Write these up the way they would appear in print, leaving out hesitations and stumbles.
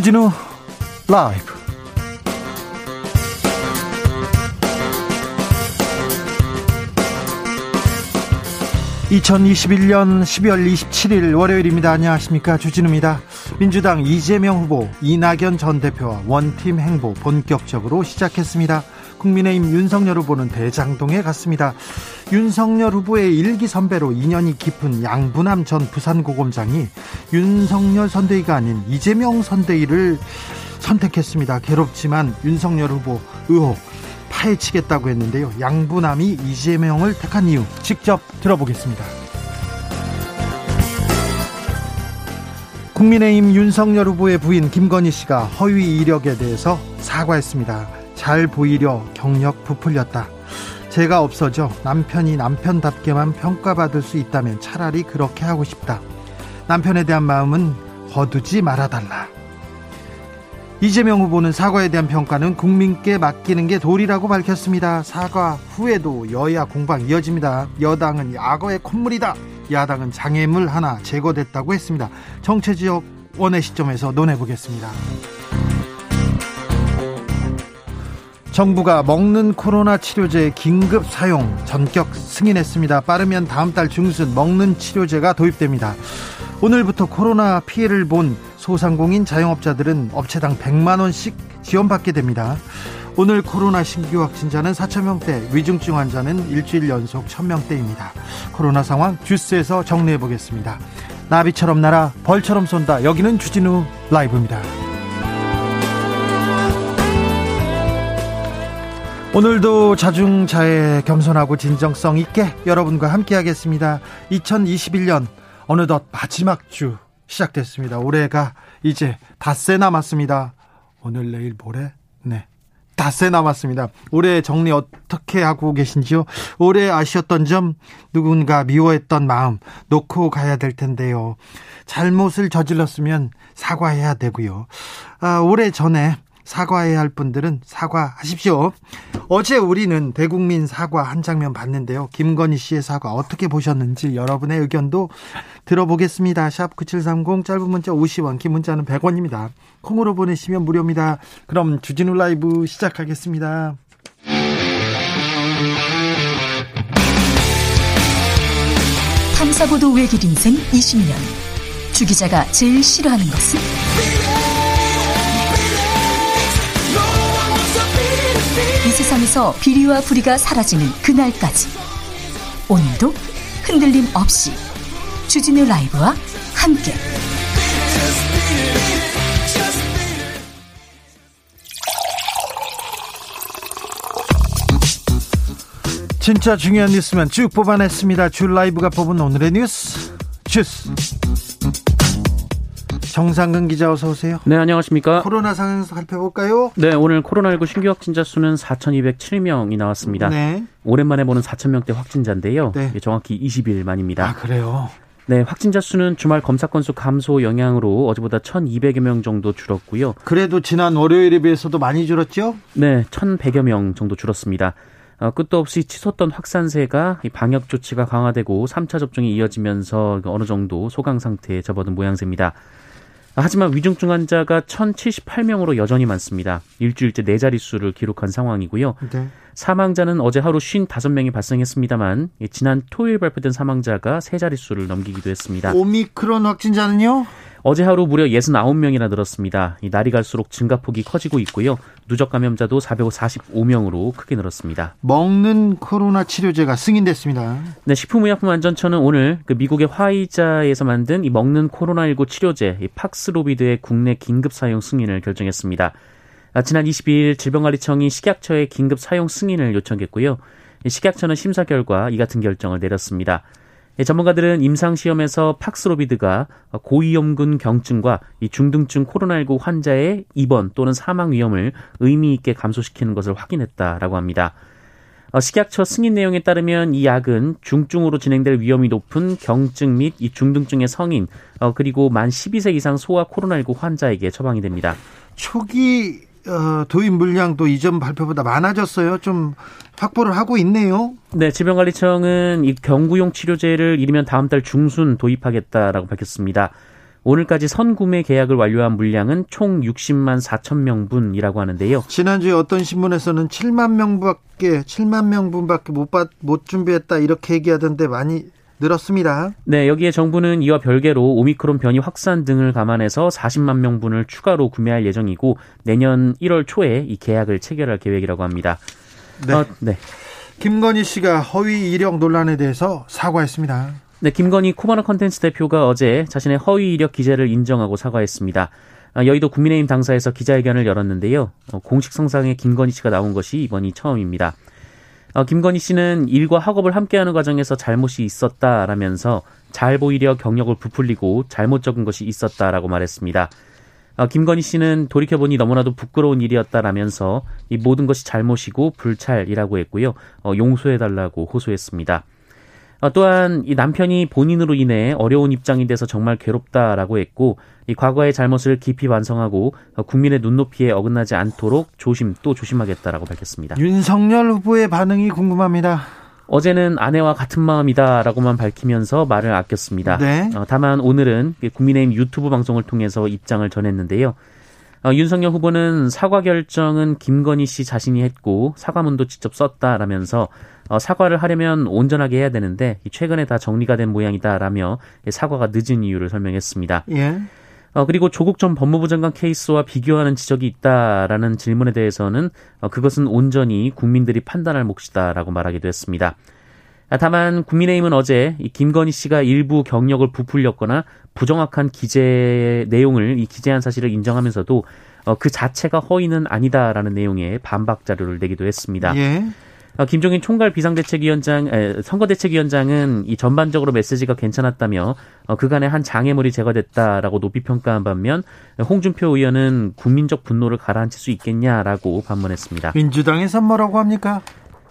주진우 라이브. (2021년 12월 27일) 월요일입니다. 안녕하십니까, 주진우입니다. 민주당 이재명 후보, 이낙연 전 대표와 원팀 행보 본격적으로 시작했습니다. 국민의힘 윤석열 후보는 대장동에 갔습니다. 윤석열 후보의 일기 선배로 인연이 깊은 양부남 전 부산고검장이 윤석열 선대위가 아닌 이재명 선대위를 선택했습니다. 괴롭지만 윤석열 후보 의혹 파헤치겠다고 했는데요. 양부남이 이재명을 택한 이유 직접 들어보겠습니다. 국민의힘 윤석열 후보의 부인 김건희 씨가 허위 이력에 대해서 사과했습니다. 잘 보이려 경력 부풀렸다. 제가 없어져 남편이 남편답게만 평가받을 수 있다면 차라리 그렇게 하고 싶다. 남편에 대한 마음은 거두지 말아달라. 이재명 후보는 사과에 대한 평가는 국민께 맡기는 게 도리라고 밝혔습니다. 사과 후에도 여야 공방 이어집니다. 여당은 악어의 콧물이다, 야당은 장애물 하나 제거됐다고 했습니다. 정체지역 원의 시점에서 논해보겠습니다. 정부가 먹는 코로나 치료제 긴급 사용 전격 승인했습니다. 빠르면 다음 달 중순 먹는 치료제가 도입됩니다. 오늘부터 코로나 피해를 본 소상공인 자영업자들은 업체당 100만 원씩 지원받게 됩니다. 오늘 코로나 신규 확진자는 4,000명대, 위중증 환자는 일주일 연속 1,000명대입니다. 코로나 상황 주스에서 정리해보겠습니다. 나비처럼 날아 벌처럼 쏜다. 여기는 주진우 라이브입니다. 오늘도 자중자애, 겸손하고 진정성 있게 여러분과 함께하겠습니다. 2021년 어느덧 마지막 주 시작됐습니다. 올해가 이제 닷새 남았습니다. 오늘 내일 모레, 네, 닷새 남았습니다. 올해 정리 어떻게 하고 계신지요? 올해 아쉬웠던 점, 누군가 미워했던 마음 놓고 가야 될 텐데요. 잘못을 저질렀으면 사과해야 되고요. 올해 전에 사과해야 할 분들은 사과하십시오. 어제 우리는 대국민 사과 한 장면 봤는데요. 김건희 씨의 사과 어떻게 보셨는지 여러분의 의견도 들어보겠습니다. 샵 9730, 짧은 문자 50원, 긴 문자는 100원입니다. 콩으로 보내시면 무료입니다. 그럼 주진우 라이브 시작하겠습니다. 탐사보도 외길 인생 20년. 주 기자가 제일 싫어하는 것은? 이 세상에서 비리와 부리가 사라지는 그날까지 오늘도 흔들림 없이 주진우 라이브와 함께 진짜 중요한 뉴스만 쭉 뽑아냈습니다. 주 라이브가 뽑은 오늘의 뉴스 주스. 정상근 기자, 어서 오세요. 네, 안녕하십니까. 코로나 상황 살펴볼까요? 네, 오늘 코로나19 신규 확진자 수는 4,207명이 나왔습니다. 네. 오랜만에 보는 4,000명대 확진자인데요. 네. 정확히 20일 만입니다. 아, 그래요? 네, 확진자 수는 주말 검사 건수 감소 영향으로 어제보다 1,200여 명 정도 줄었고요. 그래도 지난 월요일에 비해서도 많이 줄었죠? 네, 1,100여 명 정도 줄었습니다. 끝도 없이 치솟던 확산세가 방역 조치가 강화되고 3차 접종이 이어지면서 어느 정도 소강 상태에 접어든 모양새입니다. 하지만 위중증 환자가 1,078명으로 여전히 많습니다. 일주일째 네 자릿수를 기록한 상황이고요. 네. 사망자는 어제 하루 55명이 발생했습니다만 지난 토요일 발표된 사망자가 세 자릿수를 넘기기도 했습니다. 오미크론 확진자는요? 어제 하루 무려 69명이나 늘었습니다. 날이 갈수록 증가폭이 커지고 있고요. 누적 감염자도 445명으로 크게 늘었습니다. 먹는 코로나 치료제가 승인됐습니다. 네, 식품의약품안전처는 오늘 그 미국의 화이자에서 만든 이 먹는 코로나19 치료제 이 팍스로비드의 국내 긴급 사용 승인을 결정했습니다. 지난 22일 질병관리청이 식약처의 긴급 사용 승인을 요청했고요. 식약처는 심사 결과 이 같은 결정을 내렸습니다. 전문가들은 임상시험에서 팍스로비드가 고위험군 경증과 중등증 코로나19 환자의 입원 또는 사망 위험을 의미 있게 감소시키는 것을 확인했다라고 합니다. 식약처 승인 내용에 따르면 이 약은 중증으로 진행될 위험이 높은 경증 및 이 중등증의 성인 그리고 만 12세 이상 소아 코로나19 환자에게 처방이 됩니다. 초기 도입 물량도 이전 발표보다 많아졌어요. 좀 확보를 하고 있네요. 네, 질병관리청은 이 경구용 치료제를 이르면 다음 달 중순 도입하겠다라고 밝혔습니다. 오늘까지 선구매 계약을 완료한 물량은 총 60만 4천 명분이라고 하는데요. 지난주에 어떤 신문에서는 7만 명분밖에 못 준비했다 이렇게 얘기하던데 많이 늘었습니다. 네, 여기에 정부는 이와 별개로 오미크론 변이 확산 등을 감안해서 40만 명분을 추가로 구매할 예정이고 내년 1월 초에 이 계약을 체결할 계획이라고 합니다. 네. 김건희 씨가 허위 이력 논란에 대해서 사과했습니다. 네, 김건희 코바나 컨텐츠 대표가 어제 자신의 허위 이력 기재를 인정하고 사과했습니다. 여의도 국민의힘 당사에서 기자회견을 열었는데요. 공식 성상에 김건희 씨가 나온 것이 이번이 처음입니다. 김건희 씨는 일과 학업을 함께하는 과정에서 잘못이 있었다라면서 잘 보이려 경력을 부풀리고 잘못 적은 것이 있었다라고 말했습니다. 김건희 씨는 돌이켜보니 너무나도 부끄러운 일이었다라면서 이 모든 것이 잘못이고 불찰이라고 했고요. 용서해달라고 호소했습니다. 또한 이 남편이 본인으로 인해 어려운 입장이 돼서 정말 괴롭다라고 했고 이 과거의 잘못을 깊이 반성하고 국민의 눈높이에 어긋나지 않도록 조심하겠다라고 밝혔습니다. 윤석열 후보의 반응이 궁금합니다. 어제는 아내와 같은 마음이다라고만 밝히면서 말을 아꼈습니다. 네. 다만 오늘은 국민의힘 유튜브 방송을 통해서 입장을 전했는데요. 윤석열 후보는 사과 결정은 김건희 씨 자신이 했고 사과문도 직접 썼다라면서 사과를 하려면 온전하게 해야 되는데 최근에 다 정리가 된 모양이다라며 사과가 늦은 이유를 설명했습니다. 예. 그리고 조국 전 법무부 장관 케이스와 비교하는 지적이 있다라는 질문에 대해서는 그것은 온전히 국민들이 판단할 몫이다라고 말하기도 했습니다. 다만 국민의힘은 어제 김건희 씨가 일부 경력을 부풀렸거나 부정확한 기재 내용을 기재한 사실을 인정하면서도 그 자체가 허위는 아니다라는 내용의 반박 자료를 내기도 했습니다. 예. 김종인 총괄 선거대책위원장은 이 전반적으로 메시지가 괜찮았다며 그간의 한 장애물이 제거됐다라고 높이 평가한 반면 홍준표 의원은 국민적 분노를 가라앉힐 수 있겠냐라고 반문했습니다. 민주당에서 뭐라고 합니까?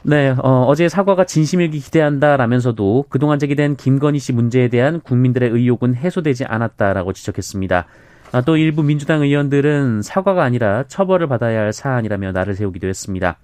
네, 어제 사과가 진심이길 기대한다라면서도 그동안 제기된 김건희 씨 문제에 대한 국민들의 의혹은 해소되지 않았다라고 지적했습니다. 또 일부 민주당 의원들은 사과가 아니라 처벌을 받아야 할 사안이라며 날을 세우기도 했습니다.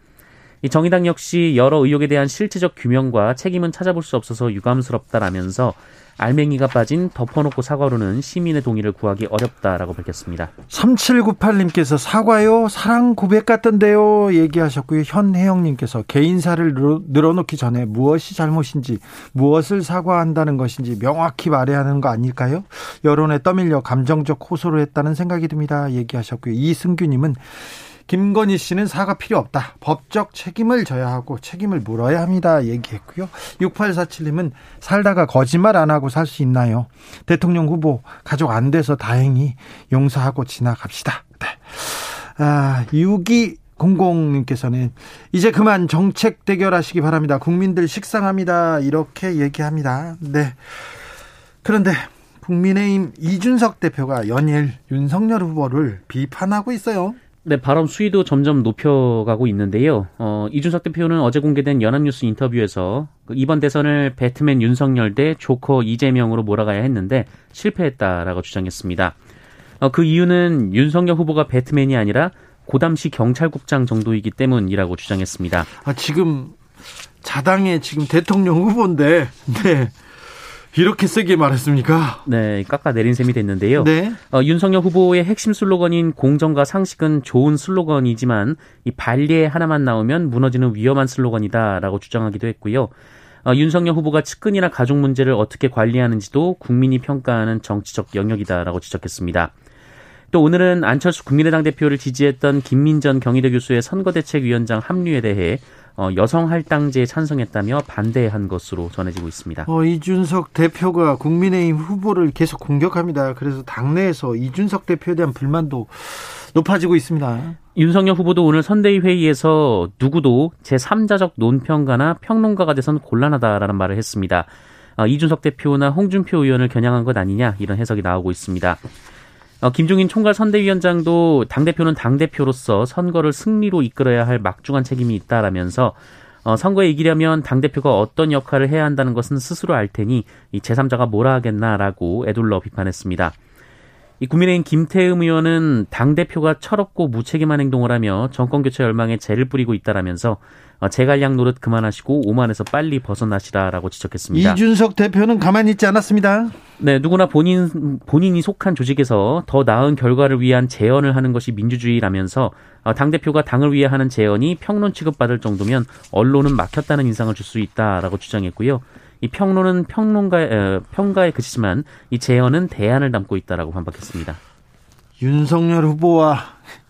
이 정의당 역시 여러 의혹에 대한 실체적 규명과 책임은 찾아볼 수 없어서 유감스럽다라면서 알맹이가 빠진 덮어놓고 사과로는 시민의 동의를 구하기 어렵다라고 밝혔습니다. 3798님께서 사과요? 사랑 고백 같던데요? 얘기하셨고요. 현혜영님께서 개인사를 늘어놓기 전에 무엇이 잘못인지 무엇을 사과한다는 것인지 명확히 말해야 하는 거 아닐까요? 여론에 떠밀려 감정적 호소를 했다는 생각이 듭니다. 얘기하셨고요. 이승규님은 김건희 씨는 사과 필요 없다. 법적 책임을 져야 하고 책임을 물어야 합니다. 얘기했고요. 6847님은 살다가 거짓말 안 하고 살 수 있나요? 대통령 후보 가족 안 돼서 다행히 용서하고 지나갑시다. 네. 6200님께서는 이제 그만 정책 대결하시기 바랍니다. 국민들 식상합니다. 이렇게 얘기합니다. 네. 그런데 국민의힘 이준석 대표가 연일 윤석열 후보를 비판하고 있어요. 네, 발언 수위도 점점 높여가고 있는데요. 이준석 대표는 어제 공개된 연합뉴스 인터뷰에서 이번 대선을 배트맨 윤석열 대 조커 이재명으로 몰아가야 했는데 실패했다라고 주장했습니다. 그 이유는 윤석열 후보가 배트맨이 아니라 고담시 경찰국장 정도이기 때문이라고 주장했습니다. 지금 자당의 지금 대통령 후보인데, 네. 이렇게 세게 말했습니까? 네, 깎아내린 셈이 됐는데요. 네. 윤석열 후보의 핵심 슬로건인 공정과 상식은 좋은 슬로건이지만 이 발리에 하나만 나오면 무너지는 위험한 슬로건이다라고 주장하기도 했고요. 윤석열 후보가 측근이나 가족 문제를 어떻게 관리하는지도 국민이 평가하는 정치적 영역이다라고 지적했습니다. 또 오늘은 안철수 국민의당 대표를 지지했던 김민전 경희대 교수의 선거대책위원장 합류에 대해 여성 할당제에 찬성했다며 반대한 것으로 전해지고 있습니다. 이준석 대표가 국민의힘 후보를 계속 공격합니다. 그래서 당내에서 이준석 대표에 대한 불만도 높아지고 있습니다. 윤석열 후보도 오늘 선대위 회의에서 누구도 제3자적 논평가나 평론가가 돼선 곤란하다라는 말을 했습니다. 이준석 대표나 홍준표 의원을 겨냥한 것 아니냐 이런 해석이 나오고 있습니다. 김종인 총괄 선대위원장도 당대표는 당대표로서 선거를 승리로 이끌어야 할 막중한 책임이 있다라면서 선거에 이기려면 당대표가 어떤 역할을 해야 한다는 것은 스스로 알 테니 이 제3자가 뭐라 하겠나라고 애둘러 비판했습니다. 이 국민의힘 김태흠 의원은 당대표가 철없고 무책임한 행동을 하며 정권교체 열망에 재를 뿌리고 있다라면서 제갈량 노릇 그만하시고 오만에서 빨리 벗어나시라라고 지적했습니다. 이준석 대표는 가만히 있지 않았습니다. 네, 누구나 본인이 속한 조직에서 더 나은 결과를 위한 재언을 하는 것이 민주주의라면서 당대표가 당을 위해 하는 재언이 평론 취급받을 정도면 언론은 막혔다는 인상을 줄 수 있다라고 주장했고요. 이 평론은 평가에 그치지만 이 재언은 대안을 담고 있다라고 반박했습니다. 윤석열 후보와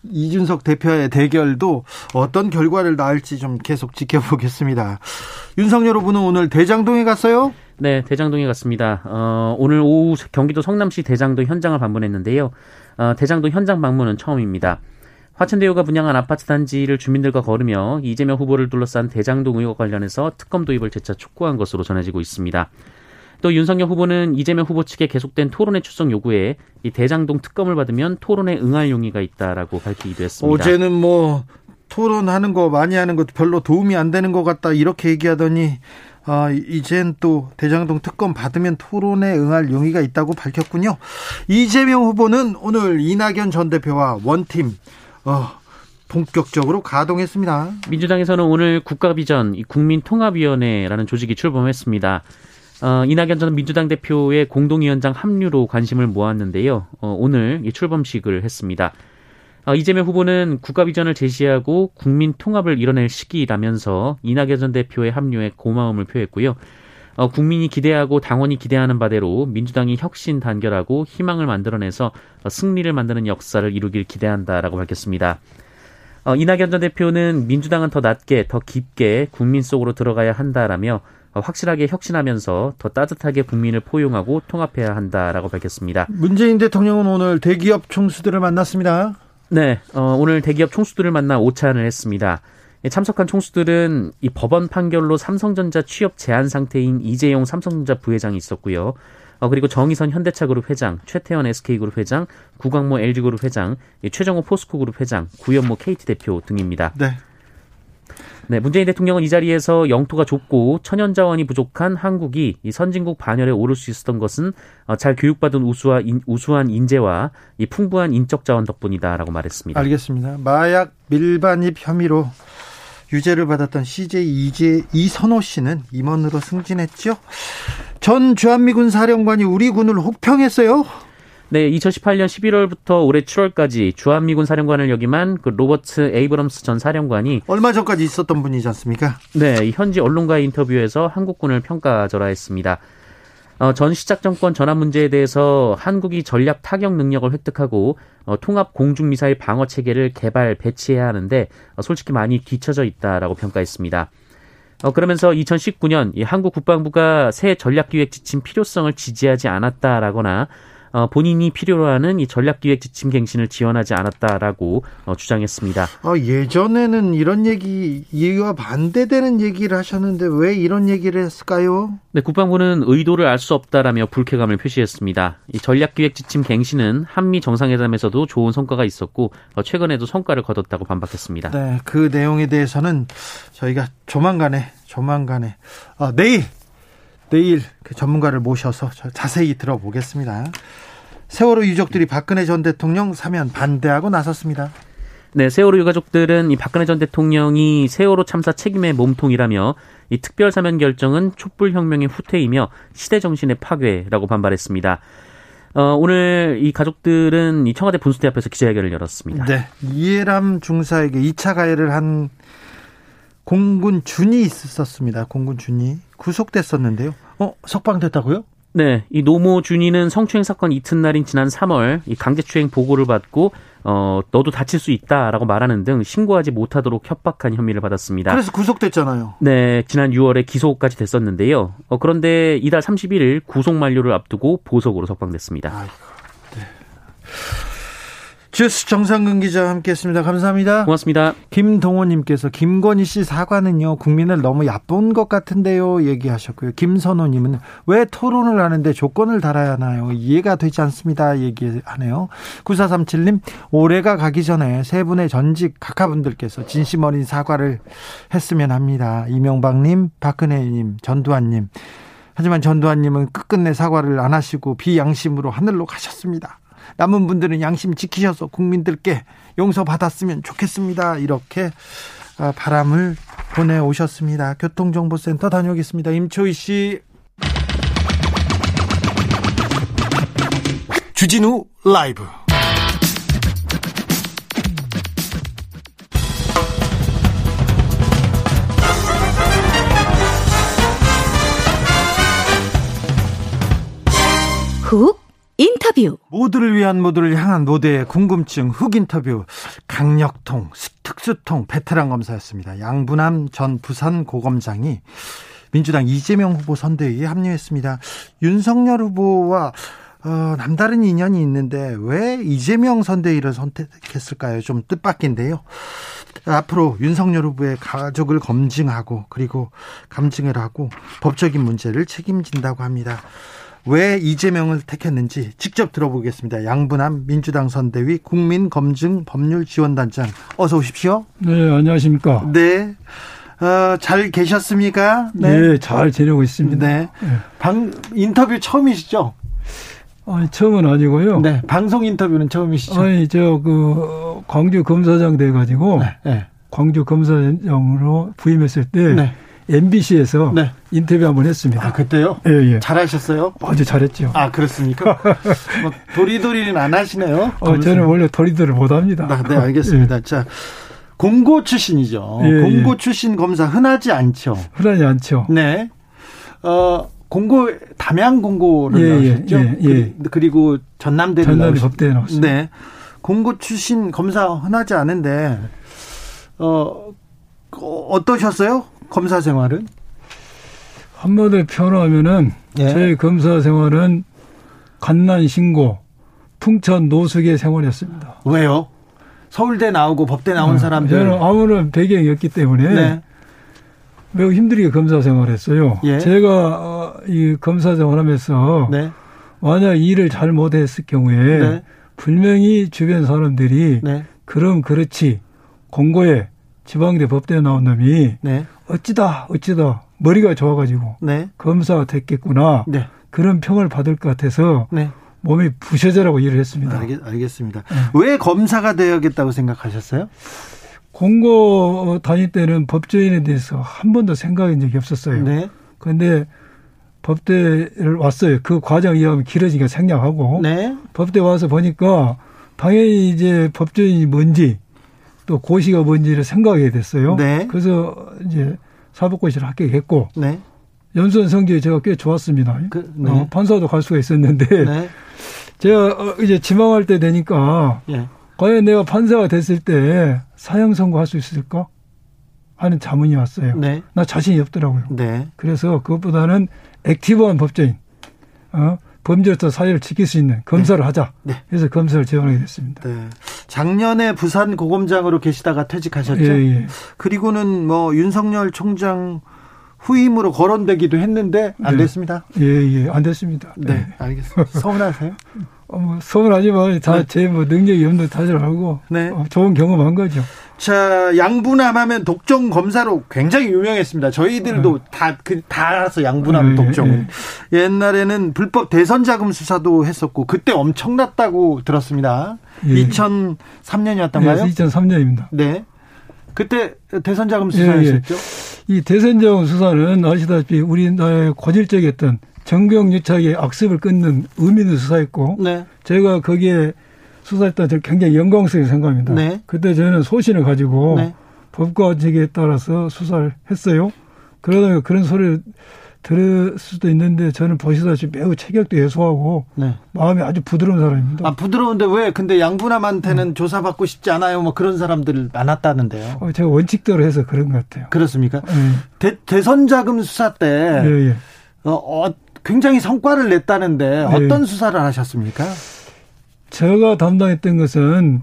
이준석 대표의 대결도 어떤 결과를 낳을지 좀 계속 지켜보겠습니다. 윤석열 후보는 오늘 대장동에 갔어요? 네, 대장동에 갔습니다. 오늘 오후 경기도 성남시 대장동 현장을 방문했는데요. 대장동 현장 방문은 처음입니다. 화천대유가 분양한 아파트 단지를 주민들과 걸으며 이재명 후보를 둘러싼 대장동 의혹 관련해서 특검 도입을 재차 촉구한 것으로 전해지고 있습니다. 또 윤석열 후보는 이재명 후보 측의 계속된 토론회 출석 요구에 이 대장동 특검을 받으면 토론에 응할 용의가 있다라고 밝히기도 했습니다. 어제는 토론하는 거 많이 하는 것도 별로 도움이 안 되는 것 같다 이렇게 얘기하더니 이젠 또 대장동 특검 받으면 토론에 응할 용의가 있다고 밝혔군요. 이재명 후보는 오늘 이낙연 전 대표와 원팀 본격적으로 가동했습니다. 민주당에서는 오늘 국가비전 국민통합위원회라는 조직이 출범했습니다. 이낙연 전 민주당 대표의 공동위원장 합류로 관심을 모았는데요. 오늘 출범식을 했습니다. 이재명 후보는 국가비전을 제시하고 국민통합을 이뤄낼 시기라면서 이낙연 전 대표의 합류에 고마움을 표했고요. 국민이 기대하고 당원이 기대하는 바대로 민주당이 혁신 단결하고 희망을 만들어내서 승리를 만드는 역사를 이루길 기대한다라고 밝혔습니다. 이낙연 전 대표는 민주당은 더 낮게, 더 깊게 국민 속으로 들어가야 한다라며 확실하게 혁신하면서 더 따뜻하게 국민을 포용하고 통합해야 한다라고 밝혔습니다. 문재인 대통령은 오늘 대기업 총수들을 만났습니다. 네, 오늘 대기업 총수들을 만나 오찬을 했습니다. 참석한 총수들은 이 법원 판결로 삼성전자 취업 제한 상태인 이재용 삼성전자 부회장이 있었고요. 그리고 정의선 현대차그룹 회장, 최태원 SK그룹 회장, 구광모 LG그룹 회장, 최정호 포스코그룹 회장, 구현모 KT 대표 등입니다. 네. 네, 문재인 대통령은 이 자리에서 영토가 좁고 천연자원이 부족한 한국이 이 선진국 반열에 오를 수 있었던 것은 잘 교육받은 우수한 인재와 이 풍부한 인적자원 덕분이다라고 말했습니다. 알겠습니다. 마약 밀반입 혐의로 유죄를 받았던 CJ 이선호 씨는 임원으로 승진했죠. 전 주한미군 사령관이 우리 군을 혹평했어요. 네, 2018년 11월부터 올해 7월까지 주한미군 사령관을 역임한 그 로버트 에이브럼스 전 사령관이 얼마 전까지 있었던 분이지 않습니까? 네, 현지 언론과의 인터뷰에서 한국군을 평가절하했습니다. 전 시작정권 전환 문제에 대해서 한국이 전략 타격 능력을 획득하고 통합 공중미사일 방어체계를 개발, 배치해야 하는데 솔직히 많이 뒤처져 있다라고 평가했습니다. 그러면서 2019년 이 한국 국방부가 새 전략기획 지침 필요성을 지지하지 않았다라거나 본인이 필요로 하는 이 전략기획 지침 갱신을 지원하지 않았다라고 주장했습니다. 예전에는 이런 이와 반대되는 얘기를 하셨는데 왜 이런 얘기를 했을까요? 네, 국방부는 의도를 알 수 없다라며 불쾌감을 표시했습니다. 이 전략기획 지침 갱신은 한미 정상회담에서도 좋은 성과가 있었고 최근에도 성과를 거뒀다고 반박했습니다. 네, 그 내용에 대해서는 저희가 조만간에 내일 그 전문가를 모셔서 자세히 들어보겠습니다. 세월호 유족들이 박근혜 전 대통령 사면 반대하고 나섰습니다. 네, 세월호 유가족들은 이 박근혜 전 대통령이 세월호 참사 책임의 몸통이라며 이 특별 사면 결정은 촛불혁명의 후퇴이며 시대정신의 파괴라고 반발했습니다. 오늘 이 가족들은 이 청와대 분수대 앞에서 기자회견을 열었습니다. 네, 이해람 중사에게 2차 가해를 한 공군 준이 있었습니다. 공군 준이 구속됐었는데요. 석방됐다고요? 네, 이 노모 준이는 성추행 사건 이튿날인 지난 3월 이 강제추행 보고를 받고 너도 다칠 수 있다라고 말하는 등 신고하지 못하도록 협박한 혐의를 받았습니다. 그래서 구속됐잖아요. 네, 지난 6월에 기소까지 됐었는데요. 그런데 이달 31일 구속 만료를 앞두고 보석으로 석방됐습니다. 아이고, 네. 주스 정상근 기자와 함께했습니다. 감사합니다. 고맙습니다. 김동호님께서 김건희 씨 사과는요 국민을 너무 얕본 것 같은데요 얘기하셨고요. 김선호님은 왜 토론을 하는데 조건을 달아야 하나요? 이해가 되지 않습니다 얘기하네요. 9437님 올해가 가기 전에 세 분의 전직 각하분들께서 진심 어린 사과를 했으면 합니다. 이명박님, 박근혜님, 전두환님. 하지만 전두환님은 끝끝내 사과를 안 하시고 비양심으로 하늘로 가셨습니다. 남은 분들은 양심 지키셔서 국민들께 용서받았으면 좋겠습니다. 이렇게 바람을 보내오셨습니다. 교통정보센터 다녀오겠습니다. 임초희 씨. 주진우 라이브. 훅 인터뷰. 모두를 위한, 모두를 향한, 모두의 궁금증 훅 인터뷰. 강력통, 특수통 베테랑 검사였습니다. 양부남 전 부산고검장이 민주당 이재명 후보 선대위에 합류했습니다. 윤석열 후보와 남다른 인연이 있는데 왜 이재명 선대위를 선택했을까요? 좀 뜻밖인데요. 앞으로 윤석열 후보의 가족을 검증하고, 그리고 감증을 하고 법적인 문제를 책임진다고 합니다. 왜 이재명을 택했는지 직접 들어보겠습니다. 양부남 민주당 선대위 국민검증법률지원단장, 어서 오십시오. 네, 안녕하십니까. 네. 잘 계셨습니까? 네, 네, 잘 지내고 있습니다. 네. 네. 인터뷰 처음이시죠? 아니, 처음은 아니고요. 네, 방송 인터뷰는 처음이시죠? 아니, 광주 검사장 돼가지고, 네, 네, 광주 검사장으로 부임했을 때, 네, MBC에서 네, 인터뷰 한번 했습니다. 아, 그때요? 예, 예. 잘하셨어요? 아주 잘했죠. 아, 그렇습니까? 도리도리는 안 하시네요. 저는 원래 도리도리 못합니다. 아, 네, 알겠습니다. 예. 자, 공고 출신이죠. 예, 공고, 예, 출신 검사 흔하지 않죠. 흔하지 않죠. 네. 공고, 담양 공고를, 예, 나오셨죠. 예, 예. 그리고 전남대를 나오셨죠. 네. 공고 출신 검사 흔하지 않은데 어떠셨어요? 검사 생활은? 한마디로 표현하면은, 예, 저희 검사 생활은 갓난 신고, 풍천 노숙의 생활이었습니다. 왜요? 서울대 나오고 법대 나온, 네, 사람들. 저는 아무런 배경이 없기 때문에, 네, 매우 힘들게 검사 생활했어요. 예. 제가 이 검사 생활하면서, 네, 만약 일을 잘 못했을 경우에, 네, 분명히 주변 사람들이, 네, 그럼 그렇지, 공고에 지방대 법대에 나온 놈이, 네, 어찌다 머리가 좋아가지고, 네, 검사가 됐겠구나, 네, 그런 평을 받을 것 같아서, 네, 몸이 부셔져라고 일을 했습니다. 알겠습니다. 네. 왜 검사가 되어야겠다고 생각하셨어요? 공고 다닐 때는 법조인에 대해서 한 번도 생각한 적이 없었어요. 네. 그런데 법대를 왔어요. 그 과정 이해하면 길어지니까 생략하고, 네, 법대 와서 보니까 당연히 이제 법조인이 뭔지, 또 고시가 뭔지를 생각하게 됐어요. 네. 그래서 이제 사법고시를 합격했고, 네, 연수원 성적이 제가 꽤 좋았습니다. 네. 판사도 갈 수가 있었는데, 네, 제가 이제 지망할 때 되니까, 네, 과연 내가 판사가 됐을 때 사형 선고할 수 있을까 하는 자문이 왔어요. 네. 나 자신이 없더라고요. 네. 그래서 그것보다는 액티브한 법조인, 범죄로서 사회를 지킬 수 있는 검사를, 네, 하자. 그래서, 네, 검사를 지원하게 됐습니다. 네. 작년에 부산 고검장으로 계시다가 퇴직하셨죠. 예, 예. 그리고는 윤석열 총장 후임으로 거론되기도 했는데 안, 예, 됐습니다. 예, 예, 안 됐습니다. 네, 네, 알겠습니다. 서운하세요? 서운하지만 다 제, 네, 능력이 없는 탓을 하고, 네, 좋은 경험한 거죠. 자, 양부남 하면 독종 검사로 굉장히 유명했습니다. 저희들도 다 알아서 양부남, 네, 독종. 네. 옛날에는 불법 대선자금 수사도 했었고 그때 엄청났다고 들었습니다. 네. 2003년이었던가요? 네, 2003년입니다. 네. 그때 대선자금 수사였었죠? 네. 이 대선자금 수사는 아시다시피 우리나라의 고질적이었던 정경유착의 악습을 끊는 의미는 수사했고, 네, 제가 거기에 수사했다 굉장히 영광스럽게 생각합니다. 네. 그때 저는 소신을 가지고, 네, 법과 제기에 따라서 수사를 했어요. 그러다 그런 소리를 들을 수도 있는데 저는 보시다시피 매우 체격도 예소하고, 네, 마음이 아주 부드러운 사람입니다. 아, 부드러운데 왜 근데 양부남한테는, 네, 조사받고 싶지 않아요, 그런 사람들 많았다는데요. 제가 원칙대로 해서 그런 것 같아요. 그렇습니까? 네. 대선자금 수사 때, 네, 예, 굉장히 성과를 냈다는데 어떤, 네, 수사를 하셨습니까? 제가 담당했던 것은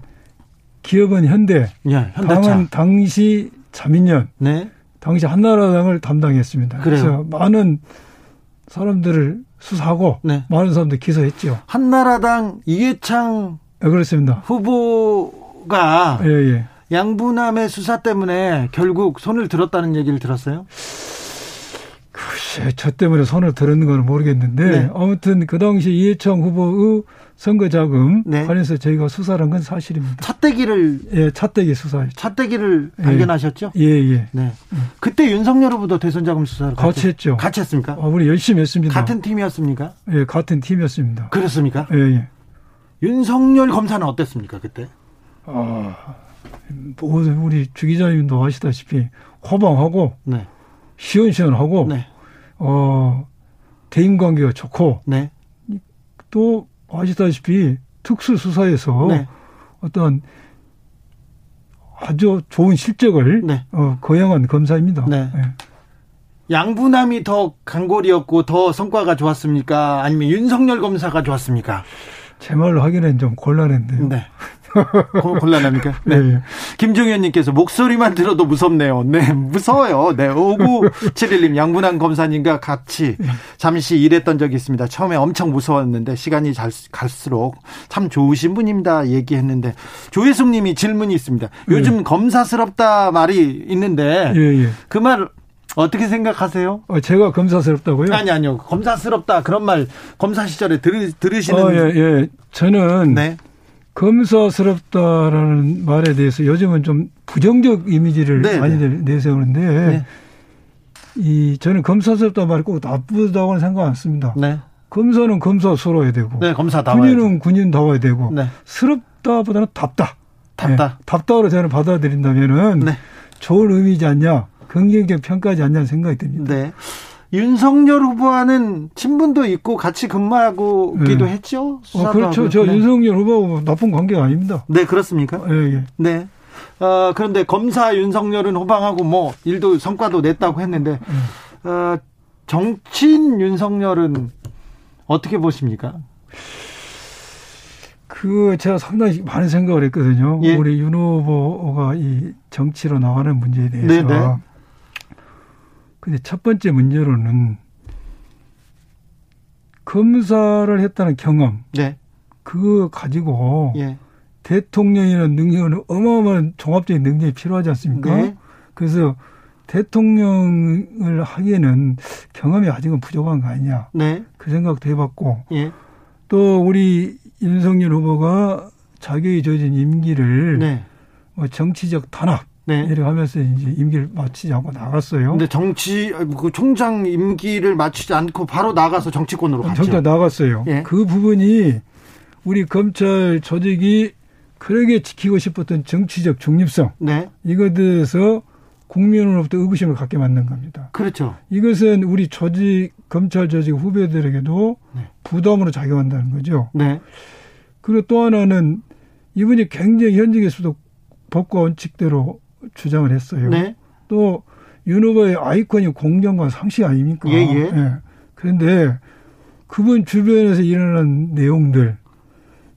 기업은 현대, 예, 당은 당시 자민련, 네, 당시 한나라당을 담당했습니다. 그래요. 그래서 많은 사람들을 수사하고, 네, 많은 사람들 기소했죠. 한나라당 이해창, 네, 그렇습니다, 후보가, 예, 예, 양부남의 수사 때문에 결국 손을 들었다는 얘기를 들었어요? 글쎄, 저 때문에 손을 들었는 건 모르겠는데, 네, 아무튼 그 당시 이해창 후보의 선거자금 네. 관련해서 저희가 수사를 한 건 사실입니다. 차떼기를. 예, 차떼기 수사. 차떼기를 발견하셨죠? 예, 예. 네. 그때 윤석열 후보도 대선자금 수사를 같이 했죠. 같이 했습니까? 아, 우리 열심히 했습니다. 같은 팀이었습니까? 예, 같은 팀이었습니다. 그렇습니까? 예, 예. 윤석열 검사는 어땠습니까, 그때? 아, 우리 주 기자님도 아시다시피 호방하고, 네. 시원시원하고, 네. 대인 관계가 좋고, 네. 또, 아시다시피 특수수사에서 네. 어떤 아주 좋은 실적을 네. 거양한 검사입니다. 네. 네. 양부남이 더 강골이었고 더 성과가 좋았습니까? 아니면 윤석열 검사가 좋았습니까? 제 말로 하기에는 좀 곤란했네요. 네. 곤란합니까? 네. 네. 김종현님께서 목소리만 들어도 무섭네요. 네, 무서워요. 네, 5971님 양분한 검사님과 같이 잠시 일했던 적이 있습니다. 처음에 엄청 무서웠는데 시간이 갈수록 참 좋으신 분입니다. 얘기했는데 조혜숙님이 질문이 있습니다. 요즘 예. 검사스럽다 말이 있는데 예, 예. 그 말 어떻게 생각하세요? 제가 검사스럽다고요? 아니요. 검사스럽다 그런 말 검사 시절에 들으시는 예. 저는 네. 검사스럽다라는 말에 대해서 요즘은 좀 부정적 이미지를 네네. 많이 내세우는데 네. 저는 검사스럽다 말이 꼭 나쁘다고는 생각 안 했습니다. 네. 검사는 검사스러워야 되고 네, 군인은 군인다워야 되고 네. 스럽다보다는 답다. 네, 답다로 저는 받아들인다면은 네. 좋은 의미지 않냐 긍정적 평가지 않냐 생각이 듭니다. 네. 윤석열 후보와는 친분도 있고 같이 근무하고 기도 네. 했죠. 그렇죠. 저 네. 윤석열 후보하고 나쁜 관계가 아닙니다. 네, 그렇습니까? 예, 예. 네. 그런데 검사 윤석열은 호방하고 뭐 일도 성과도 냈다고 했는데 정치인 윤석열은 어떻게 보십니까? 제가 상당히 많은 생각을 했거든요. 예. 우리 윤 후보가 이 정치로 나가는 문제에 대해서. 네네. 근데 첫 번째 문제로는 검사를 했다는 경험, 네. 그거 가지고 예. 대통령이라는 능력은 어마어마한 종합적인 능력이 필요하지 않습니까? 네. 그래서 대통령을 하기에는 경험이 아직은 부족한 거 아니냐. 네. 그 생각도 해봤고 예. 또 우리 윤석열 후보가 자기의 저진 임기를 네. 뭐 정치적 탄압. 네. 이렇게 하면서 이제 임기를 마치지 않고 나갔어요. 근데 총장 임기를 마치지 않고 바로 나가서 정치권으로 갔죠. 정치권 나갔어요. 예. 그 부분이 우리 검찰 조직이 그러게 지키고 싶었던 정치적 중립성. 네. 이것에 대해서 국민으로부터 의구심을 갖게 만든 겁니다. 그렇죠. 이것은 우리 검찰 조직 후배들에게도 네. 부담으로 작용한다는 거죠. 네. 그리고 또 하나는 이분이 굉장히 현직에서도 법과 원칙대로 주장을 했어요. 네. 또 윤 후보의 아이콘이 공정과 상식 아닙니까? 예. 예. 그런데 그분 주변에서 일어난 내용들,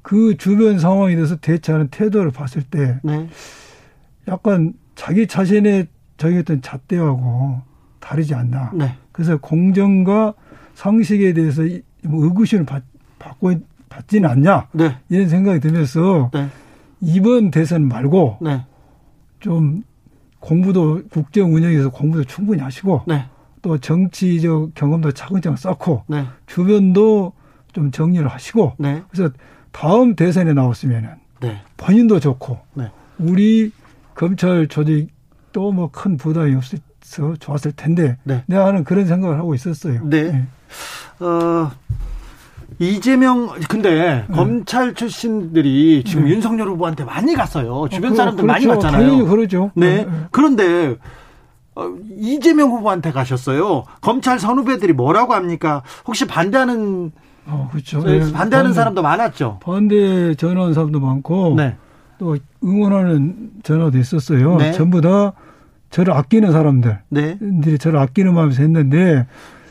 그 주변 상황에 대해서 대처하는 태도를 봤을 때 네. 약간 자기 자신의 정했던 잣대하고 다르지 않나. 네. 그래서 공정과 상식에 대해서 의구심을 받지는 않냐. 네. 이런 생각이 들면서 네. 이번 대선 말고 네. 좀 국정 운영에서 공부도 충분히 하시고 네. 또 정치적 경험도 차근차근 쌓고 네. 주변도 좀 정리를 하시고 네. 그래서 다음 대선에 나왔으면 네. 본인도 좋고 네. 우리 검찰 조직도 뭐 큰 부담이 없어서 좋았을 텐데 네. 내가 하는 그런 생각을 하고 있었어요. 네. 네. 이재명 근데 네. 검찰 출신들이 지금 네. 윤석열 후보한테 많이 갔어요. 주변 사람들 그렇죠. 많이 갔잖아요. 당연히 그러죠. 네. 그런데 이재명 후보한테 가셨어요. 검찰 선후배들이 뭐라고 합니까? 혹시 반대하는 그렇죠. 반대하는 사람도 많았죠. 반대 전화하는 사람도 많고 네. 또 응원하는 전화도 있었어요. 네. 전부 다 저를 아끼는 사람들. 네. 저를 아끼는 마음에서 했는데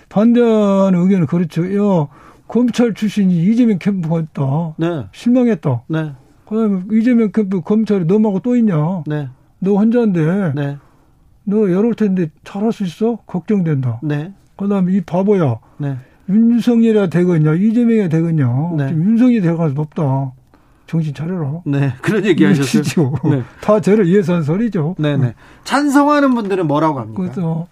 반대하는 의견은 그렇죠. 야, 검찰 출신이 이재명 캠프 갔다. 네. 실망했다. 네. 그다음에 이재명 캠프 검찰이 너하고 또 있냐. 네. 너 혼자인데. 네. 너 열올 텐데 잘할 수 있어? 걱정된다. 네. 그다음에 이 바보야. 네. 윤석열이야 되겠냐. 이재명이야 되겠냐. 네. 윤석열이 될 가능성이 높다. 정신 차려라. 네. 그런 얘기 하셨어요. 네. 다 저를 위해서 한 소리죠. 네네. 찬성하는 분들은 뭐라고 합니까? 그래서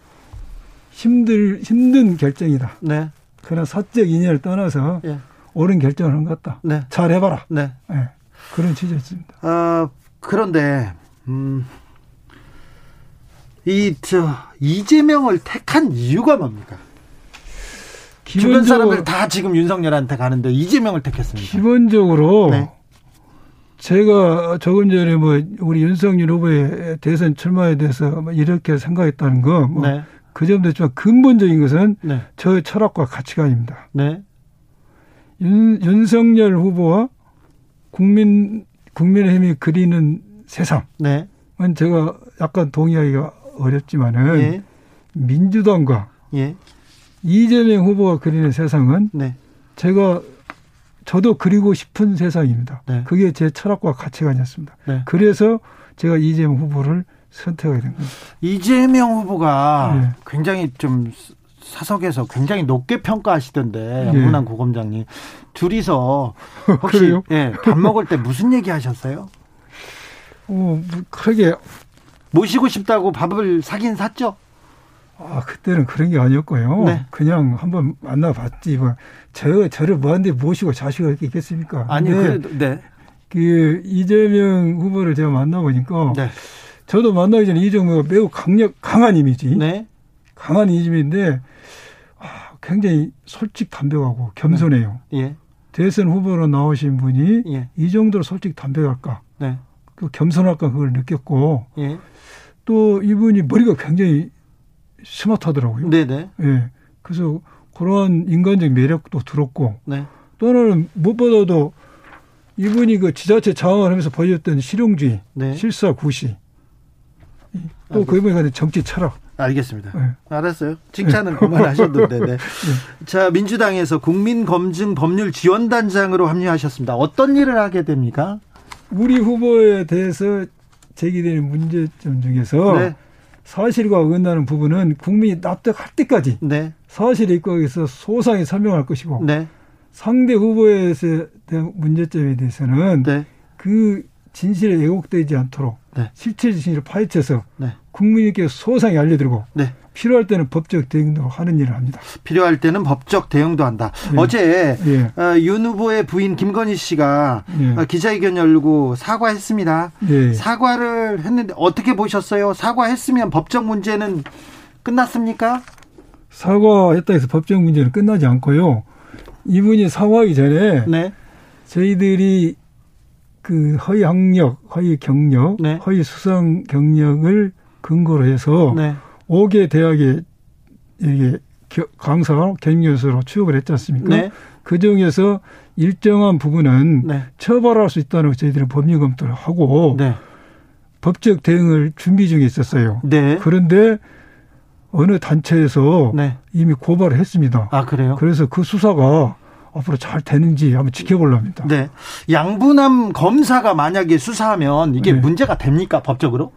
힘든 결정이다. 네. 그런 사적 인연을 떠나서 예. 옳은 결정을 한 것 같다. 네. 잘해봐라. 네. 네. 그런 취지였습니다. 그런데 이재명을 택한 이유가 뭡니까? 주변 사람들 다 지금 윤석열한테 가는데 이재명을 택했습니다. 기본적으로 네. 제가 조금 전에 우리 윤석열 후보의 대선 출마에 대해서 이렇게 생각했다는 거 네. 그 점도 있지만 근본적인 것은 네. 저의 철학과 가치관입니다. 네. 윤석열 후보와 국민의힘이 그리는 세상은 네. 제가 약간 동의하기가 어렵지만은 예. 민주당과 예. 이재명 후보가 그리는 세상은 네. 저도 그리고 싶은 세상입니다. 네. 그게 제 철학과 가치관이었습니다. 네. 그래서 제가 이재명 후보를 선택하게 된 겁니다. 이재명 후보가 네. 굉장히 좀 사석에서 굉장히 높게 평가하시던데 양부남 예. 고검장님 둘이서 혹시 예, 밥 먹을 때 무슨 얘기하셨어요? 그러게 모시고 싶다고 밥을 사긴 샀죠? 그때는 그런 게 아니었고요. 네. 그냥 한번 만나봤지. 저를 뭐한데 모시고 자식을 이렇게 있겠습니까? 아니요. 그래도, 네. 이재명 후보를 제가 만나보니까 네. 저도 만나기 전에 이재명이 매우 강한 이미지. 네. 강한 이미지인데 굉장히 담백하고 겸손해요. 네. 예. 대선 후보로 나오신 분이 예. 이 정도로 담백할까? 네. 겸손할까 그걸 느꼈고 예. 또 이분이 머리가 굉장히 스마트하더라고요. 네네. 예. 그래서 그런 인간적 매력도 들었고 네. 또는 무엇보다도 이분이 그 지자체 장악을 하면서 보여줬던 실용주의, 네. 실사구시 또 그 이분이 가진 정치 철학. 알겠습니다. 네. 알았어요. 칭찬은 그만하셨는데. 네. 자, 민주당에서 국민검증법률지원단장으로 합류하셨습니다. 어떤 일을 하게 됩니까? 우리 후보에 대해서 제기되는 문제점 중에서 네. 사실과 어긋나는 부분은 국민이 납득할 때까지 네. 사실에 입각해서 소상히 설명할 것이고 네. 상대 후보에 대한 문제점에 대해서는 네. 그 진실에 왜곡되지 않도록 네. 실체 진실을 파헤쳐서 네. 국민에게 소상히 알려드리고 네. 필요할 때는 법적 대응도 하는 일을 합니다. 필요할 때는 법적 대응도 한다. 예. 어제 예. 윤 후보의 부인 김건희 씨가 예. 기자회견 열고 사과했습니다. 예. 사과를 했는데 어떻게 보셨어요? 사과했으면 법적 문제는 끝났습니까? 사과했다 해서 법적 문제는 끝나지 않고요. 이분이 사과하기 전에 네. 저희들이 그 허위 학력, 허위 경력, 네. 허위 수상 경력을 근거로 해서 네. 5개 대학의 강사로 경영교수로 취업을 했지 않습니까? 네. 그중에서 일정한 부분은 네. 처벌할 수 있다는 저희들이 법률 검토를 하고 네. 법적 대응을 준비 중에 있었어요. 네. 그런데 어느 단체에서 네. 이미 고발을 했습니다. 아, 그래요? 그래서 그 수사가 앞으로 잘 되는지 한번 지켜보려 합니다. 네. 양부남 검사가 만약에 수사하면 이게 네. 문제가 됩니까? 법적으로?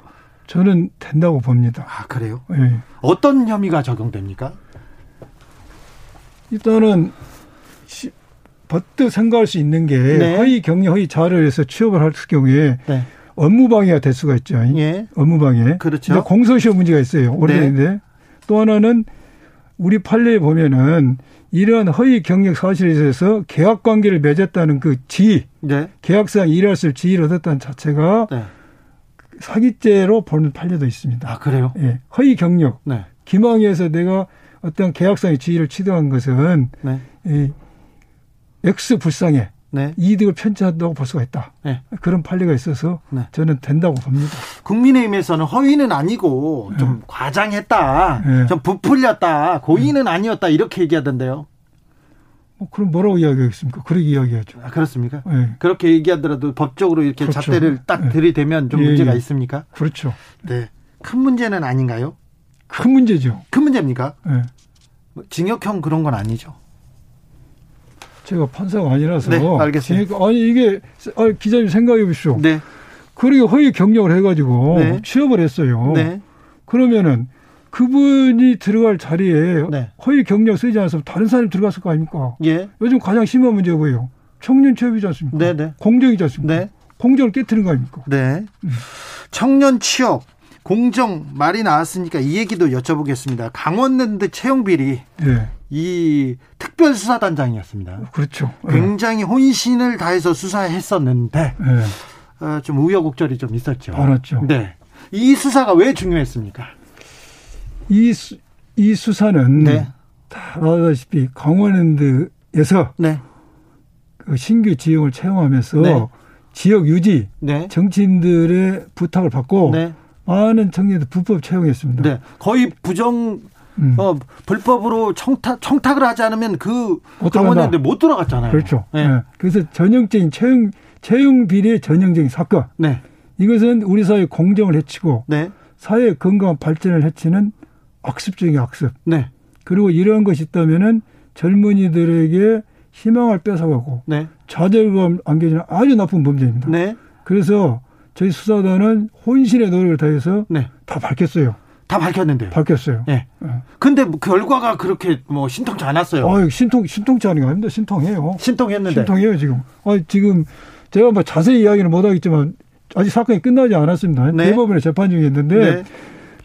저는 된다고 봅니다. 아, 그래요? 네. 어떤 혐의가 적용됩니까? 일단은 버뜩 생각할 수 있는 게 네. 허위 경력, 허위 자료를 해서 취업을 할 경우에 네. 업무방해가 될 수가 있죠. 예. 업무방해. 그렇죠. 공소시효 문제가 있어요. 오래됐는데. 네. 또 하나는 우리 판례에 보면은 이런 허위 경력 사실에 있어서 계약 관계를 맺었다는 그 지위, 네. 계약상 일할 수 있을 지위를 얻었다는 자체가 네. 사기죄로 보는 판례도 있습니다. 아, 그래요? 예. 허위 경력. 네. 기망에서 내가 어떤 계약상의 지위를 취득한 것은 네. 이 X 불상에 네. 이득을 편취한다고 볼 수가 있다. 네. 그런 판례가 있어서 네. 저는 된다고 봅니다. 국민의힘에서는 허위는 아니고 좀 네. 과장했다. 네. 좀 부풀렸다. 고의는 아니었다. 이렇게 얘기하던데요. 그럼 뭐라고 이야기하겠습니까? 그렇게 이야기하죠. 아, 그렇습니까? 네. 그렇게 얘기하더라도 법적으로 이렇게 그렇죠. 잣대를 딱 들이대면 좀 예, 문제가 예. 있습니까? 그렇죠. 네. 큰 문제는 아닌가요? 큰 문제죠. 큰 문제입니까? 네. 징역형 그런 건 아니죠. 제가 판사가 아니라서. 네, 알겠습니다. 기자님 생각해 보십시오. 네. 그리고 허위 경력을 해가지고 네. 취업을 했어요. 네. 그러면은 그분이 들어갈 자리에 네. 허위 경력 쓰지 않았으면 다른 사람이 들어갔을 거 아닙니까? 예. 요즘 가장 심한 문제가 뭐예요? 청년 취업이지 않습니까? 네네. 공정이지 않습니까? 네. 공정을 깨트리는 거 아닙니까? 네. 청년 취업, 공정 말이 나왔으니까 이 얘기도 여쭤보겠습니다. 강원랜드 채용비리. 네. 이 특별 특별수사단장이었습니다. 그렇죠. 굉장히 혼신을 다해서 수사했었는데 좀 우여곡절이 좀 있었죠. 알았죠. 네. 이 수사가 왜 중요했습니까? 이 수사는 다 아시다시피 강원랜드에서 그 신규 지형을 채용하면서 지역 유지, 정치인들의 부탁을 받고 많은 청년들 불법 채용했습니다. 네. 거의 불법으로 청탁을 하지 않으면 그 강원랜드 못 들어갔잖아요. 그렇죠. 네. 그래서 전형적인 채용 비리의 전형적인 사건. 네. 이것은 우리 사회의 공정을 해치고 사회의 건강한 발전을 해치는 악습 중의 악습. 네. 그리고 이러한 것이 있다면은 젊은이들에게 희망을 뺏어가고 좌절감 안겨주는 아주 나쁜 범죄입니다. 네. 그래서 저희 수사단은 혼신의 노력을 다해서 다 밝혔어요. 다 밝혔는데요. 밝혔어요. 네. 근데 결과가 그렇게 뭐 신통치 않았어요. 신통치 않은 게 아닙니다. 신통해요. 신통했는데. 신통해요, 지금. 지금 제가 뭐 자세히 이야기는 못하겠지만 아직 사건이 끝나지 않았습니다. 대법원에 재판 중에 있는데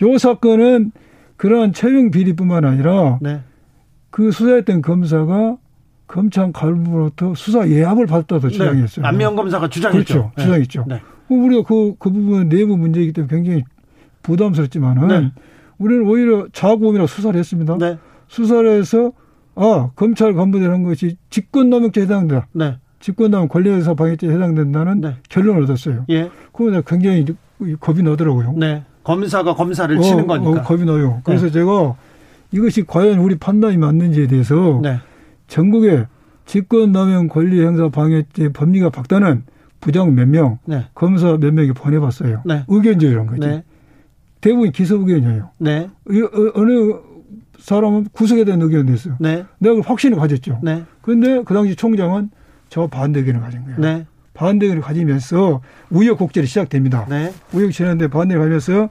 이 사건은 그러한 채용 비리뿐만 아니라 그 수사했던 검사가 검찰 간부로부터 수사 예압을 받았다고 주장했어요. 안미영 검사가 주장했죠. 그렇죠. 주장했죠. 네. 우리가 그 부분은 내부 문제이기 때문에 굉장히 부담스럽지만은 우리는 오히려 자구범이라고 수사를 했습니다. 수사를 해서 검찰 간부들 한 것이 직권남용죄에 해당된다. 직권남용 권리에서 방해죄에 해당된다는 결론을 얻었어요. 그거 굉장히 겁이 나더라고요. 검사가 검사를 치는 거니까. 겁이 나요. 그래서 제가 이것이 과연 우리 판단이 맞는지에 대해서 전국에 직권남용 권리행사 방해죄 법리가 박다는 부장 몇 명, 검사 몇 명이 보내봤어요. 의견 조율한 거지. 대부분 기소 의견이에요. 어느 사람은 구속에 대한 의견을 냈어요. 내가 그걸 확신을 가졌죠. 그런데 그 당시 총장은 저 반대 의견을 가진 거예요. 반대 의견을 가지면서 우여곡절이 시작됩니다. 우여곡절인데 반대를 가면서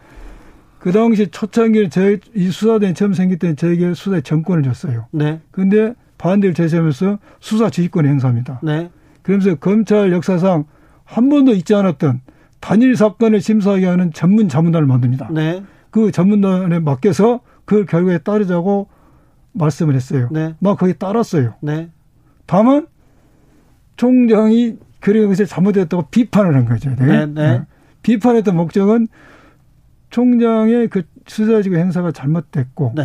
그 당시 초창기에 이 수사단이 처음 생길 때는 저에게 수사의 전권을 줬어요. 그런데 반대를 제시하면서 수사 지휘권을 행사합니다. 그러면서 검찰 역사상 한 번도 있지 않았던 단일 사건을 심사하게 하는 전문 자문단을 만듭니다. 그 전문단에 맡겨서 그 결과에 따르자고 말씀을 했어요. 막 거기에 따랐어요. 다만 총장이 그것이 잘못됐다고 비판을 한 거죠. 비판했던 목적은 총장의 그 수사지구 행사가 잘못됐고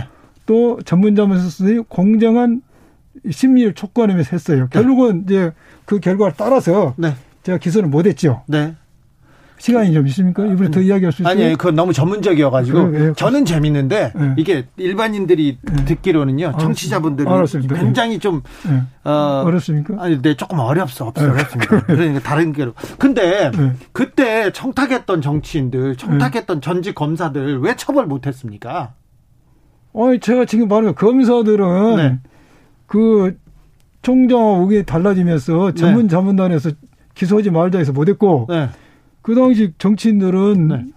또 전문 자문단이 공정한 심리를 촉구하면서 했어요. 결국은 이제 그 결과를 따라서 제가 기소를 못했죠. 시간이 좀 있습니까? 이번에 더 이야기할 수 있어요? 아니요. 그건 너무 전문적이어가지고. 저는 재밌는데 이게 일반인들이 듣기로는요. 청취자분들은 굉장히 좀. 어렵습니까? 아니, 조금 어렵습니다. 그러니까 다른 게로. 근데 그때 청탁했던 정치인들, 청탁했던 전직 검사들 왜 처벌 못했습니까? 제가 지금 말하면 검사들은 그 총장하고 의견이 달라지면서 전문자문단에서 기소하지 말자 해서 못했고 그 당시 정치인들은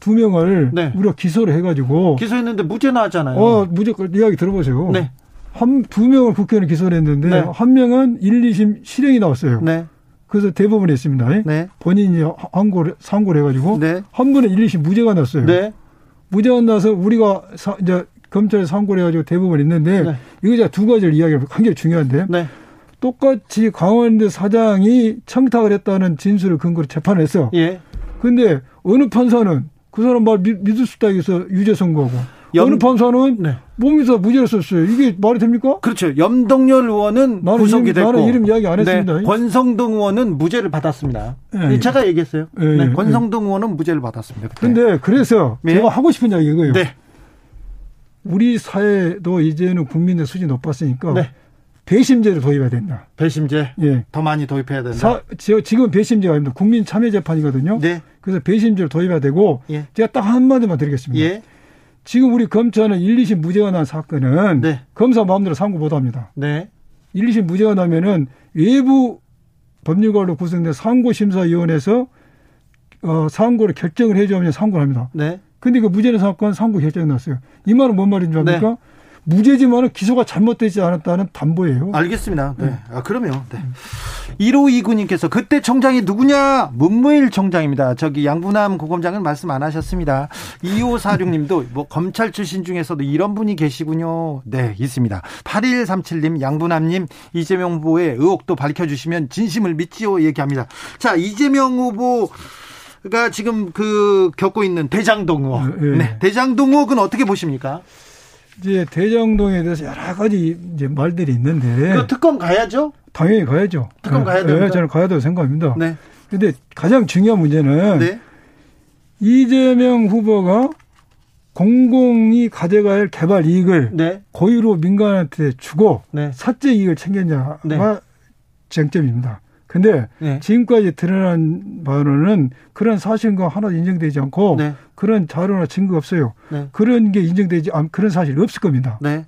두 명을 우리가 기소를 해가지고. 기소했는데 무죄 나왔잖아요. 무죄, 이야기 들어보세요. 두 명을 국회의원에 기소를 했는데 한 명은 1, 2심 실형이 나왔어요. 그래서 대법원에 했습니다. 본인이 상고를 해가지고 한 분은 1, 2심 무죄가 났어요. 무죄가 나서 우리가 이제 검찰에 상고를 해가지고 대법원에 했는데 이거 제가 두 가지를 이야기하면 굉장히 중요한데 똑같이 강원랜드 사장이 청탁을 했다는 진술을 근거로 재판을 했어. 그런데 어느 판사는 그 사람 말 믿을 수 있다고 해서 유죄 선고하고 어느 판사는 못 믿어서 무죄를 썼어요. 이게 말이 됩니까? 그렇죠. 염동열 의원은 구속이 됐고. 나는 이름 이야기 안 했습니다. 권성동 의원은 무죄를 받았습니다. 제가 얘기했어요. 권성동 의원은 무죄를 받았습니다. 그런데 그래서 제가 하고 싶은 이야기가 이거예요. 우리 사회도 이제는 국민의 수준이 높았으니까 배심제를 도입해야 된다. 배심제? 더 많이 도입해야 된다. 지금 배심제가 아닙니다. 국민 참여 재판이거든요. 그래서 배심제를 도입해야 되고 제가 딱 한마디만 드리겠습니다. 지금 우리 검찰은 1, 2심 무죄가 난 사건은 검사 마음대로 상고 못합니다. 1, 2심 무죄가 나면은 외부 법률가로 구성된 상고심사위원회에서 상고를 결정을 해주면 상고를 합니다. 근데 그 무죄의 사건 상고 결정이 났어요. 이 말은 뭔 말인 줄 압니까? 무죄지만은 기소가 잘못되지 않았다는 담보예요. 알겠습니다. 네. 아, 그럼요. 네. 1529님께서 그때 청장이 누구냐? 문무일 청장입니다. 저기 양부남 고검장은 말씀 안 하셨습니다. 2546님도 뭐 검찰 출신 중에서도 이런 분이 계시군요. 네, 있습니다. 8137님, 양부남님, 이재명 후보의 의혹도 밝혀주시면 진심을 믿지요. 얘기합니다. 자, 이재명 후보. 그러니까 지금 그 겪고 있는 대장동 의혹. 네. 네. 대장동 의혹은 어떻게 보십니까? 이제 대장동에 대해서 여러 가지 이제 말들이 있는데. 그 특검 가야죠? 당연히 가야죠. 특검 가야 됩니다. 네, 저는 가야 된다고 생각합니다. 네. 근데 가장 중요한 문제는 네. 이재명 후보가 공공이 가져가야 할 개발 이익을 네. 고의로 민간한테 주고 네. 사적 이익을 챙겼냐가 네. 쟁점입니다. 근데 네. 지금까지 드러난 바로는 그런 사실과 하나도 인정되지 않고 네. 그런 자료나 증거 없어요. 네. 그런 게 인정되지 않 그런 사실이 없을 겁니다. 네,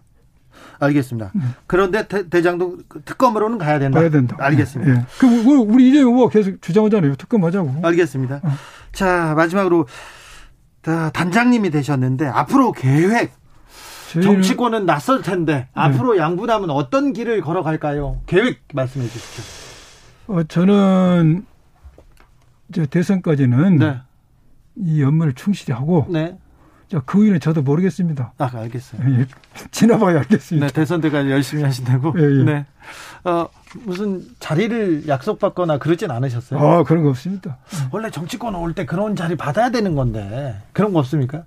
알겠습니다. 그런데 대장동 특검으로는 가야 된다. 가야 된다. 알겠습니다. 네. 네. 우리 이재명 후보가 계속 주장하잖아요. 특검하자고. 알겠습니다. 자, 마지막으로 단장님이 되셨는데 앞으로 계획. 정치권은 낯설 텐데 네. 앞으로 양부남은 어떤 길을 걸어갈까요? 계획 말씀해 주시죠. 저는 이제 대선까지는 네. 이 업무를 충실히 하고 네. 그 이유는 저도 모르겠습니다. 아, 알겠어요. 예, 지나봐야 알겠습니다. 네, 대선 때까지 열심히 하신다고? 예, 예. 네. 무슨 자리를 약속받거나 그러진 않으셨어요? 아, 그런 거 없습니다. 원래 정치권 올 때 그런 자리 받아야 되는 건데 그런 거 없습니까?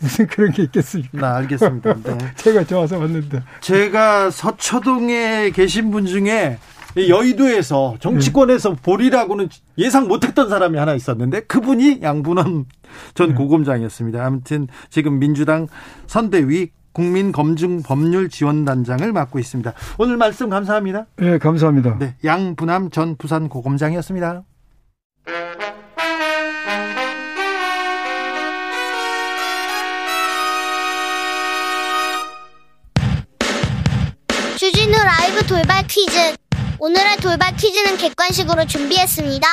무슨 그런 게 있겠습니까? 나 알겠습니다. 네. 제가 좋아서 왔는데. 제가 서초동에 계신 분 중에 여의도에서 정치권에서 네. 보리라고는 예상 못했던 사람이 하나 있었는데 그분이 양부남 전 네. 고검장이었습니다. 아무튼 지금 민주당 선대위 국민검증법률지원단장을 맡고 있습니다. 오늘 말씀 감사합니다. 네, 감사합니다. 네, 양부남 전 부산 고검장이었습니다. 주진우 라이브 돌발 퀴즈. 오늘의 돌발 퀴즈는 객관식으로 준비했습니다.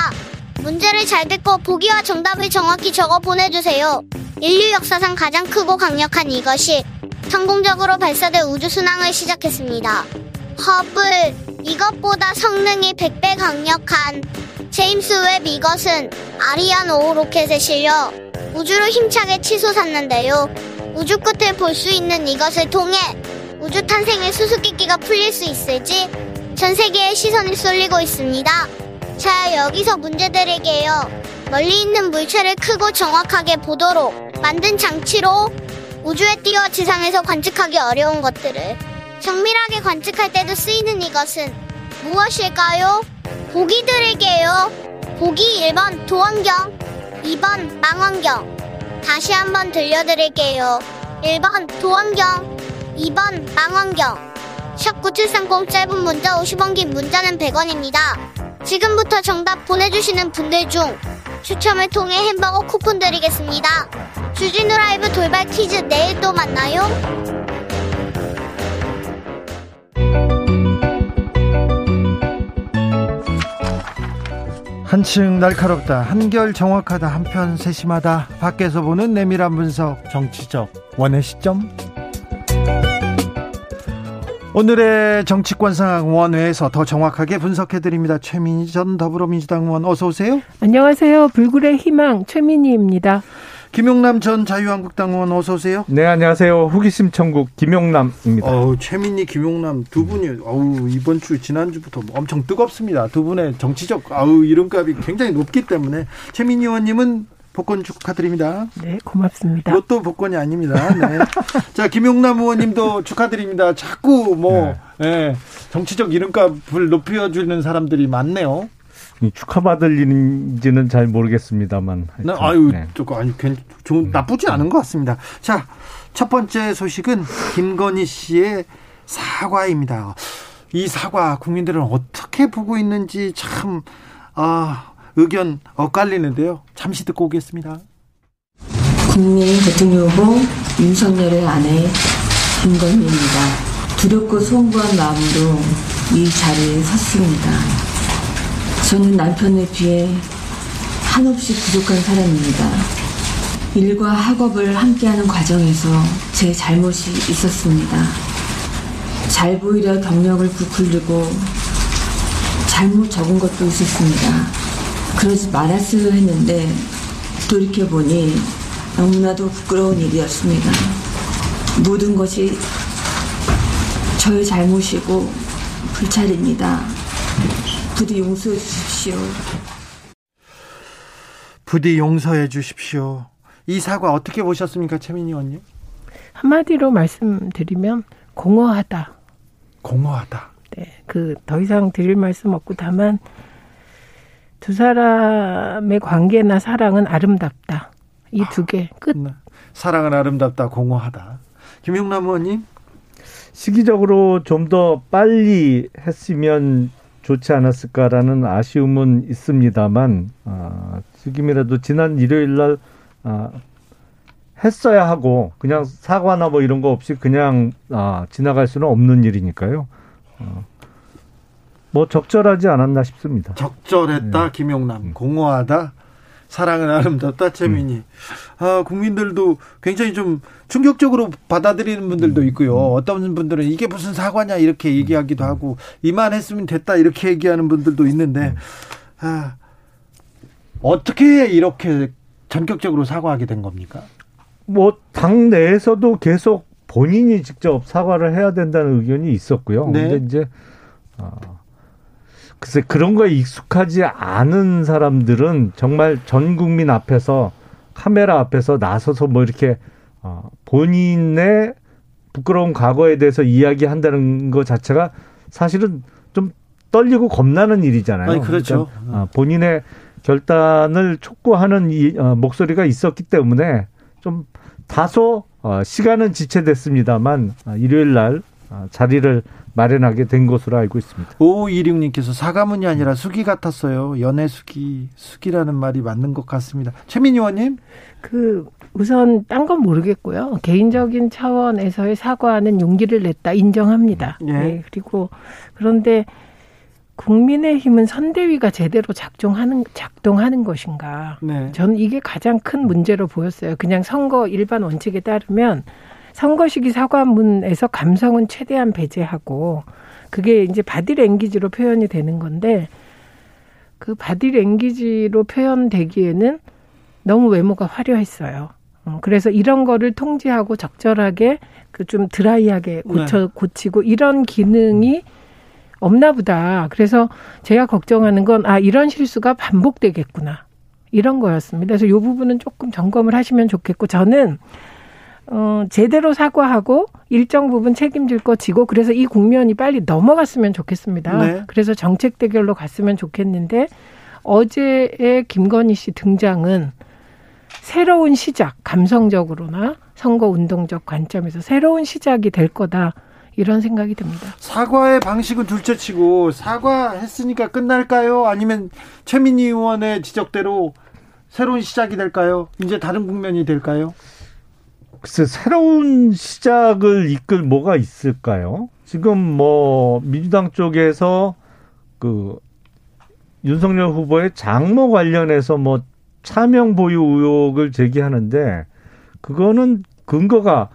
문제를 잘 듣고 보기와 정답을 정확히 적어 보내주세요. 인류 역사상 가장 크고 강력한 이것이 성공적으로 발사돼 우주순항을 시작했습니다. 허블, 이것보다 성능이 100배 강력한 제임스 웹 이것은 아리안 5 로켓에 실려 우주로 힘차게 치솟았는데요. 우주 끝을 볼 수 있는 이것을 통해 우주 탄생의 수수께끼가 풀릴 수 있을지 전 세계의 시선이 쏠리고 있습니다. 자, 여기서 문제 드릴게요. 멀리 있는 물체를 크고 정확하게 보도록 만든 장치로 우주에 띄워 지상에서 관측하기 어려운 것들을 정밀하게 관측할 때도 쓰이는 이것은 무엇일까요? 보기 드릴게요. 보기 1번 도원경, 2번 망원경. 다시 한번 들려드릴게요. 1번 도원경, 2번 망원경. 샵9730 짧은 문자 50원, 긴 문자는 100원입니다. 지금부터 정답 보내주시는 분들 중 추첨을 통해 햄버거 쿠폰 드리겠습니다. 주진우 라이브 돌발 퀴즈 내일 또 만나요. 한층 날카롭다, 한결 정확하다, 한편 세심하다. 밖에서 보는 내밀한 분석, 정치적 원의 시점. 오늘의 정치권 상황 원회에서 더 정확하게 분석해드립니다. 최민희 전 더불어민주당 의원 어서 오세요. 안녕하세요. 불굴의 희망 최민희입니다. 김용남 전 자유한국당 의원 어서 오세요. 네, 안녕하세요. 후기심 천국 김용남입니다. 최민희, 김용남 두 분이 이번 주 지난주부터 엄청 뜨겁습니다. 두 분의 정치적 이름값이 굉장히 높기 때문에 최민희 의원님은 복권 축하드립니다. 네, 고맙습니다. 로또 복권이 아닙니다. 네. 자, 김용남 의원님도 축하드립니다. 자꾸 네, 정치적 이름값을 높여주는 사람들이 많네요. 축하받을 일인지는 잘 모르겠습니다만. 하여튼, 네. 나쁘지 않은 것 같습니다. 자, 첫 번째 소식은 김건희 씨의 사과입니다. 이 사과 국민들은 어떻게 보고 있는지 참 의견 엇갈리는데요. 잠시 듣고 오겠습니다. 국민의힘 대통령 후보 윤석열의 아내 김건희입니다. 두렵고 송구한 마음으로 이 자리에 섰습니다. 저는 남편에 비해 한없이 부족한 사람입니다. 일과 학업을 함께하는 과정에서 제 잘못이 있었습니다. 잘 보이려 경력을 부풀리고 잘못 적은 것도 있었습니다. 그러지 말았으려 했는데 돌이켜보니 너무나도 부끄러운 일이었습니다. 모든 것이 저의 잘못이고 불찰입니다. 부디 용서해 주십시오. 부디 용서해 주십시오. 이 사과 어떻게 보셨습니까, 최민희 언니? 한마디로 말씀드리면 공허하다. 공허하다. 네, 그 더 이상 드릴 말씀 없고 다만 두 사람의 관계나 사랑은 아름답다. 이 두 개 끝. 사랑은 아름답다, 공허하다. 김용남 의원님? 시기적으로 좀 더 빨리 했으면 좋지 않았을까라는 아쉬움은 있습니다만 지금이라도 지난 일요일 날 했어야 하고 그냥 사과나 뭐 이런 거 없이 그냥 지나갈 수는 없는 일이니까요. 뭐 적절하지 않았나 싶습니다. 적절했다. 네. 김용남. 공허하다. 사랑은 아름답다. 최민희. 국민들도 굉장히 좀 충격적으로 받아들이는 분들도 있고요. 어떤 분들은 이게 무슨 사과냐 이렇게 얘기하기도 하고 이만했으면 됐다 이렇게 얘기하는 분들도 있는데 어떻게 이렇게 전격적으로 사과하게 된 겁니까? 뭐 당 내에서도 계속 본인이 직접 사과를 해야 된다는 의견이 있었고요. 네. 근데 이제 글쎄 그런 거에 익숙하지 않은 사람들은 정말 전 국민 앞에서 카메라 앞에서 나서서 뭐 이렇게 본인의 부끄러운 과거에 대해서 이야기한다는 거 자체가 사실은 좀 떨리고 겁나는 일이잖아요. 아니, 그렇죠. 그러니까 본인의 결단을 촉구하는 목소리가 있었기 때문에 좀 다소 시간은 지체됐습니다만 일요일 날 자리를 마련하게 된 것으로 알고 있습니다. 5526님께서 사과문이 아니라 수기 같았어요. 연애 수기, 수기라는 말이 맞는 것 같습니다. 최민희 의원님? 우선 딴 건 모르겠고요. 개인적인 차원에서의 사과는 용기를 냈다 인정합니다. 예. 네, 그리고 그런데 국민의힘은 선대위가 제대로 작동하는 것인가. 네. 저는 이게 가장 큰 문제로 보였어요. 그냥 선거 일반 원칙에 따르면 선거 시기 사과문에서 감성은 최대한 배제하고 그게 이제 바디랭귀지로 표현이 되는 건데 그 바디랭귀지로 표현되기에는 너무 외모가 화려했어요. 그래서 이런 거를 통제하고 적절하게 그 좀 드라이하게 고치고 이런 기능이 없나 보다. 그래서 제가 걱정하는 건 이런 실수가 반복되겠구나. 이런 거였습니다. 그래서 이 부분은 조금 점검을 하시면 좋겠고 저는 제대로 사과하고 일정 부분 책임질 거 지고 그래서 이 국면이 빨리 넘어갔으면 좋겠습니다. 네. 그래서 정책 대결로 갔으면 좋겠는데 어제의 김건희 씨 등장은 새로운 시작, 감성적으로나 선거운동적 관점에서 새로운 시작이 될 거다. 이런 생각이 듭니다. 사과의 방식은 둘째치고 사과했으니까 끝날까요? 아니면 최민희 의원의 지적대로 새로운 시작이 될까요? 이제 다른 국면이 될까요? 글쎄 새로운 시작을 이끌 뭐가 있을까요? 지금 뭐 민주당 쪽에서 그 윤석열 후보의 장모 관련해서 뭐 차명 보유 의혹을 제기하는데 그거는 근거가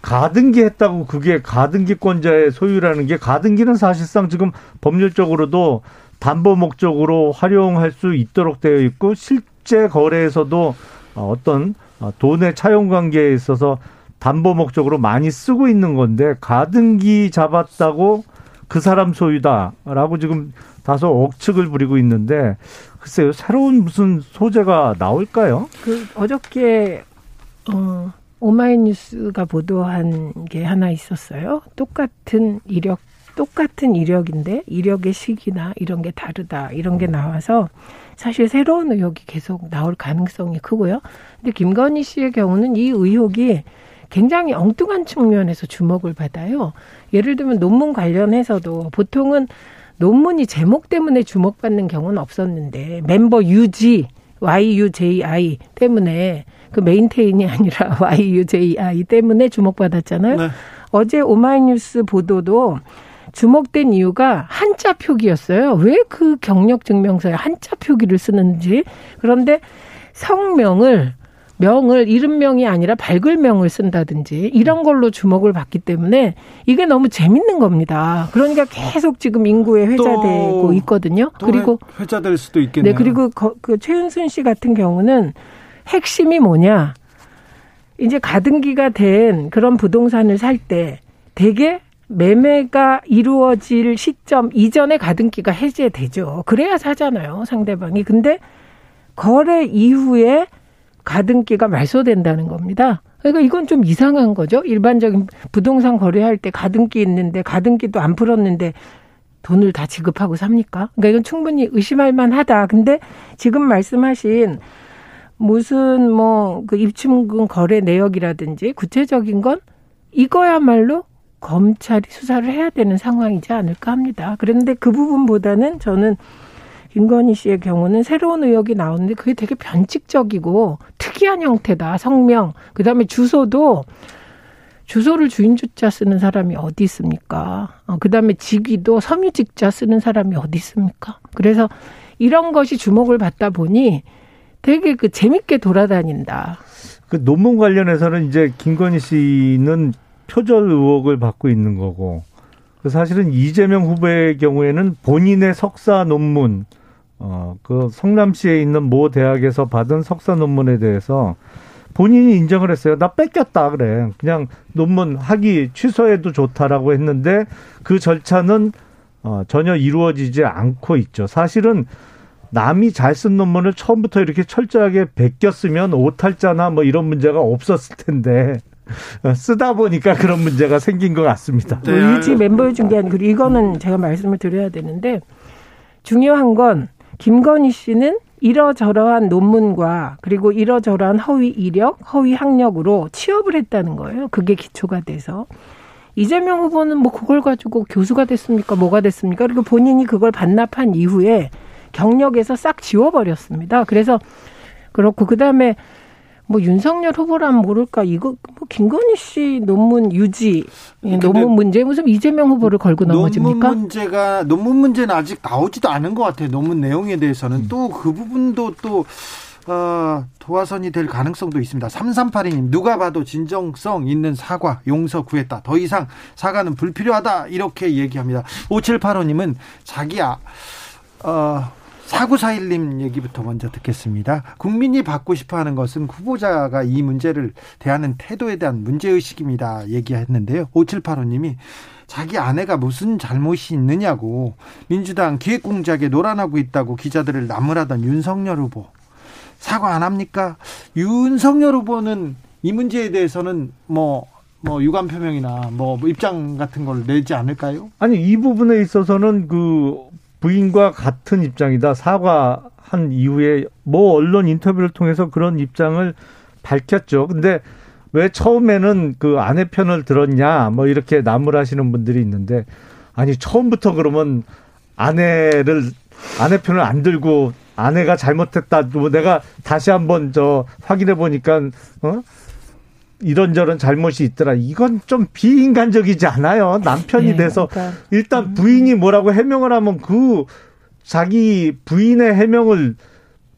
가등기 했다고 그게 가등기권자의 소유라는 게 가등기는 사실상 지금 법률적으로도 담보 목적으로 활용할 수 있도록 되어 있고 실제 거래에서도 어떤 돈의 차용 관계에 있어서 담보 목적으로 많이 쓰고 있는 건데 가등기 잡았다고 그 사람 소유다라고 지금 다소 억측을 부리고 있는데 글쎄요. 새로운 무슨 소재가 나올까요? 어저께 오마이뉴스가 보도한 게 하나 있었어요. 똑같은 이력인데 이력의 시기나 이런 게 다르다. 이런 게 나와서 사실 새로운 의혹이 계속 나올 가능성이 크고요. 근데 김건희 씨의 경우는 이 의혹이 굉장히 엉뚱한 측면에서 주목을 받아요. 예를 들면 논문 관련해서도 보통은 논문이 제목 때문에 주목받는 경우는 없었는데 멤버 유지, YUJI 때문에 그 메인테인이 아니라 YUJI 때문에 주목받았잖아요. 네. 어제 오마이뉴스 보도도 주목된 이유가 한자 표기였어요. 왜 그 경력 증명서에 한자 표기를 쓰는지. 그런데 성명을 명을 이름 명이 아니라 밝을 명을 쓴다든지 이런 걸로 주목을 받기 때문에 이게 너무 재밌는 겁니다. 그러니까 계속 지금 인구에 회자되고 있거든요. 그리고 회자될 수도 있겠네요. 네, 그리고 그 최윤순 씨 같은 경우는 핵심이 뭐냐? 이제 가등기가 된 그런 부동산을 살 때 되게 매매가 이루어질 시점 이전에 가등기가 해제되죠. 그래야 사잖아요, 상대방이. 근데 거래 이후에 가등기가 말소된다는 겁니다. 그러니까 이건 좀 이상한 거죠. 일반적인 부동산 거래할 때 가등기 있는데 가등기도 안 풀었는데 돈을 다 지급하고 삽니까? 그러니까 이건 충분히 의심할 만하다. 근데 지금 말씀하신 무슨 그 입출금 거래 내역이라든지 구체적인 건 이거야말로 검찰이 수사를 해야 되는 상황이지 않을까 합니다. 그런데 그 부분보다는 저는 김건희 씨의 경우는 새로운 의혹이 나오는데 그게 되게 변칙적이고 특이한 형태다. 성명, 그다음에 주소도 주소를 주인주자 쓰는 사람이 어디 있습니까? 그다음에 직위도 섬유직자 쓰는 사람이 어디 있습니까? 그래서 이런 것이 주목을 받다 보니 되게 그 재밌게 돌아다닌다. 그 논문 관련해서는 이제 김건희 씨는 표절 의혹을 받고 있는 거고, 사실은 이재명 후보의 경우에는 본인의 석사 논문, 그 성남시에 있는 모 대학에서 받은 석사 논문에 대해서 본인이 인정을 했어요. 나 뺏겼다 그래. 그냥 논문 학위 취소해도 좋다라고 했는데 그 절차는 전혀 이루어지지 않고 있죠. 사실은 남이 잘 쓴 논문을 처음부터 이렇게 철저하게 베꼈으면 오탈자나 뭐 이런 문제가 없었을 텐데 쓰다 보니까 그런 문제가 생긴 것 같습니다. 네. 일지 멤버의 중요한, 그리고 이거는 제가 말씀을 드려야 되는데, 중요한 건 김건희 씨는 이러저러한 논문과 그리고 이러저러한 허위 이력, 허위 학력으로 취업을 했다는 거예요. 그게 기초가 돼서. 이재명 후보는 그걸 가지고 교수가 됐습니까? 뭐가 됐습니까? 그리고 본인이 그걸 반납한 이후에 경력에서 싹 지워버렸습니다. 그래서 그렇고, 그다음에 윤석열 후보라면 모를까, 이거 김건희 씨 논문 유지, 논문 문제 무슨 이재명 후보를 걸고 넘어집니까? 논문 문제는 아직 나오지도 않은 것 같아요. 논문 내용에 대해서는 또 그 부분도 도화선이 될 가능성도 있습니다. 3382님, 누가 봐도 진정성 있는 사과, 용서 구했다. 더 이상 사과는 불필요하다. 이렇게 얘기합니다. 5785님은 자기야, 사구사일님 얘기부터 먼저 듣겠습니다. 국민이 받고 싶어하는 것은 후보자가 이 문제를 대하는 태도에 대한 문제의식입니다. 얘기했는데요. 5785님이 자기 아내가 무슨 잘못이 있느냐고 민주당 기획공작에 노란하고 있다고 기자들을 나무라던 윤석열 후보, 사과 안 합니까? 윤석열 후보는 이 문제에 대해서는 유감 표명이나 입장 같은 걸 내지 않을까요? 아니, 이 부분에 있어서는 부인과 같은 입장이다. 사과한 이후에 언론 인터뷰를 통해서 그런 입장을 밝혔죠. 근데 왜 처음에는 그 아내 편을 들었냐, 이렇게 나무라시는 분들이 있는데, 아니, 처음부터 그러면 아내 편을 안 들고 아내가 잘못했다, 내가 다시 한번 확인해 보니까, 이런저런 잘못이 있더라. 이건 좀 비인간적이지 않아요? 남편이 돼서 일단 부인이 뭐라고 해명을 하면 자기 부인의 해명을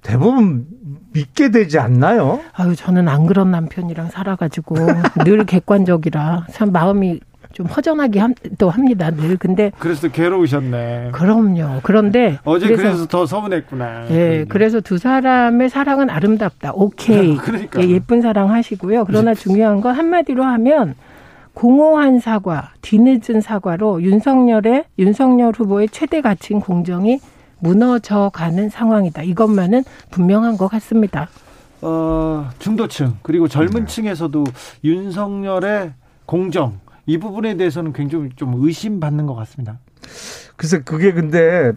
대부분 믿게 되지 않나요? 아유, 저는 안 그런 남편이랑 살아가지고 늘 객관적이라 참 마음이 좀 허전하게 또 합니다, 늘. 근데 그래서 괴로우셨네. 그럼요. 그런데 어제 그래서 더 서운했구나. 예, 그래서 두 사람의 사랑은 아름답다. 오케이. 그러니까. 예, 예쁜 사랑 하시고요. 그러나 중요한 건 한마디로 하면 공허한 사과, 뒤늦은 사과로 윤석열 후보의 최대 가치인 공정이 무너져가는 상황이다. 이것만은 분명한 것 같습니다. 중도층 그리고 젊은 층에서도 윤석열의 공정, 이 부분에 대해서는 굉장히 좀 의심받는 것 같습니다. 글쎄, 그게 근데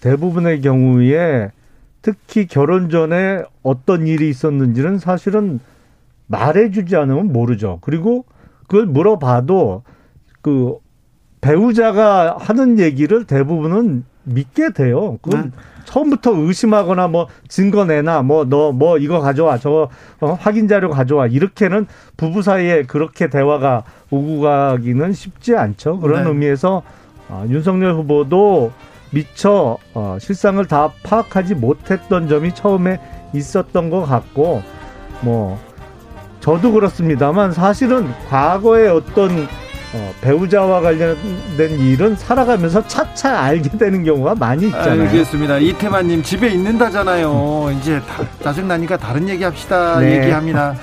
대부분의 경우에 특히 결혼 전에 어떤 일이 있었는지는 사실은 말해주지 않으면 모르죠. 그리고 그걸 물어봐도 배우자가 하는 얘기를 대부분은 믿게 돼요. 그건 처음부터 의심하거나 증거 내나 너 이거 가져와, 저거 확인 자료 가져와, 이렇게는 부부 사이에 그렇게 대화가 오고 가기는 쉽지 않죠. 그런 의미에서 윤석열 후보도 미처 실상을 다 파악하지 못했던 점이 처음에 있었던 것 같고, 뭐 저도 그렇습니다만 사실은 과거의 어떤 배우자와 관련된 일은 살아가면서 차차 알게 되는 경우가 많이 있잖아요. 알겠습니다. 이태만님 집에 있는다잖아요. 이제 짜증나니까 다른 얘기합시다. 네. 얘기합니다.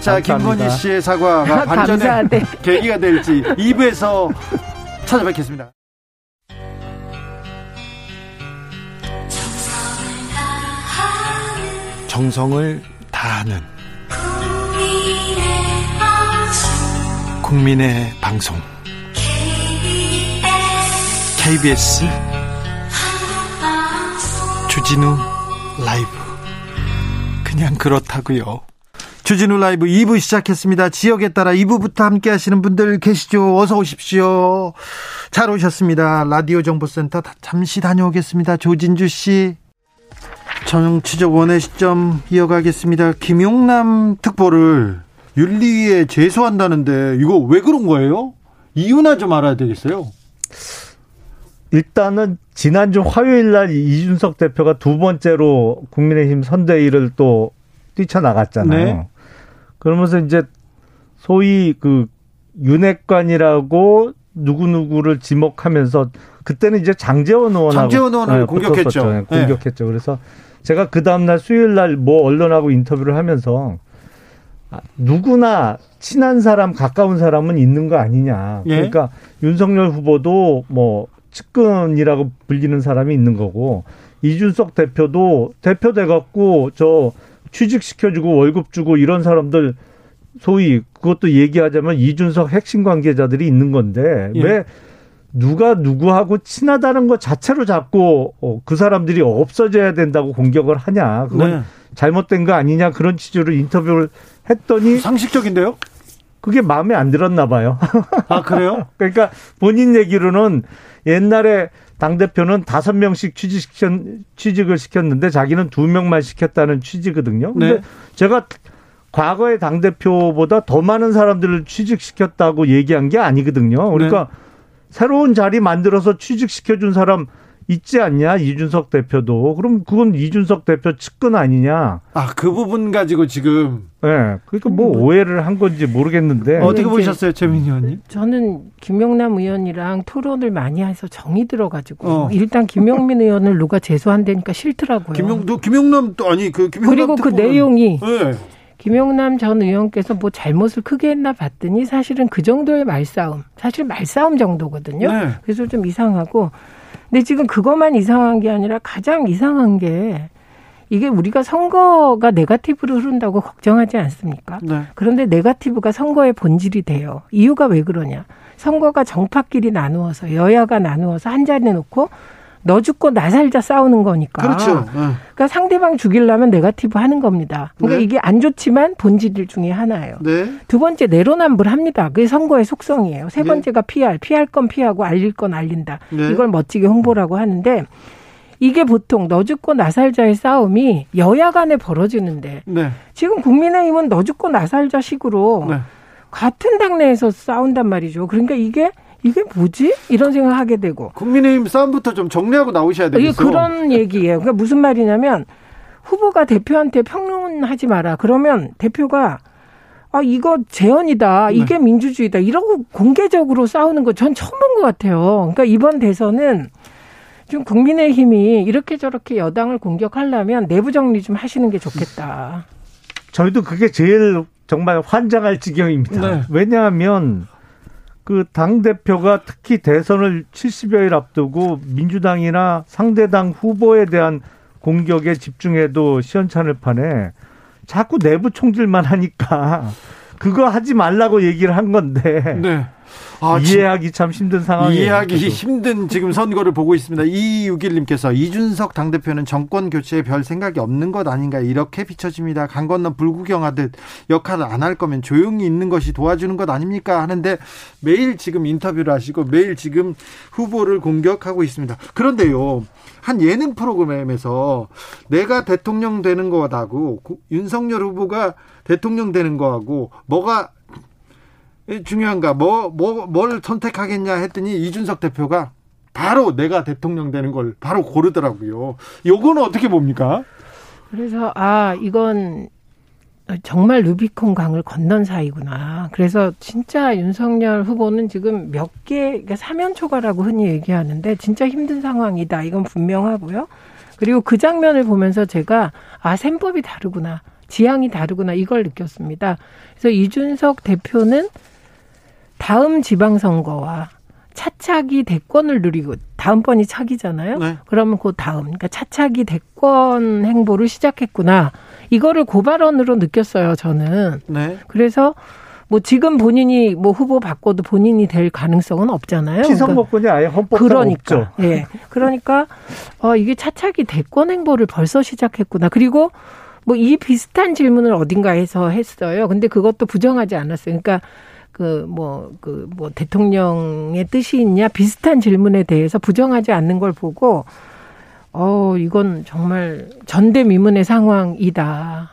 자, 김건희 씨의 사과가 반전의 계기가 될지 2부에서 찾아뵙겠습니다. 정성을 다하는 국민의 방송 KBS 주진우 라이브, 그냥 그렇다고요. 주진우 라이브 2부 시작했습니다. 지역에 따라 2부부터 함께 하시는 분들 계시죠. 어서 오십시오. 잘 오셨습니다. 라디오 정보센터 잠시 다녀오겠습니다. 조진주 씨. 정치적 원의 시점 이어가겠습니다. 김용남 특보를 윤리위에 제소한다는데 이거 왜 그런 거예요? 이유나 좀 알아야 되겠어요. 일단은 지난주 화요일 날 이준석 대표가 두 번째로 국민의힘 선대위를 또 뛰쳐나갔잖아요. 네. 그러면서 이제 소위 그 윤핵관이라고 누구누구를 지목하면서, 그때는 이제 장재원 의원을 공격했죠. 공격했죠. 네. 그래서 제가 그 다음날 수요일 날 뭐 언론하고 인터뷰를 하면서 누구나 친한 사람, 가까운 사람은 있는 거 아니냐. 그러니까 예? 윤석열 후보도 뭐 측근이라고 불리는 사람이 있는 거고, 이준석 대표도 대표 돼갖고 저 취직시켜주고 월급 주고 이런 사람들, 소위 그것도 얘기하자면 이준석 핵심 관계자들이 있는 건데, 예. 왜 누가 누구하고 친하다는 것 자체로 자꾸 그 사람들이 없어져야 된다고 공격을 하냐. 그건 네. 잘못된 거 아니냐. 그런 취지로 인터뷰를 했더니. 상식적인데요? 그게 마음에 안 들었나 봐요. 아, 그래요? 그러니까 본인 얘기로는 옛날에 당대표는 5명씩 취직을 시켰는데 자기는 2명만 시켰다는 취지거든요. 근데 네. 제가 과거의 당대표보다 더 많은 사람들을 취직시켰다고 얘기한 게 아니거든요. 그러니까 네. 새로운 자리 만들어서 취직시켜준 사람 있지 않냐, 이준석 대표도. 그럼 그건 이준석 대표 측근 아니냐. 아, 그 부분 가지고 지금. 예. 네, 그러니까 뭐 오해를 한 건지 모르겠는데. 어떻게 보셨어요, 최민희 의원님? 저는 김용남 의원이랑 토론을 많이 해서 정이 들어가지고 일단 김용민 의원을 누가 제소한다니까 싫더라고요. 그리고 그 내용이. 네. 김용남 전 의원께서 뭐 잘못을 크게 했나 봤더니 사실은 그 정도의 말싸움, 사실 말싸움 정도거든요. 네. 그래서 좀 이상하고. 근데 지금 그것만 이상한 게 아니라 가장 이상한 게, 이게 우리가 선거가 네거티브로 흐른다고 걱정하지 않습니까? 네. 그런데 네거티브가 선거의 본질이 돼요. 이유가 왜 그러냐. 선거가 정파끼리 나누어서, 여야가 나누어서 한 자리에 놓고 너 죽고 나 살자 싸우는 거니까. 그렇죠. 그러니까 상대방 죽이려면 네거티브 하는 겁니다. 그러니까 네. 이게 안 좋지만 본질 중에 하나예요. 네. 두 번째, 내로남불합니다. 그게 선거의 속성이에요. 세 번째가 네. 피할 건 피하고 알릴 건 알린다. 네. 이걸 멋지게 홍보라고 하는데, 이게 보통 너 죽고 나 살자의 싸움이 여야 간에 벌어지는데 네. 지금 국민의힘은 너 죽고 나 살자 식으로 네. 같은 당내에서 싸운단 말이죠. 그러니까 이게 뭐지? 이런 생각하게 되고. 국민의힘 싸움부터 좀 정리하고 나오셔야 되겠어요. 그런 얘기예요. 그러니까 무슨 말이냐면, 후보가 대표한테 평론하지 마라. 그러면 대표가 이거 재현이다. 이게 네. 민주주의다. 이러고 공개적으로 싸우는 거 전 처음 본 것 같아요. 그러니까 이번 대선은 좀 국민의힘이 이렇게 저렇게 여당을 공격하려면 내부 정리 좀 하시는 게 좋겠다. 저희도 그게 제일 정말 환장할 지경입니다. 네. 왜냐하면 그 당대표가 특히 대선을 70여일 앞두고 민주당이나 상대당 후보에 대한 공격에 집중해도 시원찮을 판에 자꾸 내부 총질만 하니까 그거 하지 말라고 얘기를 한 건데 네. 이해하기 참 힘든 상황이에요. 이해하기 힘든 지금 선거를 보고 있습니다. 2261님께서 이준석 당대표는 정권 교체에 별 생각이 없는 것 아닌가, 이렇게 비춰집니다. 강 건너 불구경하듯 역할을 안 할 거면 조용히 있는 것이 도와주는 것 아닙니까 하는데, 매일 지금 인터뷰를 하시고 매일 지금 후보를 공격하고 있습니다. 그런데요, 한 예능 프로그램에서 내가 대통령 되는 거하고 윤석열 후보가 대통령 되는 거하고 뭐가 중요한가, 뭘 선택하겠냐 했더니 이준석 대표가 바로 내가 대통령 되는 걸 바로 고르더라고요. 요거는 어떻게 봅니까? 그래서 이건 정말 루비콘 강을 건넌 사이구나. 그래서 진짜 윤석열 후보는 지금 몇 개, 그러니까 사면 초과라고 흔히 얘기하는데 진짜 힘든 상황이다. 이건 분명하고요. 그리고 그 장면을 보면서 제가 아, 셈법이 다르구나. 지향이 다르구나. 이걸 느꼈습니다. 그래서 이준석 대표는 다음 지방선거와 차차기 대권을 누리고 다음번이 차기잖아요. 네. 그러면 그 다음 그러니까 차차기 대권 행보를 시작했구나. 이거를 고발언으로 느꼈어요. 저는. 네. 그래서 뭐 지금 본인이 뭐 후보 바꿔도 본인이 될 가능성은 없잖아요. 피선거권이 그러니까. 아예 헌법상 그러니까. 없죠. 예. 그러니까 이게 차차기 대권 행보를 벌써 시작했구나. 그리고 뭐 이 비슷한 질문을 어딘가에서 했어요. 근데 그것도 부정하지 않았어요. 그러니까 그 대통령의 뜻이 있냐 비슷한 질문에 대해서 부정하지 않는 걸 보고 이건 정말 전대미문의 상황이다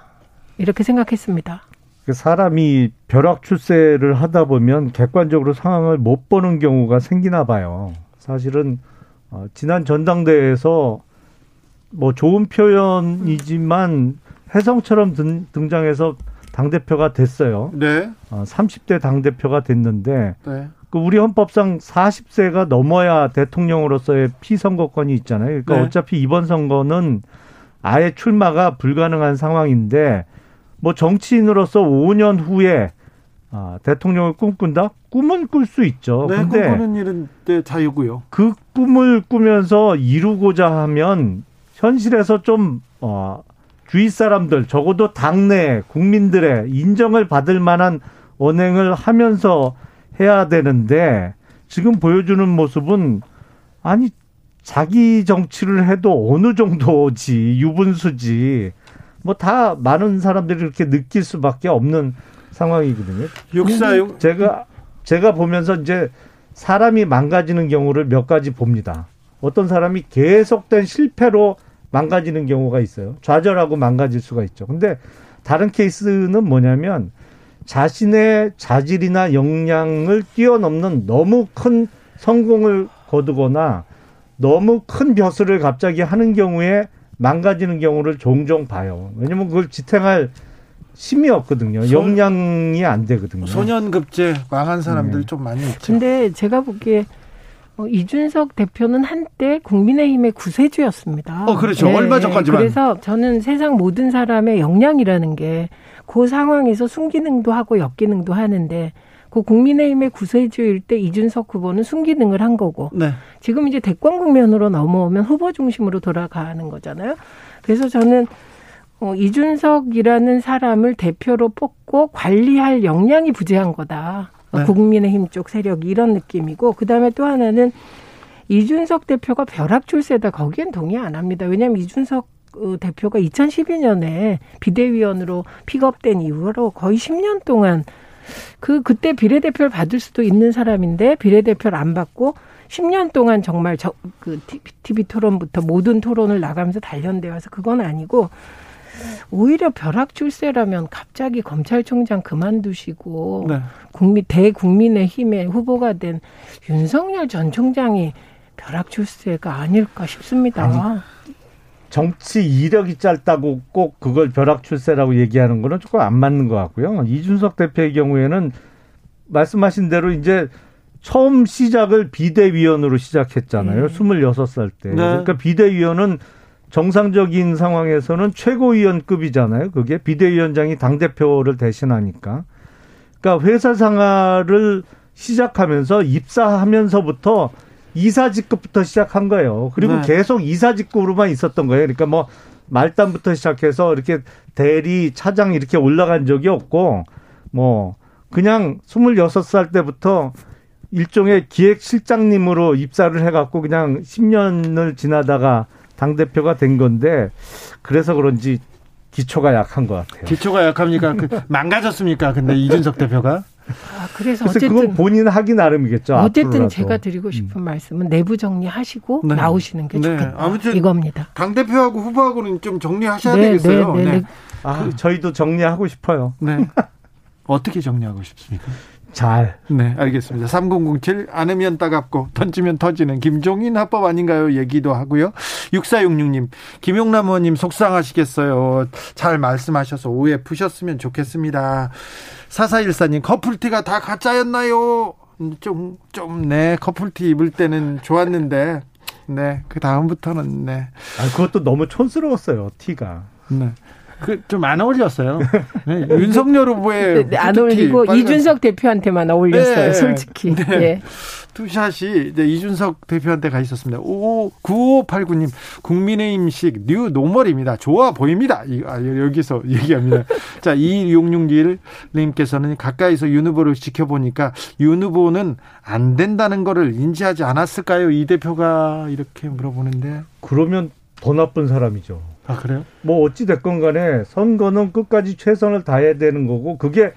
이렇게 생각했습니다. 사람이 벼락 출세를 하다 보면 객관적으로 상황을 못 보는 경우가 생기나 봐요. 사실은 지난 전당대회에서 뭐 좋은 표현이지만 혜성처럼 등장해서 당대표가 됐어요. 네. 30대 당대표가 됐는데 네. 우리 헌법상 40세가 넘어야 대통령으로서의 피선거권이 있잖아요. 그러니까 네. 어차피 이번 선거는 아예 출마가 불가능한 상황인데 뭐 정치인으로서 5년 후에 대통령을 꿈꾼다? 꿈은 꿀 수 있죠. 네, 꿈꾸는 일은 내 자유고요. 그 꿈을 꾸면서 이루고자 하면 현실에서 좀... 주위 사람들 적어도 당내 국민들의 인정을 받을 만한 언행을 하면서 해야 되는데 지금 보여주는 모습은 아니 자기 정치를 해도 어느 정도지 유분수지 뭐 다 많은 사람들이 이렇게 느낄 수밖에 없는 상황이거든요. 제가 보면서 이제 사람이 망가지는 경우를 몇 가지 봅니다. 어떤 사람이 계속된 실패로 망가지는 경우가 있어요. 좌절하고 망가질 수가 있죠. 근데 다른 케이스는 뭐냐면 자신의 자질이나 역량을 뛰어넘는 너무 큰 성공을 거두거나 너무 큰 벼슬을 갑자기 하는 경우에 망가지는 경우를 종종 봐요. 왜냐면 그걸 지탱할 힘이 없거든요. 역량이 안 되거든요. 소년급제 망한 사람들 좀 많이 있죠. 근데 제가 보기에 이준석 대표는 한때 국민의힘의 구세주였습니다. 그렇죠. 네. 얼마 전까지만. 그래서 저는 세상 모든 사람의 역량이라는 게 그 상황에서 순기능도 하고 역기능도 하는데 그 국민의힘의 구세주일 때 이준석 후보는 순기능을 한 거고 네. 지금 이제 대권 국면으로 넘어오면 후보 중심으로 돌아가는 거잖아요. 그래서 저는 이준석이라는 사람을 대표로 뽑고 관리할 역량이 부재한 거다. 네. 국민의힘 쪽 세력이 이런 느낌이고 그다음에 또 하나는 이준석 대표가 벼락 출세다. 거기엔 동의 안 합니다. 왜냐하면 이준석 대표가 2012년에 비대위원으로 픽업된 이후로 거의 10년 동안 그때 비례대표를 받을 수도 있는 사람인데 비례대표를 안 받고 10년 동안 정말 TV 토론부터 모든 토론을 나가면서 단련돼 와서 그건 아니고 오히려 벼락 출세라면 갑자기 검찰총장 그만두시고 네. 대국민의힘의 후보가 된 윤석열 전 총장이 벼락 출세가 아닐까 싶습니다. 아니, 정치 이력이 짧다고 꼭 그걸 벼락 출세라고 얘기하는 거는 조금 안 맞는 것 같고요. 이준석 대표의 경우에는 말씀하신 대로 이제 처음 시작을 비대위원으로 시작했잖아요. 26살 때. 네. 그러니까 비대위원은 정상적인 상황에서는 최고위원급이잖아요. 그게 비대위원장이 당대표를 대신하니까. 그러니까 회사 생활을 시작하면서 입사하면서부터 이사직급부터 시작한 거예요. 그리고 네. 계속 이사직급으로만 있었던 거예요. 그러니까 뭐 말단부터 시작해서 이렇게 대리, 차장 이렇게 올라간 적이 없고 뭐 그냥 26살 때부터 일종의 기획실장님으로 입사를 해갖고 그냥 10년을 지나다가 당대표가 된 건데 그래서 그런지 기초가 약한 것 같아요. 기초가 약합니까? 망가졌습니까? 근데 이준석 대표가? 그래서 어쨌든 그건 본인 하기 나름이겠죠. 어쨌든 앞으로라도. 제가 드리고 싶은 말씀은 내부 정리하시고 네. 나오시는 게 좋겠다. 아무튼 이겁니다. 당대표하고 후보하고는 좀 정리하셔야 되겠어요. 저희도 정리하고 싶어요. 네. 어떻게 정리하고 싶습니까? 잘. 네, 알겠습니다. 3007 안으면 따갑고 던지면 터지는 김종인 합법 아닌가요? 얘기도 하고요. 6466님, 김용남 의원님 속상하시겠어요. 잘 말씀하셔서 오해 푸셨으면 좋겠습니다. 4414님, 커플티가 다 가짜였나요? 네, 커플티 입을 때는 좋았는데, 네, 그 다음부터는, 네. 아, 그것도 너무 촌스러웠어요, 티가. 네. 그 좀 안 어울렸어요. 네, 윤석열 후보에 안 어울리고 빨간... 이준석 대표한테만 어울렸어요. 네, 솔직히. 네. 네. 투샷이 이제 이준석 대표한테 가 있었습니다. 9589님 국민의힘식 뉴 노멀입니다. 좋아 보입니다. 여기서 얘기합니다. 자, 2661님께서는 가까이서 윤 후보를 지켜보니까 윤 후보는 안 된다는 거를 인지하지 않았을까요? 이 대표가 이렇게 물어보는데. 그러면 더 나쁜 사람이죠. 아, 그래요? 뭐 어찌됐건 간에 선거는 끝까지 최선을 다해야 되는 거고, 그게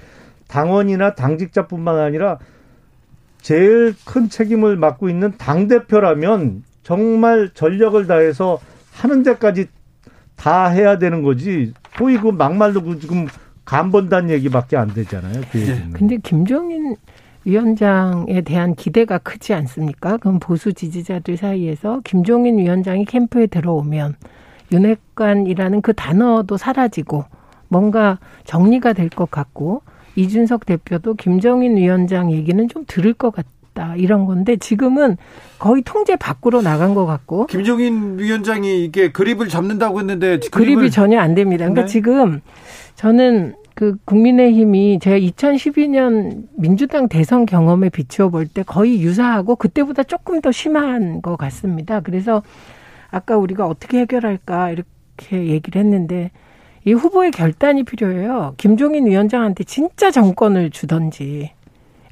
당원이나 당직자뿐만 아니라 제일 큰 책임을 맡고 있는 당대표라면 정말 전력을 다해서 하는 데까지 다 해야 되는 거지, 소위 그 막말로 지금 간 본다는 얘기밖에 안 되잖아요. 그 얘기는. 근데 김종인 위원장에 대한 기대가 크지 않습니까? 그럼 보수 지지자들 사이에서 김종인 위원장이 캠프에 들어오면 윤핵관이라는 그 단어도 사라지고 뭔가 정리가 될 것 같고, 이준석 대표도 김종인 위원장 얘기는 좀 들을 것 같다, 이런 건데, 지금은 거의 통제 밖으로 나간 것 같고. 김종인 위원장이 이게 그립을 잡는다고 했는데 그립이 전혀 안 됩니다. 그러니까 네. 지금 저는 그 국민의힘이 제가 2012년 민주당 대선 경험에 비추어 볼 때 거의 유사하고 그때보다 조금 더 심한 것 같습니다. 그래서 아까 우리가 어떻게 해결할까 이렇게 얘기를 했는데 이 후보의 결단이 필요해요. 김종인 위원장한테 진짜 정권을 주든지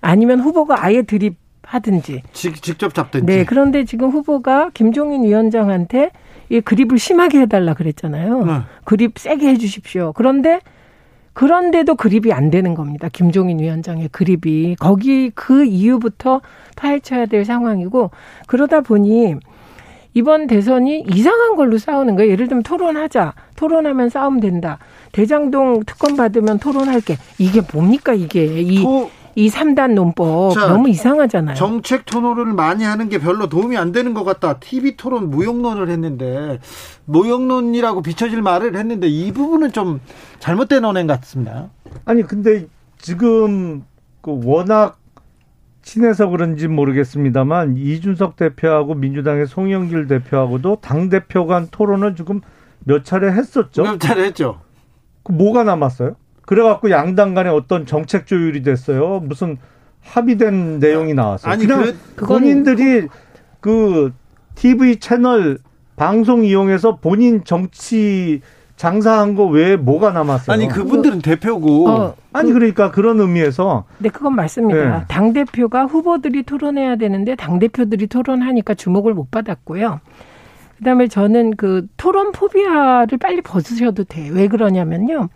아니면 후보가 아예 드립하든지. 직접 잡든지. 네. 그런데 지금 후보가 김종인 위원장한테 이 그립을 심하게 해달라 그랬잖아요. 네. 그립 세게 해 주십시오. 그런데도 그립이 안 되는 겁니다. 김종인 위원장의 그립이. 거기 그 이유부터 파헤쳐야 될 상황이고, 그러다 보니 이번 대선이 이상한 걸로 싸우는 거예요. 예를 들면 토론하자. 토론하면 싸움 된다. 대장동 특검 받으면 토론할게. 이게 뭡니까 이게. 이 3단 논법. 자, 너무 이상하잖아요. 정책 토론을 많이 하는 게 별로 도움이 안 되는 것 같다. TV 토론 무용론을 했는데, 무용론이라고 비춰질 말을 했는데 이 부분은 좀 잘못된 언행 같습니다. 아니 근데 지금 그 워낙 친해서 그런지 모르겠습니다만 이준석 대표하고 민주당의 송영길 대표하고도 당대표 간 토론을 지금 몇 차례 했었죠. 몇 차례 했죠. 그 뭐가 남았어요? 그래갖고 양당 간에 어떤 정책 조율이 됐어요. 무슨 합의된 내용이 나왔어요. 아니, 그냥 본인들이 그 TV 채널 방송 이용해서 본인 정치 장사한 거 외에 뭐가 남았어요? 아니 그분들은 대표고. 아니 그러니까 그런 의미에서. 네, 그건 맞습니다. 네. 당대표가 후보들이 토론해야 되는데 당대표들이 토론하니까 주목을 못 받았고요. 그다음에 저는 그 토론 포비아를 빨리 벗으셔도 돼요. 왜 그러냐면요.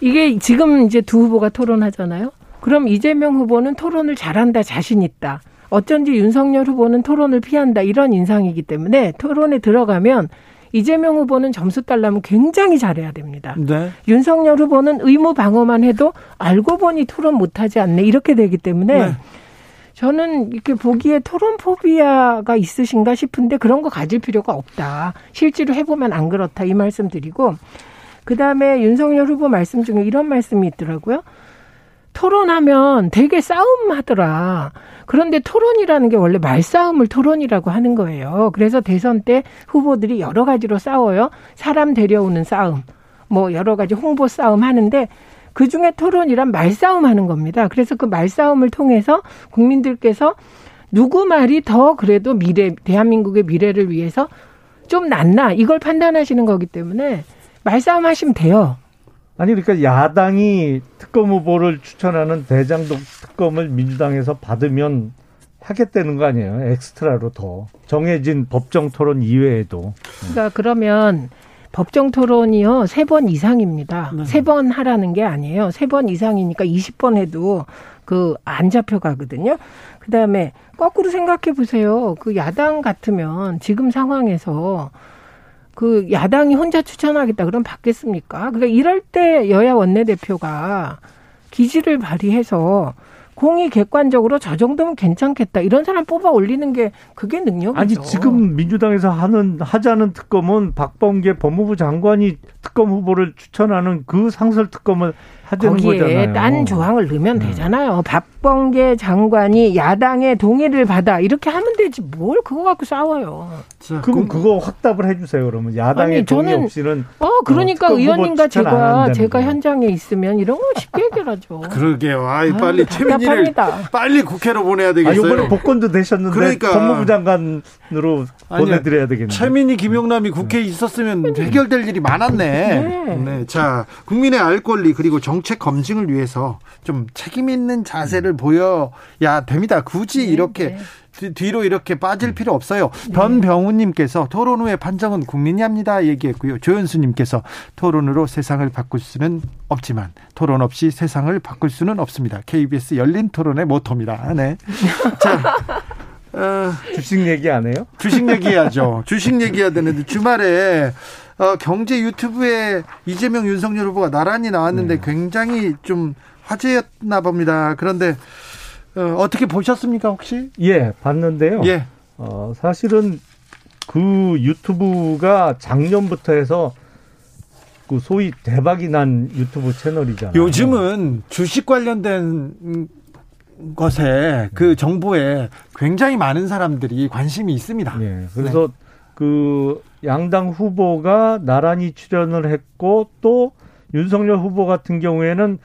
이게 지금 이제 두 후보가 토론하잖아요. 그럼 이재명 후보는 토론을 잘한다, 자신 있다. 어쩐지 윤석열 후보는 토론을 피한다, 이런 인상이기 때문에 토론에 들어가면 이재명 후보는 점수 달라면 굉장히 잘해야 됩니다. 네. 윤석열 후보는 의무 방어만 해도 알고 보니 토론 못하지 않네, 이렇게 되기 때문에 네. 저는 이렇게 보기에 토론 포비아가 있으신가 싶은데 그런 거 가질 필요가 없다. 실제로 해보면 안 그렇다, 이 말씀 드리고, 그다음에 윤석열 후보 말씀 중에 이런 말씀이 있더라고요. 토론하면 되게 싸움하더라. 그런데 토론이라는 게 원래 말싸움을 토론이라고 하는 거예요. 그래서 대선 때 후보들이 여러 가지로 싸워요. 사람 데려오는 싸움, 뭐 여러 가지 홍보 싸움 하는데 그중에 토론이란 말싸움 하는 겁니다. 그래서 그 말싸움을 통해서 국민들께서 누구 말이 더 그래도 미래, 대한민국의 미래를 위해서 좀 낫나, 이걸 판단하시는 거기 때문에 말싸움 하시면 돼요. 아니 그러니까 야당이 특검 후보를 추천하는 대장동 특검을 민주당에서 받으면 하겠다는 거 아니에요? 엑스트라로 더 정해진 법정 토론 이외에도. 그러니까 그러면 법정 토론이요 3번 이상입니다. 네. 3번 하라는 게 아니에요. 3번 이상이니까 20번 해도 그 안 잡혀가거든요. 그다음에 거꾸로 생각해 보세요. 그 야당 같으면 지금 상황에서 그 야당이 혼자 추천하겠다 그러면 받겠습니까? 그러니까 이럴 때 여야 원내대표가 기지를 발휘해서 공이 객관적으로 저 정도면 괜찮겠다 이런 사람 뽑아 올리는 게 그게 능력이죠. 아니 지금 민주당에서 하자는 특검은 박범계 법무부 장관이 특검 후보를 추천하는 그 상설 특검을 하자는 거잖아요. 거기에 딴 조항을 넣으면 되잖아요. 박범계 장관이 야당의 동의를 받아 이렇게 하면 되지 뭘 그거 갖고 싸워요. 자, 그럼 그거 확답을 해주세요. 그러면 야당의 아니, 동의 저는, 없이는 그러니까 의원님과 제가 현장에 있으면 이런 거 쉽게 해결하죠. 그러게요. 아이 빨리 최민희를 빨리 국회로 보내야 되겠어요. 이번에 복권도 되셨는데 그러니까. 법무부 장관으로 보내드려야 되겠네요. 최민희 김용남이 국회에 있었으면 해결될 일이 많았네. 네. 자, 국민의 알 권리 그리고 정책 검증을 위해서 좀 책임 있는 자세를 보여야 됩니다. 굳이 이렇게 뒤로 이렇게 빠질 필요 없어요. 변병우님께서 토론 후에 판정은 국민이 합니다 얘기했고요. 조연수님께서 토론으로 세상을 바꿀 수는 없지만 토론 없이 세상을 바꿀 수는 없습니다. KBS 열린 토론의 모토입니다. 네. 자, 주식 얘기 안 해요? 주식 얘기하죠. 주식 얘기해야 되는데 주말에 경제 유튜브에 이재명 윤석열 후보가 나란히 나왔는데 굉장히 좀 화제였나 봅니다. 그런데 어떻게 보셨습니까 혹시? 예, 봤는데요. 예. 사실은 그 유튜브가 작년부터 해서 그 소위 대박이 난 유튜브 채널이잖아요. 요즘은 주식 관련된 것에 그 정보에 굉장히 많은 사람들이 관심이 있습니다. 예, 그래서 그 양당 후보가 나란히 출연을 했고 또 윤석열 후보 같은 경우에는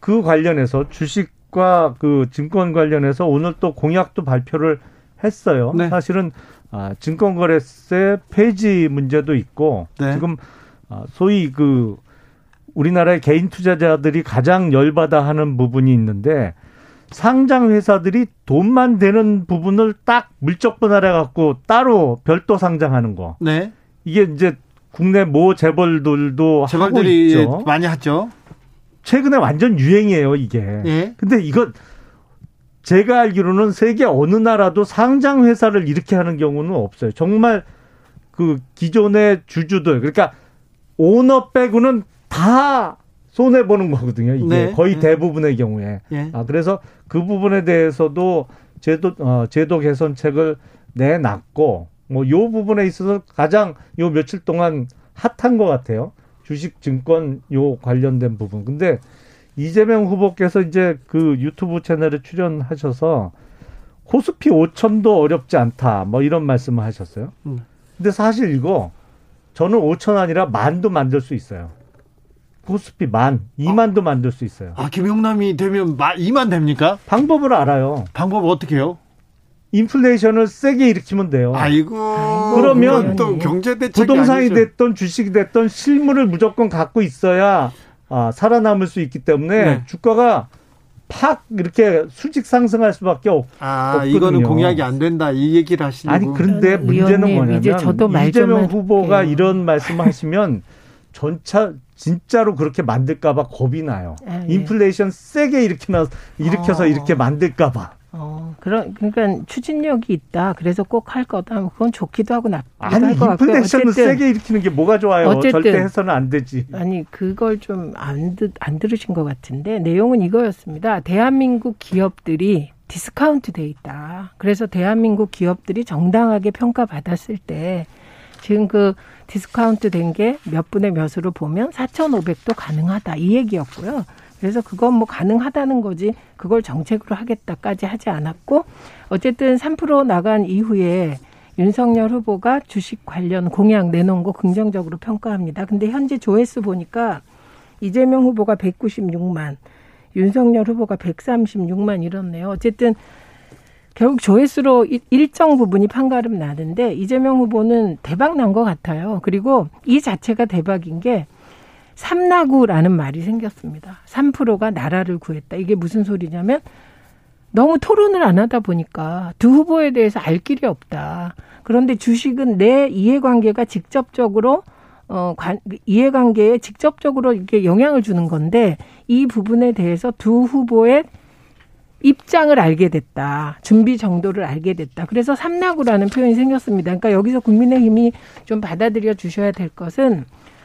그 관련해서 주식 그 증권 관련해서 오늘 또 공약도 발표를 했어요. 네. 사실은 증권거래세 폐지 문제도 있고 지금 소위 그 우리나라의 개인 투자자들이 가장 열받아 하는 부분이 있는데 상장 회사들이 돈만 되는 부분을 딱 물적 분할해 갖고 따로 별도 상장하는 거. 네. 이게 이제 국내 모 재벌들도 하고 있죠. 많이 하죠. 최근에 완전 유행이에요, 이게. 예? 근데 이거 제가 알기로는 세계 어느 나라도 상장 회사를 이렇게 하는 경우는 없어요. 정말 그 기존의 주주들, 그러니까 오너 빼고는 다 손해 보는 거거든요, 이게. 네. 거의 대부분의 경우에. 예. 그래서 그 부분에 대해서도 제도 개선책을 내놨고 뭐 요 부분에 있어서 가장 요 며칠 동안 핫한 것 같아요. 주식 증권 요 관련된 부분. 근데 이재명 후보께서 이제 그 유튜브 채널에 출연하셔서 코스피 5,000도 어렵지 않다. 뭐 이런 말씀을 하셨어요. 근데 사실 이거 저는 5,000 아니라 만도 만들 수 있어요. 코스피 2만도 만들 수 있어요. 김용남이 되면 2만 됩니까? 방법을 알아요. 방법 어떻게 해요? 인플레이션을 세게 일으키면 돼요. 그러면 또 경제 대책이 부동산이 아니죠. 됐던 주식이 됐던 실물을 무조건 갖고 있어야 살아남을 수 있기 때문에 주가가 팍 이렇게 수직 상승할 수밖에 없거든요. 이거는 공약이 안 된다 이 얘기를 하시려고. 아니 그런데 문제는 뭐냐면 이제 저도 이재명 후보가 할게요. 이런 말씀을 하시면 진짜로 그렇게 만들까 봐 겁이 나요. 인플레이션 세게 일으켜서 이렇게 만들까 봐. 그러니까 추진력이 있다. 그래서 꼭 할 거다. 그건 좋기도 하고 나쁘기도 할 것 같고요. 인플레이션을 세게 일으키는 게 뭐가 좋아요? 절대 해서는 안 되지. 아니 그걸 좀 안 들으신 것 같은데 내용은 이거였습니다. 대한민국 기업들이 디스카운트 돼 있다. 그래서 대한민국 기업들이 정당하게 평가받았을 때 지금 그 디스카운트 된 게 몇 분의 몇으로 보면 4,500도 가능하다. 이 얘기였고요. 그래서 그건 뭐 가능하다는 거지 그걸 정책으로 하겠다까지 하지 않았고 어쨌든 3% 나간 이후에 윤석열 후보가 주식 관련 공약 내놓은 거 긍정적으로 평가합니다. 근데 현재 조회수 보니까 이재명 후보가 196만, 윤석열 후보가 136만 이렇네요. 어쨌든 결국 조회수로 일정 부분이 판가름 나는데 이재명 후보는 대박 난 것 같아요. 그리고 이 자체가 대박인 게 삼나구라는 말이 생겼습니다. 3%가 나라를 구했다. 이게 무슨 소리냐면 너무 토론을 안 하다 보니까 두 후보에 대해서 알 길이 없다. 그런데 주식은 내 이해관계가 직접적으로 이해관계에 직접적으로 이렇게 영향을 주는 건데 이 부분에 대해서 두 후보의 입장을 알게 됐다. 준비 정도를 알게 됐다. 그래서 삼나구라는 표현이 생겼습니다. 그러니까 여기서 국민의힘이 좀 받아들여 주셔야 될 것은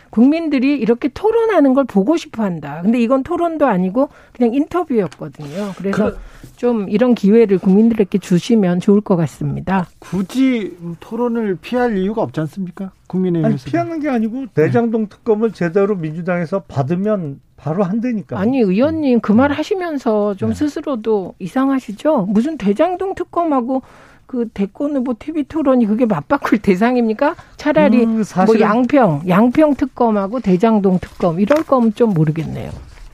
국민들이 이렇게 토론하는 걸 보고 싶어한다. 근데 이건 토론도 아니고 그냥 인터뷰였거든요. 그래서 좀 이런 기회를 국민들에게 주시면 좋을 것 같습니다. 굳이 토론을 피할 이유가 없지 않습니까? 국민의힘에서. 피하는 게 아니고 대장동 특검을 제대로 민주당에서 받으면 바로 한다니까. 아니 의원님 그 말 하시면서 좀 스스로도 이상하시죠? 무슨 대장동 특검하고 그 대권 후보 TV 토론이 그게 맞바꿀 대상입니까? 차라리 뭐 양평 특검하고 대장동 특검 이럴 거면 좀 모르겠네요.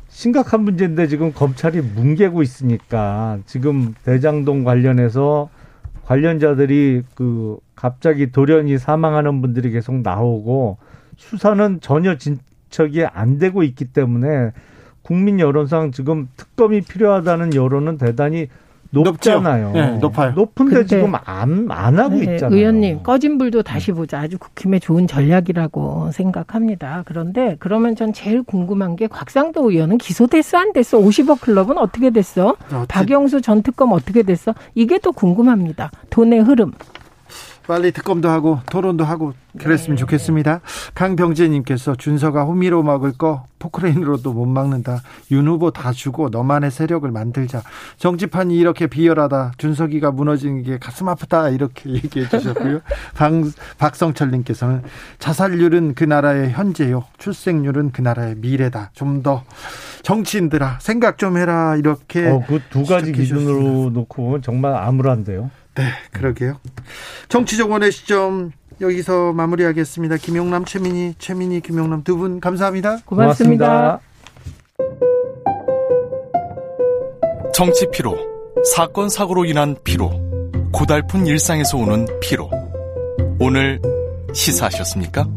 심각한 문제인데 지금 검찰이 뭉개고 있으니까 지금 대장동 관련해서 관련자들이 그 갑자기 돌연히 사망하는 분들이 계속 나오고 수사는 전혀 진척이 안 되고 있기 때문에 국민 여론상 지금 특검이 필요하다는 여론은 대단히 높잖아요. 네, 높아요. 높은데 지금 안 하고 있잖아요. 의원님, 꺼진 불도 다시 보자. 아주 국힘의 좋은 전략이라고 생각합니다. 그런데 그러면 전 제일 궁금한 게 곽상도 의원은 기소됐어 안 됐어? 50억 클럽은 어떻게 됐어? 박영수 전 특검 어떻게 됐어? 이게 또 궁금합니다. 돈의 흐름. 빨리 특검도 하고 토론도 하고 그랬으면 좋겠습니다. 강병재님께서 준서가 호미로 막을 거 포크레인으로도 못 막는다. 윤 후보 다 주고 너만의 세력을 만들자. 정치판이 이렇게 비열하다. 준석이가 무너지는 게 가슴 아프다. 이렇게 얘기해 주셨고요. 박성철님께서는 자살률은 그 나라의 현재요. 출생률은 그 나라의 미래다. 좀 더 정치인들아 생각 좀 해라. 이렇게 그 두 가지 기준으로 주셨습니다. 놓고 정말 암울한데요. 네, 그러게요. 정치정원의 시점 여기서 마무리하겠습니다. 김용남, 최민희, 김용남 두 분 감사합니다. 고맙습니다. 정치 피로, 사건 사고로 인한 피로, 고달픈 일상에서 오는 피로. 오늘 시사하셨습니까?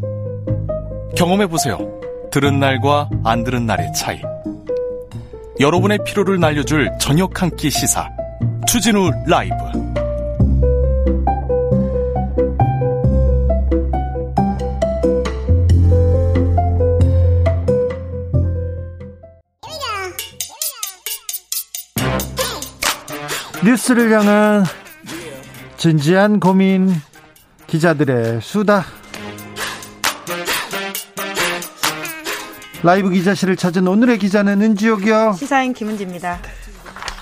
경험해보세요. 들은 날과 안 들은 날의 차이. 여러분의 피로를 날려줄 저녁 한 끼 시사. 주진우 라이브. 뉴스를 향한 진지한 고민, 기자들의 수다. 라이브 기자실을 찾은 오늘의 기자는 은지옥이요. 시사인 김은지입니다.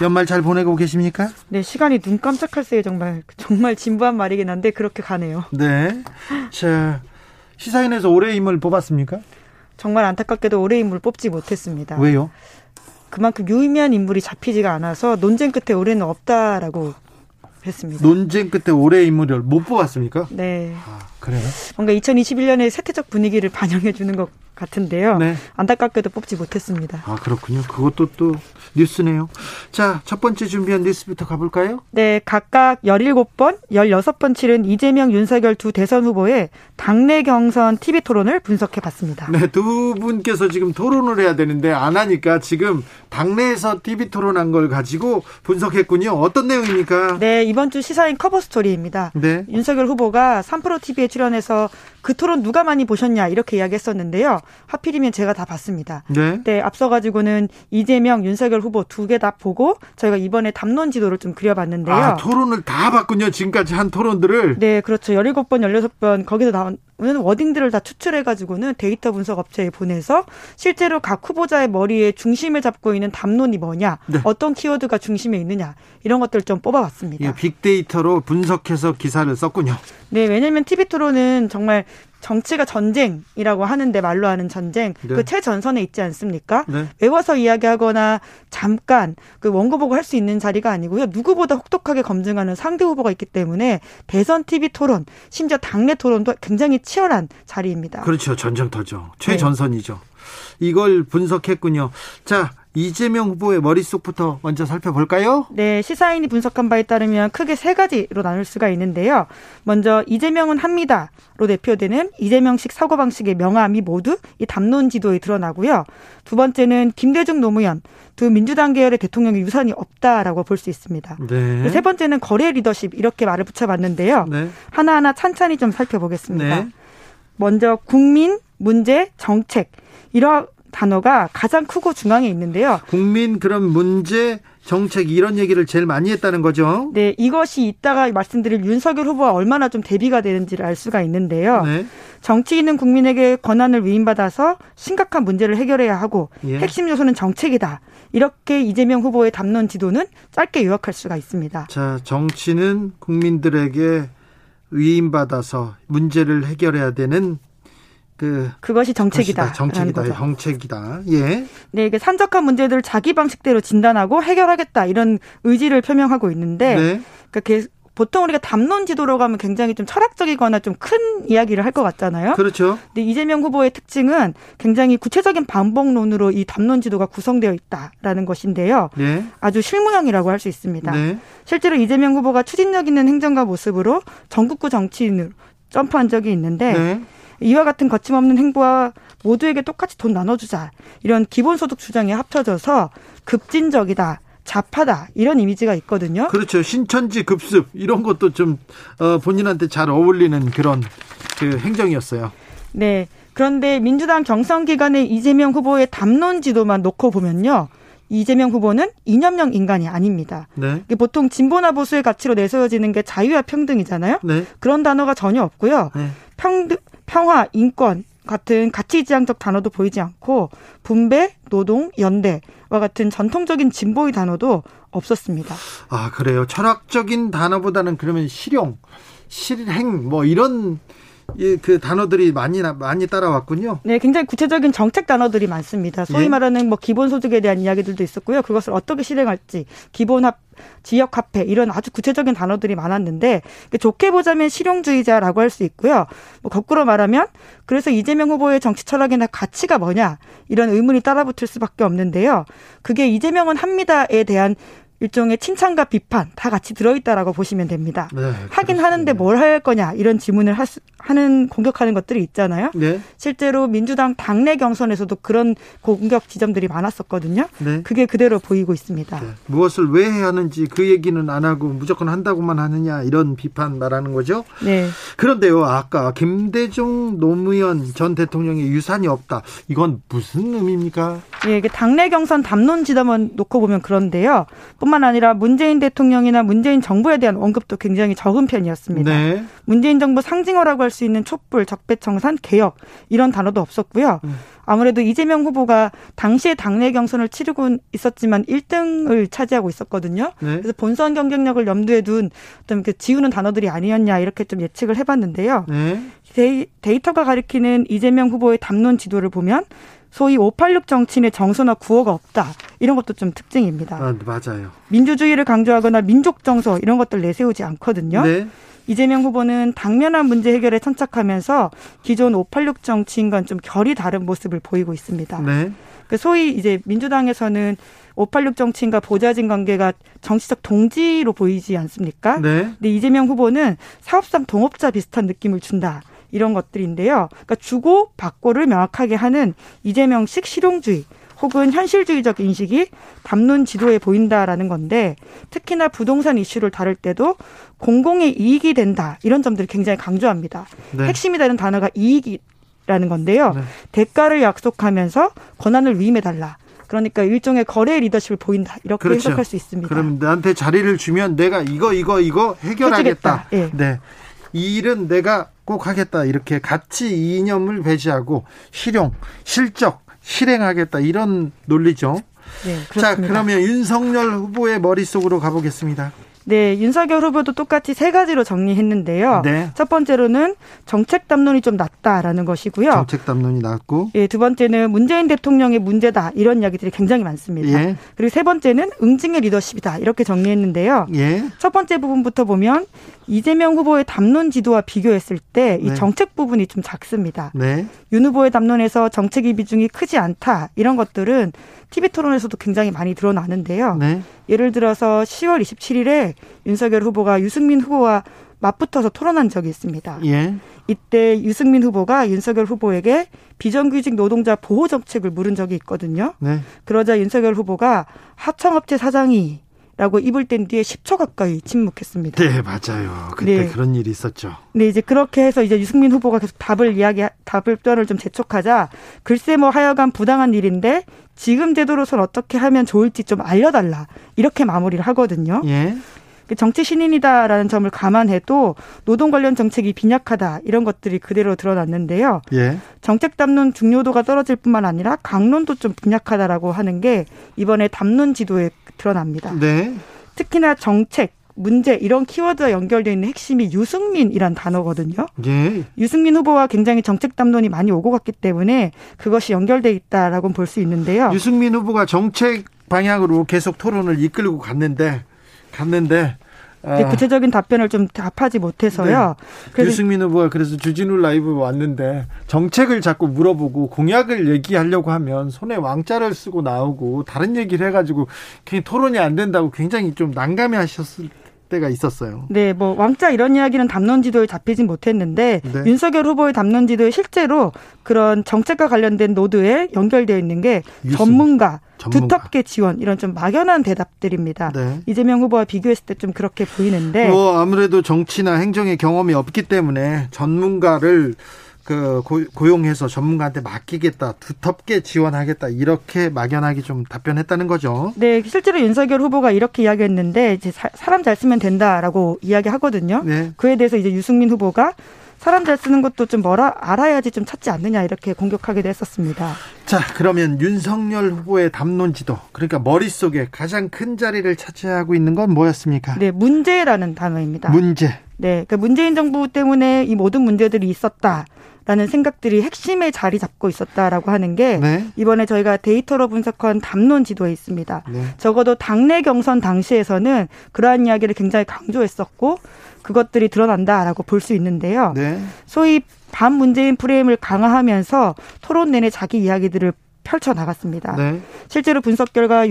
연말 잘 보내고 계십니까? 네, 시간이 눈 깜짝할 새에 정말 진부한 말이긴 한데 그렇게 가네요. 네. 자, 시사인에서 올해의 인물 뽑았습니까? 정말 안타깝게도 올해의 인물 뽑지 못했습니다. 왜요? 그만큼 유의미한 인물이 잡히지가 않아서 논쟁 끝에 올해는 없다라고 했습니다. 논쟁 끝에 올해의 인물을 못 뽑았습니까? 네. 아, 그래요? 뭔가 2021년의 세태적 분위기를 반영해 주는 것 같은데요. 네. 안타깝게도 뽑지 못했습니다. 아, 그렇군요. 그것도 또 뉴스네요. 자, 첫 번째 준비한 뉴스부터 가볼까요? 네, 각각 17번, 16번 치른 이재명, 윤석열 두 대선 후보의 당내 경선 TV 토론을 분석해 봤습니다. 네, 두 분께서 지금 토론을 해야 되는데 안 하니까 지금 당내에서 TV 토론한 걸 가지고 분석했군요. 어떤 내용입니까? 네, 이번 주 시사인 커버 스토리입니다. 네. 윤석열 후보가 3프로TV에 출연해서 그 토론 누가 많이 보셨냐 이렇게 이야기했었는데요. 하필이면 제가 다 봤습니다. 네. 네, 앞서가지고는 이재명, 윤석열 후보 두 개 다 보고 저희가 이번에 담론 지도를 좀 그려봤는데요. 아, 토론을 다 봤군요. 지금까지 한 토론들을. 네, 그렇죠. 17번, 16번 거기서 나온 워딩들을 다 추출해가지고는 데이터 분석 업체에 보내서 실제로 각 후보자의 머리에 중심을 잡고 있는 담론이 뭐냐, 네. 어떤 키워드가 중심에 있느냐 이런 것들 좀 뽑아봤습니다. 예, 빅데이터로 분석해서 기사를 썼군요. 네, 왜냐하면 TV 토론은 정말 정치가 전쟁이라고 하는데 말로 하는 전쟁, 네. 그 최전선에 있지 않습니까? 네. 외워서 이야기하거나 잠깐 그 원고 보고 할 수 있는 자리가 아니고요. 누구보다 혹독하게 검증하는 상대 후보가 있기 때문에 대선 TV 토론, 심지어 당내 토론도 굉장히 치열한 자리입니다. 그렇죠. 전쟁터죠. 최전선이죠. 네. 이걸 분석했군요. 자, 이재명 후보의 머릿속부터 먼저 살펴볼까요? 네, 시사인이 분석한 바에 따르면 크게 세 가지로 나눌 수가 있는데요. 먼저 이재명은 합니다로 대표되는 이재명식 사고방식의 명암이 모두 이 담론 지도에 드러나고요. 두 번째는 김대중 노무현, 두 민주당 계열의 대통령의 유산이 없다라고 볼 수 있습니다. 네. 세 번째는 거래 리더십 이렇게 말을 붙여봤는데요. 네. 하나하나 찬찬히 좀 살펴보겠습니다. 네. 먼저 국민, 문제, 정책 이런 단어가 가장 크고 중앙에 있는데요. 국민, 그런 문제, 정책 이런 얘기를 제일 많이 했다는 거죠. 네, 이것이 이따가 말씀드릴 윤석열 후보와 얼마나 좀 대비가 되는지를 알 수가 있는데요. 네. 정치 있는 국민에게 권한을 위임받아서 심각한 문제를 해결해야 하고 예. 핵심 요소는 정책이다. 이렇게 이재명 후보의 담론 지도는 짧게 요약할 수가 있습니다. 자, 정치는 국민들에게 위임받아서 문제를 해결해야 되는 그것이 정책이다. 정책이다. 정책이다. 예. 네, 이게 산적한 문제들을 자기 방식대로 진단하고 해결하겠다 이런 의지를 표명하고 있는데, 네. 그러니까 보통 우리가 담론 지도로 가면 굉장히 좀 철학적이거나 좀 큰 이야기를 할 것 같잖아요. 그렇죠. 근데 이재명 후보의 특징은 굉장히 구체적인 반복론으로 이 담론 지도가 구성되어 있다라는 것인데요. 네. 아주 실무형이라고 할 수 있습니다. 네. 실제로 이재명 후보가 추진력 있는 행정가 모습으로 전국구 정치인으로 점프한 적이 있는데. 네. 이와 같은 거침없는 행보와 모두에게 똑같이 돈 나눠주자 이런 기본소득 주장이 합쳐져서 급진적이다, 좌파다 이런 이미지가 있거든요. 그렇죠. 신천지 급습 이런 것도 좀 본인한테 잘 어울리는 그런 행정이었어요. 네. 그런데 민주당 경선 기간에 이재명 후보의 담론 지도만 놓고 보면요. 이재명 후보는 이념형 인간이 아닙니다. 네. 이게 보통 진보나 보수의 가치로 내세워지는 게 자유와 평등이잖아요. 네. 그런 단어가 전혀 없고요. 네. 평등, 평화, 인권 같은 가치지향적 단어도 보이지 않고 분배, 노동, 연대와 같은 전통적인 진보의 단어도 없었습니다. 아, 그래요. 철학적인 단어보다는 그러면 실용, 실행 뭐 이런 예, 그 단어들이 많이 따라왔군요. 네, 굉장히 구체적인 정책 단어들이 많습니다. 소위 예? 말하는 뭐 기본소득에 대한 이야기들도 있었고요. 그것을 어떻게 실행할지, 기본합, 지역화폐 이런 아주 구체적인 단어들이 많았는데 좋게 보자면 실용주의자라고 할 수 있고요. 뭐 거꾸로 말하면 그래서 이재명 후보의 정치 철학이나 가치가 뭐냐 이런 의문이 따라붙을 수밖에 없는데요. 그게 이재명은 합니다에 대한 일종의 칭찬과 비판 다 같이 들어있다라고 보시면 됩니다. 네, 하긴 하는데 뭘 할 거냐 이런 질문을 하는 공격하는 것들이 있잖아요. 네. 실제로 민주당 당내 경선에서도 그런 공격 지점들이 많았었거든요. 네. 그게 그대로 보이고 있습니다. 네. 무엇을 왜 해야 하는지 그 얘기는 안 하고 무조건 한다고만 하느냐 이런 비판 말하는 거죠. 네. 그런데요. 아까 김대중 노무현 전 대통령의 유산이 없다. 이건 무슨 의미입니까? 네, 이게 당내 경선 담론 지점만 놓고 보면 그런데요. 뿐만 아니라 문재인 대통령이나 문재인 정부에 대한 언급도 굉장히 적은 편이었습니다. 네. 문재인 정부 상징어라고 할 수 있는 촛불, 적폐청산, 개혁 이런 단어도 없었고요. 아무래도 이재명 후보가 당시에 당내 경선을 치르고 있었지만 1등을 차지하고 있었거든요. 네. 그래서 본선 경쟁력을 염두에 둔 어떤 그 지우는 단어들이 아니었냐 이렇게 좀 예측을 해봤는데요. 네. 데이터가 가리키는 이재명 후보의 담론 지도를 보면 소위 586 정치인의 정서나 구호가 없다. 이런 것도 좀 특징입니다. 아, 맞아요. 민주주의를 강조하거나 민족 정서 이런 것들 내세우지 않거든요. 네. 이재명 후보는 당면한 문제 해결에 천착하면서 기존 586 정치인과는 좀 결이 다른 모습을 보이고 있습니다. 네. 소위 이제 민주당에서는 586 정치인과 보좌진 관계가 정치적 동지로 보이지 않습니까? 네. 근데 이재명 후보는 사업상 동업자 비슷한 느낌을 준다. 이런 것들인데요. 그러니까 주고 받고를 명확하게 하는 이재명식 실용주의 혹은 현실주의적 인식이 담론 지도에 보인다라는 건데 특히나 부동산 이슈를 다룰 때도 공공의 이익이 된다. 이런 점들을 굉장히 강조합니다. 네. 핵심이 되는 단어가 이익이라는 건데요. 네. 대가를 약속하면서 권한을 위임해달라. 그러니까 일종의 거래 리더십을 보인다. 이렇게 그렇죠. 해석할 수 있습니다. 그럼 나한테 자리를 주면 내가 이거 해결하겠다. 네. 네. 이 일은 내가 꼭 하겠다. 이렇게 같이 이념을 배제하고 실용, 실적, 실행하겠다. 이런 논리죠. 네, 그렇습니다. 자, 그러면 윤석열 후보의 머릿속으로 가보겠습니다. 네, 윤석열 후보도 똑같이 세 가지로 정리했는데요. 네. 첫 번째로는 정책 담론이 좀 낮다라는 것이고요. 정책 담론이 낮고. 예, 두 번째는 문재인 대통령의 문제다. 이런 이야기들이 굉장히 많습니다. 예. 그리고 세 번째는 응징의 리더십이다. 이렇게 정리했는데요. 예. 첫 번째 부분부터 보면 이재명 후보의 담론 지도와 비교했을 때 이 정책 부분이 좀 작습니다. 네. 윤 후보의 담론에서 정책의 비중이 크지 않다. 이런 것들은 TV 토론에서도 굉장히 많이 드러나는데요. 네. 예를 들어서 10월 27일에 윤석열 후보가 유승민 후보와 맞붙어서 토론한 적이 있습니다. 예. 이때 유승민 후보가 윤석열 후보에게 비정규직 노동자 보호 정책을 물은 적이 있거든요. 네. 그러자 윤석열 후보가 하청업체 사장이 라고 입을 뗀 뒤에 10초 가까이 침묵했습니다. 네, 맞아요. 그때 네. 그런 일이 있었죠. 네, 이제 그렇게 해서 이제 유승민 후보가 계속 답을 뼈를 좀 재촉하자. 글쎄 뭐 하여간 부당한 일인데 지금 제도로선 어떻게 하면 좋을지 좀 알려달라. 이렇게 마무리를 하거든요. 예. 정치 신인이다라는 점을 감안해도 노동 관련 정책이 빈약하다 이런 것들이 그대로 드러났는데요. 예. 정책 담론 중요도가 떨어질 뿐만 아니라 강론도 좀 빈약하다라고 하는 게 이번에 담론 지도에 드러납니다. 네. 특히나 정책, 문제 이런 키워드와 연결되어 있는 핵심이 유승민이란 단어거든요. 예. 유승민 후보와 굉장히 정책 담론이 많이 오고 갔기 때문에 그것이 연결되어 있다라고 볼 수 있는데요. 유승민 후보가 정책 방향으로 계속 토론을 이끌고 갔는데 구체적인 답변을 좀 답하지 못해서요. 네. 유승민 후보가 그래서 주진우 라이브 왔는데 정책을 자꾸 물어보고 공약을 얘기하려고 하면 손에 왕자를 쓰고 나오고 다른 얘기를 해가지고 그냥 토론이 안 된다고 굉장히 좀 난감해 하셨을 때가 있었어요. 네, 뭐 왕자 이런 이야기는 담론 지도에 잡히진 못했는데 네. 윤석열 후보의 담론 지도에 실제로 그런 정책과 관련된 노드에 연결되어 있는 게 전문가, 두텁게 지원 이런 좀 막연한 대답들입니다. 네. 이재명 후보와 비교했을 때 좀 그렇게 보이는데 아무래도 정치나 행정의 경험이 없기 때문에 전문가를 고용해서 전문가한테 맡기겠다, 두텁게 지원하겠다 이렇게 막연하게 좀 답변했다는 거죠. 네, 실제로 윤석열 후보가 이렇게 이야기했는데 이제 사람 잘 쓰면 된다라고 이야기하거든요. 네. 그에 대해서 이제 유승민 후보가 사람 잘 쓰는 것도 좀 알아야지 좀 찾지 않느냐 이렇게 공격하기도 했었습니다. 자, 그러면 윤석열 후보의 담론지도 그러니까 머릿속에 가장 큰 자리를 차지하고 있는 건 뭐였습니까? 네, 문제라는 단어입니다. 문제. 네, 그러니까 문재인 정부 때문에 이 모든 문제들이 있었다. 라는 생각들이 핵심에 자리 잡고 있었다라고 하는 게 네. 이번에 저희가 데이터로 분석한 담론 지도에 있습니다. 네. 적어도 당내 경선 당시에서는 그러한 이야기를 굉장히 강조했었고 그것들이 드러난다라고 볼 수 있는데요. 네. 소위 반문재인 프레임을 강화하면서 토론 내내 자기 이야기들을 펼쳐나갔습니다. 네. 실제로 분석 결과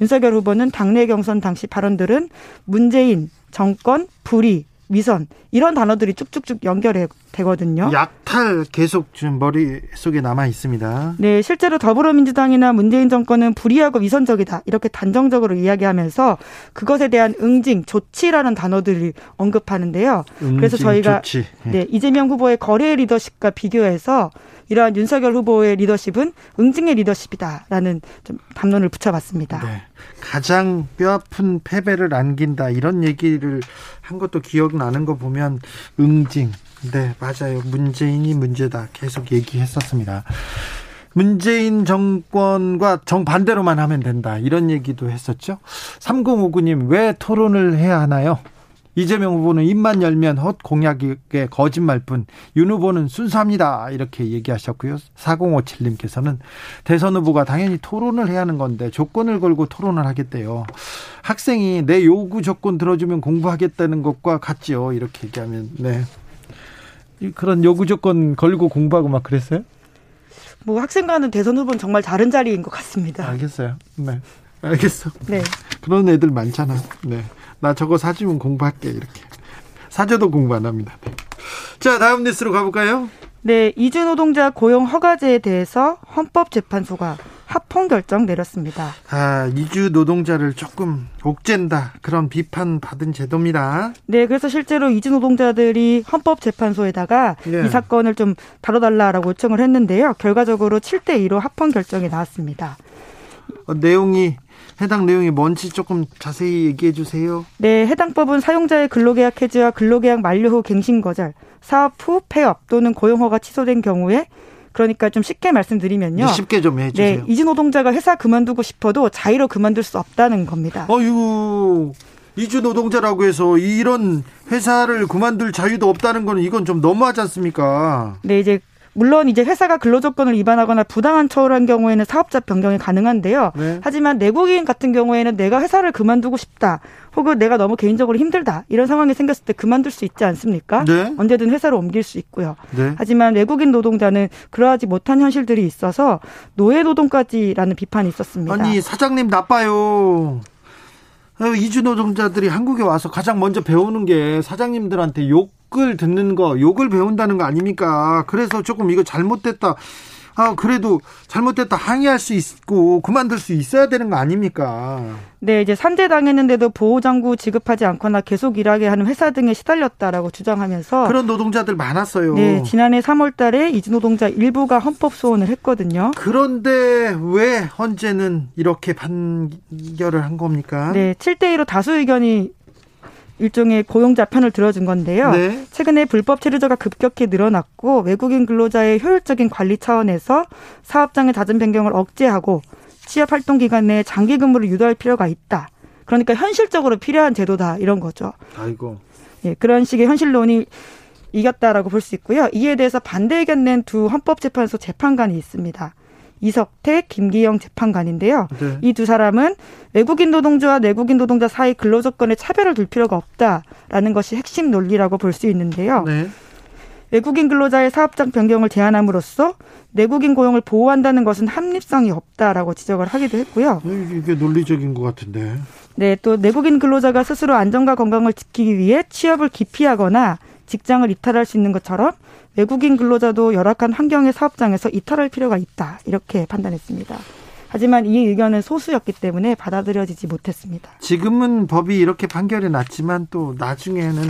윤석열 후보는 당내 경선 당시 발언들은 문재인, 정권, 불의, 위선 이런 단어들이 쭉쭉쭉 연결해 되거든요. 약탈 계속 지금 머릿속에 남아 있습니다. 네, 실제로 더불어민주당이나 문재인 정권은 불의하고 위선적이다 이렇게 단정적으로 이야기하면서 그것에 대한 응징, 조치라는 단어들을 언급하는데요. 그래서 저희가 조치. 네, 이재명 후보의 거래 리더십과 비교해서 이러한 윤석열 후보의 리더십은 응징의 리더십이다라는 좀 담론을 붙여봤습니다. 네, 가장 뼈아픈 패배를 안긴다 이런 얘기를 한 것도 기억나는 거 보면 응징. 네, 맞아요. 문재인이 문제다 계속 얘기했었습니다. 문재인 정권과 정반대로만 하면 된다 이런 얘기도 했었죠. 3059님 왜 토론을 해야 하나요? 이재명 후보는 입만 열면 헛 공약에 거짓말뿐 윤 후보는 순수합니다 이렇게 얘기하셨고요. 4057님께서는 대선 후보가 당연히 토론을 해야 하는 건데 조건을 걸고 토론을 하겠대요. 학생이 내 요구 조건 들어주면 공부하겠다는 것과 같지요 이렇게 얘기하면 네 그런 요구 조건 걸고 공부하고 막 그랬어요? 뭐 학생과는 대선 후보는 정말 다른 자리인 것 같습니다. 알겠어요. 네, 알겠어. 네. 그런 애들 많잖아. 네. 나 저거 사주면 공부할게 이렇게 사줘도 공부 안 합니다. 네. 자, 다음 뉴스로 가볼까요? 네, 이주 노동자 고용 허가제에 대해서 헌법재판소가 합헌 결정 내렸습니다. 아, 이주 노동자를 조금 옥죄다 그런 비판 받은 제도입니다. 네, 그래서 실제로 이주 노동자들이 헌법재판소에다가 네. 이 사건을 좀 다뤄달라라고 요청을 했는데요. 결과적으로 7대2로 합헌 결정이 나왔습니다. 해당 내용이 뭔지 조금 자세히 얘기해 주세요. 네, 해당 법은 사용자의 근로계약 해지와 근로계약 만료 후 갱신 거절, 사업 후 폐업 또는 고용허가 취소된 경우에 그러니까 좀 쉽게 말씀드리면요. 쉽게 좀 해주세요. 네, 이주 노동자가 회사 그만두고 싶어도 자의로 그만둘 수 없다는 겁니다. 어휴, 이주 노동자라고 해서 이런 회사를 그만둘 자유도 없다는 건 이건 좀 너무하지 않습니까? 네, 물론 회사가 근로조건을 위반하거나 부당한 처우란 경우에는 사업자 변경이 가능한데요. 네. 하지만 내국인 같은 경우에는 내가 회사를 그만두고 싶다. 혹은 내가 너무 개인적으로 힘들다. 이런 상황이 생겼을 때 그만둘 수 있지 않습니까? 네. 언제든 회사로 옮길 수 있고요. 네. 하지만 외국인 노동자는 그러하지 못한 현실들이 있어서 노예노동까지라는 비판이 있었습니다. 아니 사장님 나빠요. 이주 노동자들이 한국에 와서 가장 먼저 배우는 게 사장님들한테 욕을 듣는 거, 욕을 배운다는 거 아닙니까? 그래서 조금 이거 잘못됐다. 아, 그래도 잘못됐다 항의할 수 있고 그만둘 수 있어야 되는 거 아닙니까? 네, 이제 산재당했는데도 보호장구 지급하지 않거나 계속 일하게 하는 회사 등에 시달렸다라고 주장하면서 그런 노동자들 많았어요. 네, 지난해 3월 달에 이노동자 일부가 헌법 소원을 했거든요. 그런데 왜 헌재는 이렇게 판결을 한 겁니까? 네, 7대2로 다수 의견이 일종의 고용자 편을 들어준 건데요. 네. 최근에 불법 체류자가 급격히 늘어났고 외국인 근로자의 효율적인 관리 차원에서 사업장의 잦은 변경을 억제하고 취업 활동 기간에 장기 근무를 유도할 필요가 있다. 그러니까 현실적으로 필요한 제도다 이런 거죠. 아이고. 예, 그런 식의 현실론이 이겼다라고 볼 수 있고요. 이에 대해서 반대 의견 낸 두 헌법재판소 재판관이 있습니다. 이석택, 김기영 재판관인데요. 네. 이 두 사람은 외국인 노동자와 내국인 노동자 사이 근로조건에 차별을 둘 필요가 없다라는 것이 핵심 논리라고 볼 수 있는데요. 네. 외국인 근로자의 사업장 변경을 제한함으로써 내국인 고용을 보호한다는 것은 합리성이 없다라고 지적을 하기도 했고요. 이게 논리적인 것 같은데. 네, 또 내국인 근로자가 스스로 안전과 건강을 지키기 위해 취업을 기피하거나 직장을 이탈할 수 있는 것처럼 외국인 근로자도 열악한 환경의 사업장에서 이탈할 필요가 있다. 이렇게 판단했습니다. 하지만 이 의견은 소수였기 때문에 받아들여지지 못했습니다. 지금은 법이 이렇게 판결이 났지만 또 나중에는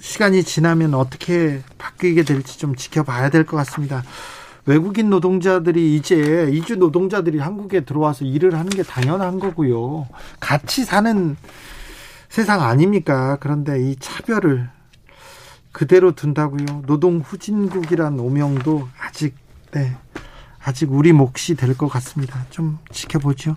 시간이 지나면 어떻게 바뀌게 될지 좀 지켜봐야 될 것 같습니다. 외국인 노동자들이 이제 이주 노동자들이 한국에 들어와서 일을 하는 게 당연한 거고요. 같이 사는 세상 아닙니까? 그런데 이 차별을 그대로 둔다고요. 노동 후진국이란 오명도 아직 아직 우리 몫이 될 것 같습니다. 좀 지켜보죠.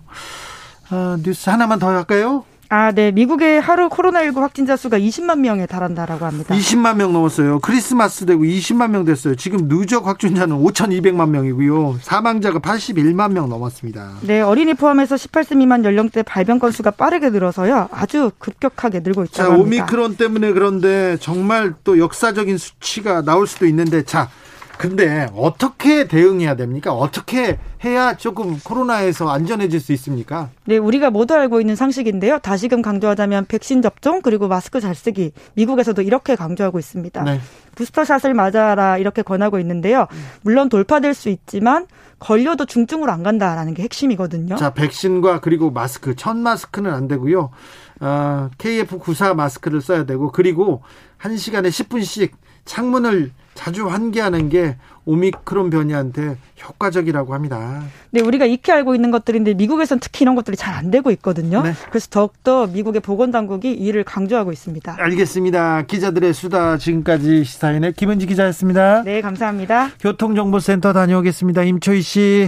뉴스 하나만 더 할까요? 아, 네. 미국의 하루 코로나19 확진자 수가 20만 명에 달한다라고 합니다. 20만 명 넘었어요. 크리스마스 되고 20만 명 됐어요. 지금 누적 확진자는 5,200만 명이고요. 사망자가 81만 명 넘었습니다. 네. 어린이 포함해서 18세 미만 연령대 발병 건수가 빠르게 늘어서요. 아주 급격하게 늘고 있다고 합니다. 오미크론 때문에 그런데 정말 또 역사적인 수치가 나올 수도 있는데 근데 어떻게 대응해야 됩니까? 어떻게 해야 조금 코로나에서 안전해질 수 있습니까? 네, 우리가 모두 알고 있는 상식인데요. 다시금 강조하자면 백신 접종 그리고 마스크 잘 쓰기. 미국에서도 이렇게 강조하고 있습니다. 네. 부스터샷을 맞아라 이렇게 권하고 있는데요. 물론 돌파될 수 있지만 걸려도 중증으로 안 간다라는 게 핵심이거든요. 자, 백신과 그리고 마스크. 첫 마스크는 안 되고요. KF94 마스크를 써야 되고 그리고 1시간에 10분씩 창문을 자주 환기하는 게 오미크론 변이한테 효과적이라고 합니다. 네, 우리가 익히 알고 있는 것들인데 미국에서는 특히 이런 것들이 잘 안 되고 있거든요. 네. 그래서 더욱더 미국의 보건당국이 이를 강조하고 있습니다. 알겠습니다. 기자들의 수다 지금까지 시사인의 김은지 기자였습니다. 네, 감사합니다. 교통정보센터 다녀오겠습니다. 임초희 씨.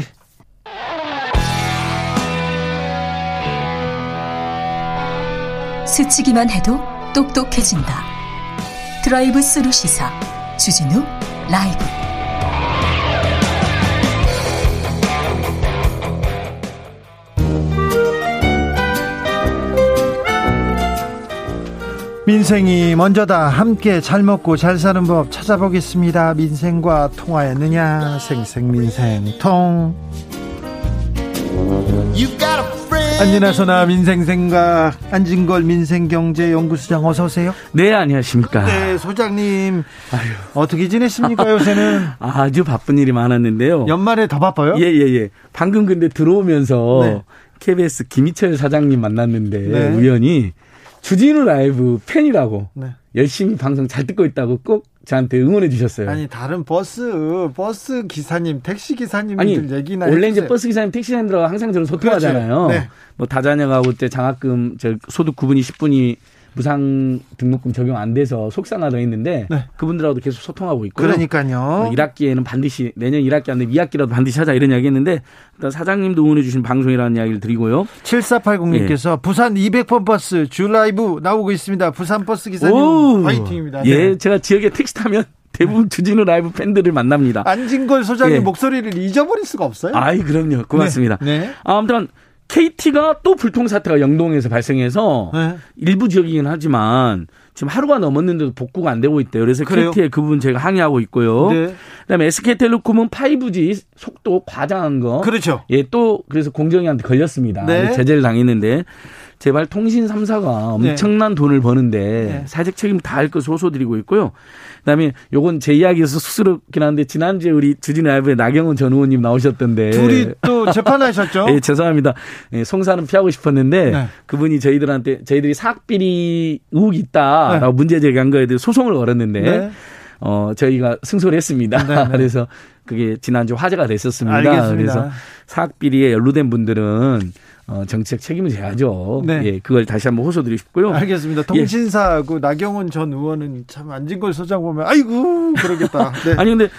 스치기만 해도 똑똑해진다. 드라이브 스루 시사 주진우 라이브. 민생이 먼저다. 함께 잘 먹고 잘 사는 법 찾아보겠습니다. 민생과 통화했느냐? 생생민생통. 안진아 소나 민생생각 안진걸 민생경제연구소장 어서 오세요. 네, 안녕하십니까. 네, 소장님. 아유, 어떻게 지냈습니까 요새는? 아주 바쁜 일이 많았는데요. 연말에 더 바빠요? 예. 방금 근데 들어오면서 네. KBS 김희철 사장님 만났는데 네. 우연히 주진우 라이브 팬이라고 네. 열심히 방송 잘 듣고 있다고 꼭 저한테 응원해 주셨어요. 아니, 다른 버스 기사님, 택시 기사님들 얘기나 원래 해주세요. 이제 버스 기사님, 택시 기사님들하고 항상 저는 소통하잖아요. 네. 뭐 다자녀가고 때 장학금, 저 소득 9분이 10분이 무상 등록금 적용 안 돼서 속상하다 했는데 네. 그분들하고도 계속 소통하고 있고요. 그러니까요. 1학기에는 반드시 내년 1학기 안 되면 2학기라도 반드시 하자 이런 이야기 했는데 일단 사장님도 응원해 주신 방송이라는 이야기를 드리고요. 7480님께서 예. 부산 200번 버스 주라이브 나오고 있습니다. 부산 버스 기사님 오. 파이팅입니다. 네. 예, 제가 지역에 택시 타면 대부분 주진우 라이브 팬들을 만납니다. 안진걸 소장님 예. 목소리를 잊어버릴 수가 없어요. 아이, 그럼요. 고맙습니다. 네. 아무튼 KT가 또 불통사태가 영동에서 발생해서 네. 일부 지역이긴 하지만 지금 하루가 넘었는데도 복구가 안 되고 있대요. 그래서 그래요? KT에 그 부분 제가 항의하고 있고요. 네. 그다음에 SK텔레콤은 5G 속도 과장한 거. 그렇죠. 예, 또 그래서 공정위한테 걸렸습니다. 네. 제재를 당했는데 제발 통신 3사가 엄청난 네. 돈을 버는데 네. 사회적 책임 다 할 것을 호소드리고 있고요. 그다음에 요건 제 이야기에서 쑥스럽긴 한데 지난주에 우리 주진우 라이브에 나경원 전 의원님 나오셨던데. 둘이 또 재판하셨죠? 예, 죄송합니다. 예, 송사는 피하고 싶었는데 네. 그분이 저희들한테 저희들이 사학비리 의혹이 있다라고 네. 문제 제기한 거에 대해 소송을 걸었는데 네. 저희가 승소를 했습니다. 네네. 그래서 그게 지난주 화제가 됐었습니다. 알겠습니다. 그래서 사학비리에 연루된 분들은 정치적 책임을 져야죠. 네. 예, 그걸 다시 한번 호소드리고 싶고요. 알겠습니다. 통신사하고 예. 나경원 전 의원은 참 안진걸 소장 보면 아이고 그러겠다. 네. 아니 근데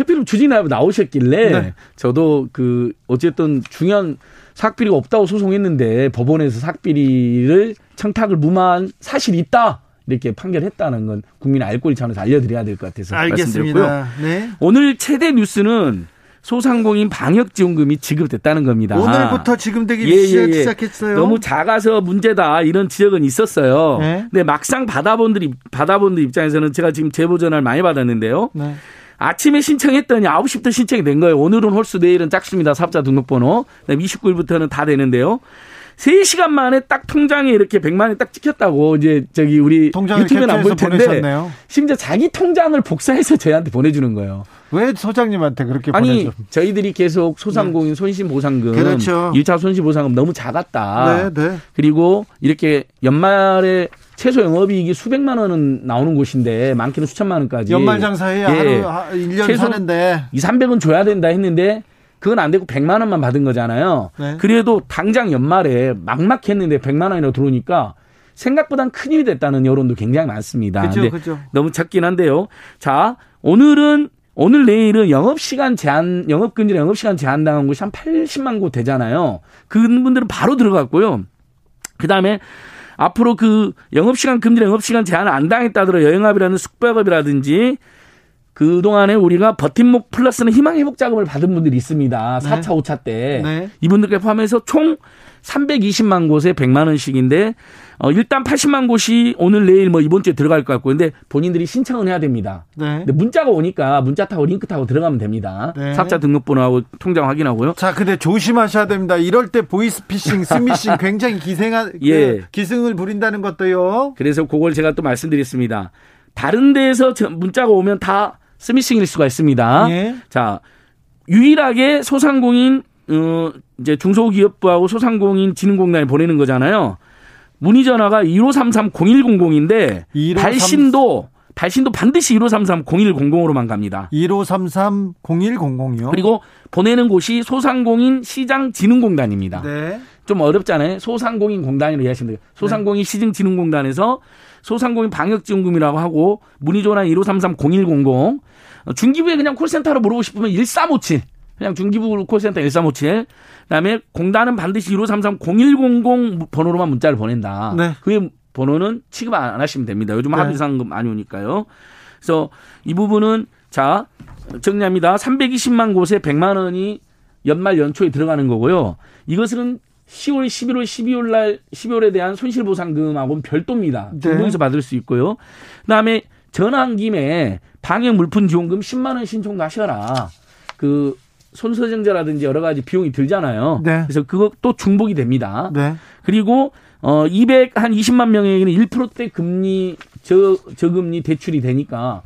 해필이면 주진우 나오셨길래 네. 저도 그 어쨌든 중요한 사학비리가 없다고 소송했는데 법원에서 사학비리를 청탁을 무마한 사실이 있다. 이렇게 판결했다는 건 국민의 알 권리 차원에서 알려드려야 될 것 같아서 알겠습니다. 말씀드렸고요. 네. 오늘 최대 뉴스는 소상공인 방역지원금이 지급됐다는 겁니다. 오늘부터 지급되기 시작했어요. 너무 작아서 문제다 이런 지적은 있었어요. 네. 근데 막상 받아본 분들 입장에서는 제가 지금 제보 전화를 많이 받았는데요. 네. 아침에 신청했더니 9시부터 신청이 된 거예요. 오늘은 홀수, 내일은 짝수입니다. 사업자 등록번호. 그다음에 29일부터는 다 되는데요. 3시간 만에 딱 통장에 이렇게 100만 원이 딱 찍혔다고 이제 저기 우리 유튜브는 안 보일 텐데 보내셨네요. 심지어 자기 통장을 복사해서 저희한테 보내주는 거예요. 왜 소장님한테 그렇게 보내죠? 아니 저희들이 계속 소상공인 네. 손실보상금 그렇죠. 1차 손실보상금 너무 작았다. 네, 네. 그리고 이렇게 연말에 최소 영업이익이 수백만 원은 나오는 곳인데 많게는 수천만 원까지. 연말 장사해야 예. 하루 1년 사는데. 200~300은 줘야 된다 했는데 그건 안 되고 100만 원만 받은 거잖아요. 네. 그래도 당장 연말에 막막했는데 100만 원이나 들어오니까 생각보단 큰 일이 됐다는 여론도 굉장히 많습니다. 그렇죠, 그렇죠. 너무 적긴 한데요. 자, 오늘 내일은 영업시간 제한, 영업금지나 영업시간 제한 당한 곳이 한 80만 곳 되잖아요. 그분들은 바로 들어갔고요. 그 다음에 앞으로 그 영업시간 금지나 영업시간 제한을 안 당했다더라 여행업이라는 숙박업이라든지 그동안에 우리가 버팀목 플러스는 희망회복 자금을 받은 분들이 있습니다. 4차, 5차 때. 네. 이분들께 포함해서 총 320만 곳에 100만 원씩인데 일단 80만 곳이 오늘 내일 뭐 이번 주에 들어갈 것 같고 근데 본인들이 신청은 해야 됩니다. 네. 근데 문자가 오니까 문자 타고 링크 타고 들어가면 됩니다. 네. 사업자 등록번호하고 통장 확인하고요. 자, 근데 조심하셔야 됩니다. 이럴 때 보이스피싱, 스미싱 굉장히 예. 기승을 부린다는 것도요. 그래서 그걸 제가 또 말씀드렸습니다. 다른 데에서 문자가 오면 다 스미싱일 수가 있습니다. 예. 자, 유일하게 소상공인 이제 중소기업부하고 소상공인 진흥공단에 보내는 거잖아요. 문의 전화가 1533-0100인데 1533... 발신도 반드시 1533-0100으로만 갑니다. 1533-0100이요. 그리고 보내는 곳이 소상공인 시장 진흥공단입니다. 네. 좀 어렵잖아요. 소상공인 공단이라고 이해하시면 돼요. 소상공인 네. 시장 진흥공단에서 소상공인 방역지원금이라고 하고 문의 전화 1533-0100 중기부에 그냥 콜센터로 물어보고 싶으면 1357 그냥 중기부 콜센터 1357 그다음에 공단은 반드시 1533-0100 번호로만 문자를 보낸다. 네. 그 번호는 취급 안 하시면 됩니다. 요즘 네. 합의상금 많이 오니까요. 그래서 이 부분은 자 정리합니다. 320만 곳에 100만 원이 연말 연초에 들어가는 거고요. 이것은 10월, 11월, 12월 날 12월에 대한 손실보상금하고는 별도입니다. 공공에서 네. 받을 수 있고요. 그다음에 전화한 김에 방역물품 지원금 10만 원 신청도 하셔라. 그 손소정제라든지 여러 가지 비용이 들잖아요. 네. 그래서 그것도 중복이 됩니다. 네. 그리고 20만 명에게는 1%대 금리 저금리 대출이 되니까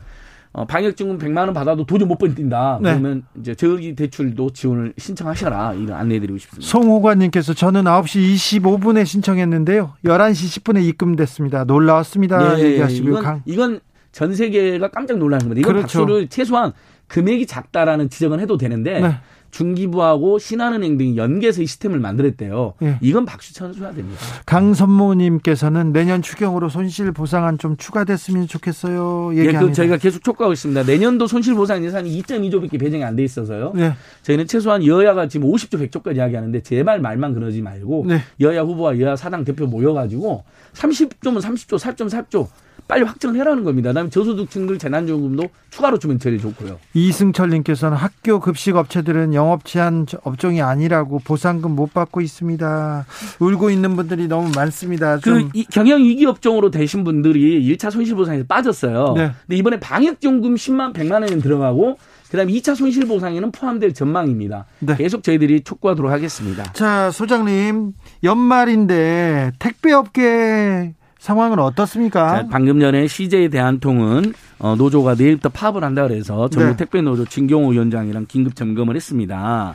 방역증금 100만 원 받아도 도저히 못 버틴다. 그러면 네. 이제 저기 대출도 지원을 신청하셔라. 이거 안내해드리고 싶습니다. 송호관님께서 저는 9시 25분에 신청했는데요. 11시 10분에 입금됐습니다. 놀라웠습니다. 네, 얘기하시고요. 이건 전 세계가 깜짝 놀라는 겁니다. 이건 그렇죠. 박수를 최소한 금액이 작다라는 지적은 해도 되는데 네. 중기부하고 신한은행 등이 연계해서 이 시스템을 만들었대요. 예. 이건 박수 쳐줘야 됩니다. 강선모님께서는 내년 추경으로 손실보상안 좀 추가됐으면 좋겠어요. 얘기합니다. 예, 저희가 계속 촉구하고 있습니다. 내년도 손실보상 예산이 2.2조밖에 배정이 안 돼 있어서요. 예. 저희는 최소한 여야가 지금 50조 100조까지 이야기하는데 제발 말만 그러지 말고 네. 여야 후보와 여야 사당 대표 모여가지고 30조면 30조, 4.4조 빨리 확정을 해라는 겁니다. 그다음에 저소득층들 재난지원금도 추가로 주면 제일 좋고요. 이승철님께서는 학교 급식 업체들은 영업 제한 업종이 아니라고 보상금 못 받고 있습니다. 울고 있는 분들이 너무 많습니다. 좀. 그 경영 위기 업종으로 되신 분들이 1차 손실보상에서 빠졌어요. 네. 근데 이번에 방역지원금 10만 100만 원이 들어가고 그다음 2차 손실보상에는 포함될 전망입니다. 네. 계속 저희들이 촉구하도록 하겠습니다. 자, 소장님, 연말인데 택배업계 상황은 어떻습니까? 자, 방금 전에 CJ 대한통운 노조가 내일부터 파업을 한다고 해서 전국 네. 택배노조 진경호 위원장이랑 긴급 점검을 했습니다.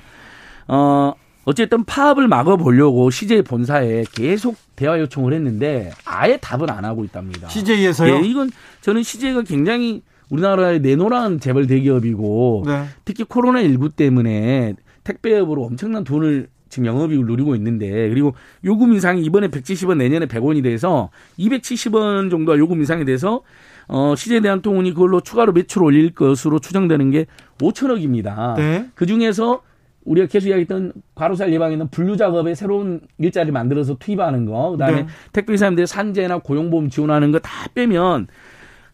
어쨌든 파업을 막아보려고 CJ 본사에 계속 대화 요청을 했는데 아예 답은 안 하고 있답니다. CJ에서요? 예, 이건 저는 CJ가 굉장히 우리나라의 내노란 재벌 대기업이고 네. 특히 코로나19 때문에 택배업으로 엄청난 돈을 지금 영업이익을 누리고 있는데 그리고 요금 인상이 이번에 170원 내년에 100원이 돼서 270원 정도가 요금 인상이 돼서 CJ대한통운이 그걸로 추가로 매출 올릴 것으로 추정되는 게 5천억입니다. 네. 그중에서 우리가 계속 이야기했던 과로살 예방에 있는 분류 작업에 새로운 일자리 만들어서 투입하는 거 그다음에 네. 택배기사님들 산재나 고용보험 지원하는 거 다 빼면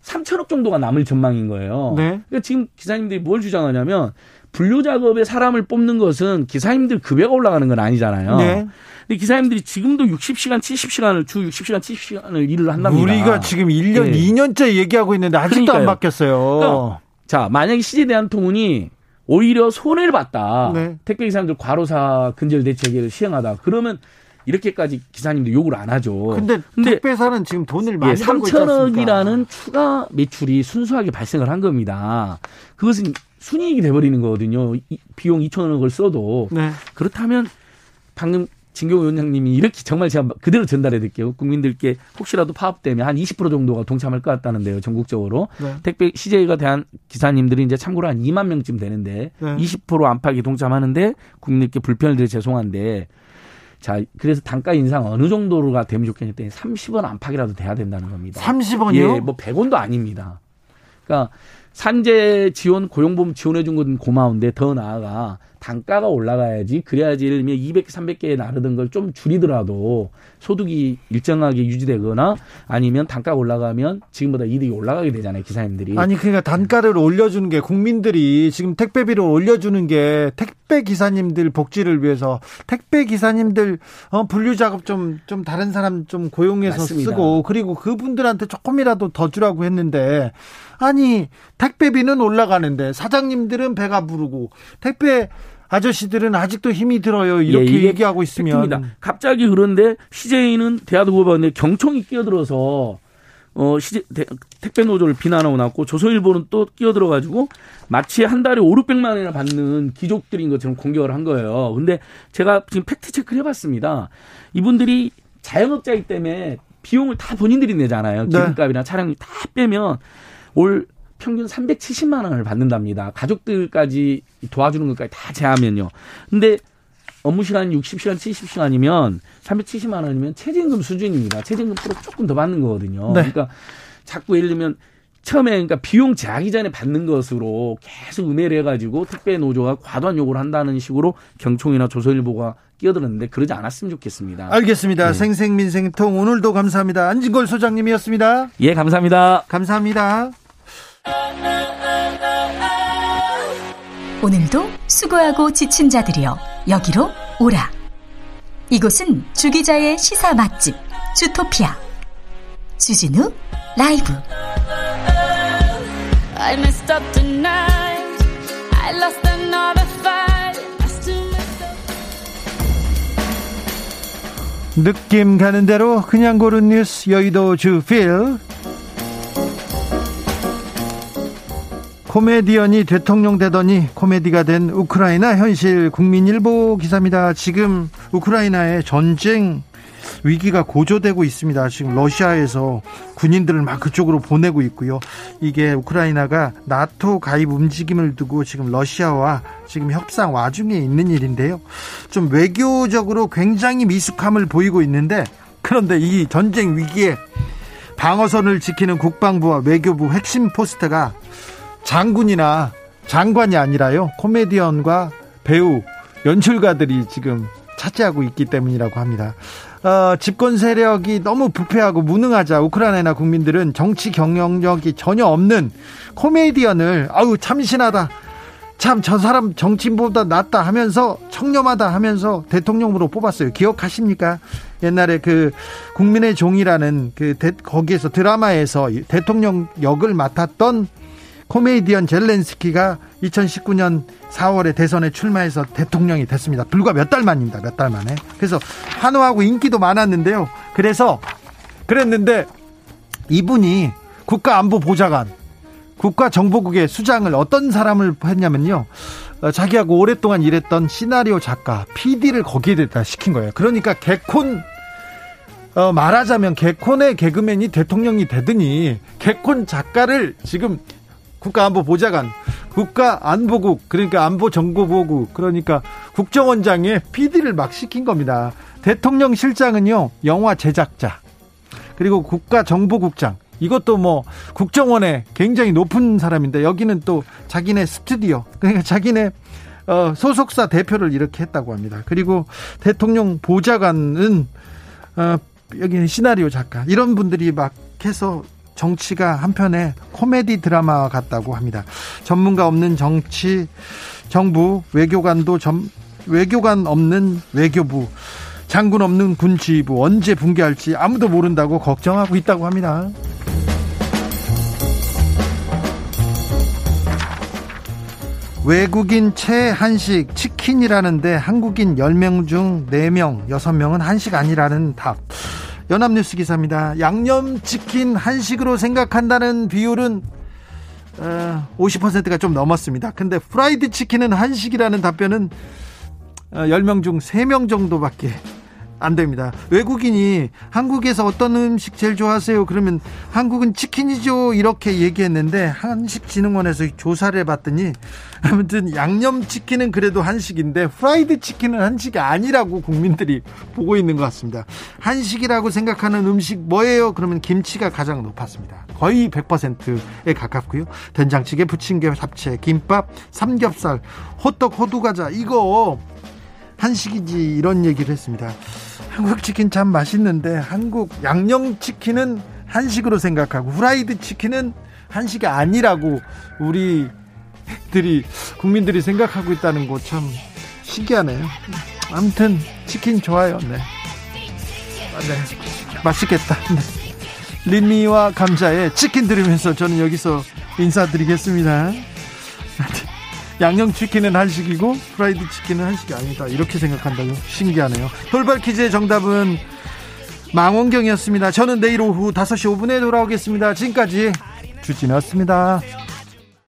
3천억 정도가 남을 전망인 거예요. 네. 그러니까 지금 기사님들이 뭘 주장하냐면 분류 작업에 사람을 뽑는 것은 기사님들 급여가 올라가는 건 아니잖아요. 네. 근데 기사님들이 지금도 60시간, 70시간을 주 60시간, 70시간을 일을 한답니다. 우리가 지금 1년, 네. 2년째 얘기하고 있는데 아직도 그러니까요. 안 바뀌었어요. 그러니까, 자, 만약에 CJ대한통운이 오히려 손해를 봤다. 네. 택배기사님들 과로사 근절 대책을 시행하다. 그러면 이렇게까지 기사님들 욕을 안 하죠. 근데 택배사는 지금 돈을 많이 벌고 있지 않습니까? 3천억이라는 추가 매출이 순수하게 발생을 한 겁니다. 그것은 순이익이 돼버리는 거거든요. 비용 2천억을 써도. 네. 그렇다면 방금 진경호 위원장님이 이렇게 정말 제가 그대로 전달해 드릴게요. 국민들께 혹시라도 파업 때문에 한 20% 정도가 동참할 것 같다는데요. 전국적으로. 네. 택배 CJ가 대한 기사님들이 이제 참고로 한 2만 명쯤 되는데 네. 20% 안팎이 동참하는데 국민들께 불편을 드려 죄송한데 자, 그래서 단가 인상 어느 정도로가 되면 좋겠는데 30원 안팎이라도 돼야 된다는 겁니다. 30원이요? 예, 뭐 100원도 아닙니다. 그러니까 산재 지원, 고용보험 지원해 준 건 고마운데 더 나아가 단가가 올라가야지 그래야지 예를 들면 200, 300개에 나르던 걸 좀 줄이더라도 소득이 일정하게 유지되거나 아니면 단가가 올라가면 지금보다 이득이 올라가게 되잖아요. 기사님들이. 아니 그러니까 단가를 올려주는 게 국민들이 지금 택배비를 올려주는 게 택배기사님들 복지를 위해서 택배기사님들 분류작업 좀 다른 사람 좀 고용해서 맞습니다. 쓰고 그리고 그분들한테 조금이라도 더 주라고 했는데 아니 택배비는 올라가는데 사장님들은 배가 부르고 택배 아저씨들은 아직도 힘이 들어요. 이렇게 예, 얘기하고 있으면. 팩트입니다. 갑자기 그런데 CJ는 대한노조가 경총이 끼어들어서 택배노조를 비난하고 났고 조선일보는 또 끼어들어가지고 마치 한 달에 5, 600만 원이나 받는 귀족들인 것처럼 공격을 한 거예요. 그런데 제가 지금 팩트체크를 해봤습니다. 이분들이 자영업자이기 때문에 비용을 다 본인들이 내잖아요. 기름값이나 차량비 다 빼면 올 평균 370만 원을 받는답니다. 가족들까지 도와주는 것까지 다 제하면요. 근데 업무 시간이 60시간, 70시간이면 370만 원이면 최저임금 수준입니다. 최저임금 프로 조금 더 받는 거거든요. 네. 그러니까 자꾸 예를 들면 처음에 그러니까 비용 제하기 전에 받는 것으로 계속 음해를 해가지고 택배 노조가 과도한 요구를 한다는 식으로 경총이나 조선일보가 끼어들었는데 그러지 않았으면 좋겠습니다. 알겠습니다. 네. 생생민생통 오늘도 감사합니다. 안진걸 소장님이었습니다. 예, 감사합니다. 감사합니다. 오늘도 수고하고 지친 자들이여 여기로 오라. 이곳은 주기자의 시사 맛집 주토피아 주진우 라이브. 느낌 가는 대로 그냥 고른 뉴스 여의도 주필. 코미디언이 대통령 되더니 코미디가 된 우크라이나 현실. 국민일보 기사입니다. 지금 우크라이나의 전쟁 위기가 고조되고 있습니다. 지금 러시아에서 군인들을 막 그쪽으로 보내고 있고요. 이게 우크라이나가 나토 가입 움직임을 두고 지금 러시아와 지금 협상 와중에 있는 일인데요. 좀 외교적으로 굉장히 미숙함을 보이고 있는데 그런데 이 전쟁 위기에 방어선을 지키는 국방부와 외교부 핵심 포스트가 장군이나 장관이 아니라요. 코미디언과 배우, 연출가들이 지금 차지하고 있기 때문이라고 합니다. 집권 세력이 너무 부패하고 무능하자 우크라이나 국민들은 정치 경영력이 전혀 없는 코미디언을 아우 참신하다, 참 저 사람 정치인보다 낫다 하면서 청렴하다 하면서 대통령으로 뽑았어요. 기억하십니까? 옛날에 그 국민의 종이라는 거기에서 드라마에서 대통령 역을 맡았던 코미디언 젤렌스키가 2019년 4월에 대선에 출마해서 대통령이 됐습니다. 불과 몇 달 만입니다. 몇 달 만에. 그래서 환호하고 인기도 많았는데요. 그랬는데 이분이 국가안보보좌관, 국가정보국의 수장을 어떤 사람을 했냐면요, 자기하고 오랫동안 일했던 시나리오 작가 PD를 거기에다 시킨 거예요. 그러니까 개콘, 말하자면 개콘의 개그맨이 대통령이 되더니 개콘 작가를 지금 국가안보보좌관, 국가안보국, 그러니까 안보정보보국, 그러니까 국정원장의 PD를 막 시킨 겁니다. 대통령 실장은요, 영화 제작자, 그리고 국가정보국장, 이것도 뭐 국정원에 굉장히 높은 사람인데 여기는 또 자기네 스튜디오, 그러니까 자기네 소속사 대표를 이렇게 했다고 합니다. 그리고 대통령 보좌관은 여기는 시나리오 작가, 이런 분들이 막 해서 정치가 한편의 코미디 드라마 같다고 합니다. 전문가 없는 정치, 정부, 외교관도 외교관 없는 외교부, 장군 없는 군지휘부, 언제 붕괴할지 아무도 모른다고 걱정하고 있다고 합니다. 외국인 최한식 치킨이라는데 한국인 10명 중 4명, 6명은 한식 아니라는 답. 연합뉴스 기사입니다. 양념치킨 한식으로 생각한다는 비율은 50%가 좀 넘었습니다. 근데 프라이드 치킨은 한식이라는 답변은 10명 중 3명 정도밖에 안 됩니다. 외국인이 한국에서 어떤 음식 제일 좋아하세요? 그러면 한국은 치킨이죠, 이렇게 얘기했는데 한식진흥원에서 조사를 해봤더니 아무튼 양념치킨은 그래도 한식인데 프라이드 치킨은 한식이 아니라고 국민들이 보고 있는 것 같습니다. 한식이라고 생각하는 음식 뭐예요? 그러면 김치가 가장 높았습니다. 거의 100%에 가깝고요. 된장찌개, 부침개, 잡채, 김밥, 삼겹살, 호떡, 호두과자, 이거 한식이지, 이런 얘기를 했습니다. 한국 치킨 참 맛있는데 한국 양념 치킨은 한식으로 생각하고 후라이드 치킨은 한식이 아니라고 우리들이, 국민들이 생각하고 있다는 거 참 신기하네요. 아무튼 치킨 좋아요. 네, 네, 맛있겠다. 네. 린미와 감자에 치킨 들으면서 저는 여기서 인사드리겠습니다. 양념 치킨은 한식이고 프라이드 치킨은 한식이 아니다, 이렇게 생각한다고. 신기하네요. 돌발 퀴즈의 정답은 망원경이었습니다. 저는 내일 오후 5시 5분에 돌아오겠습니다. 지금까지 주진우였습니다.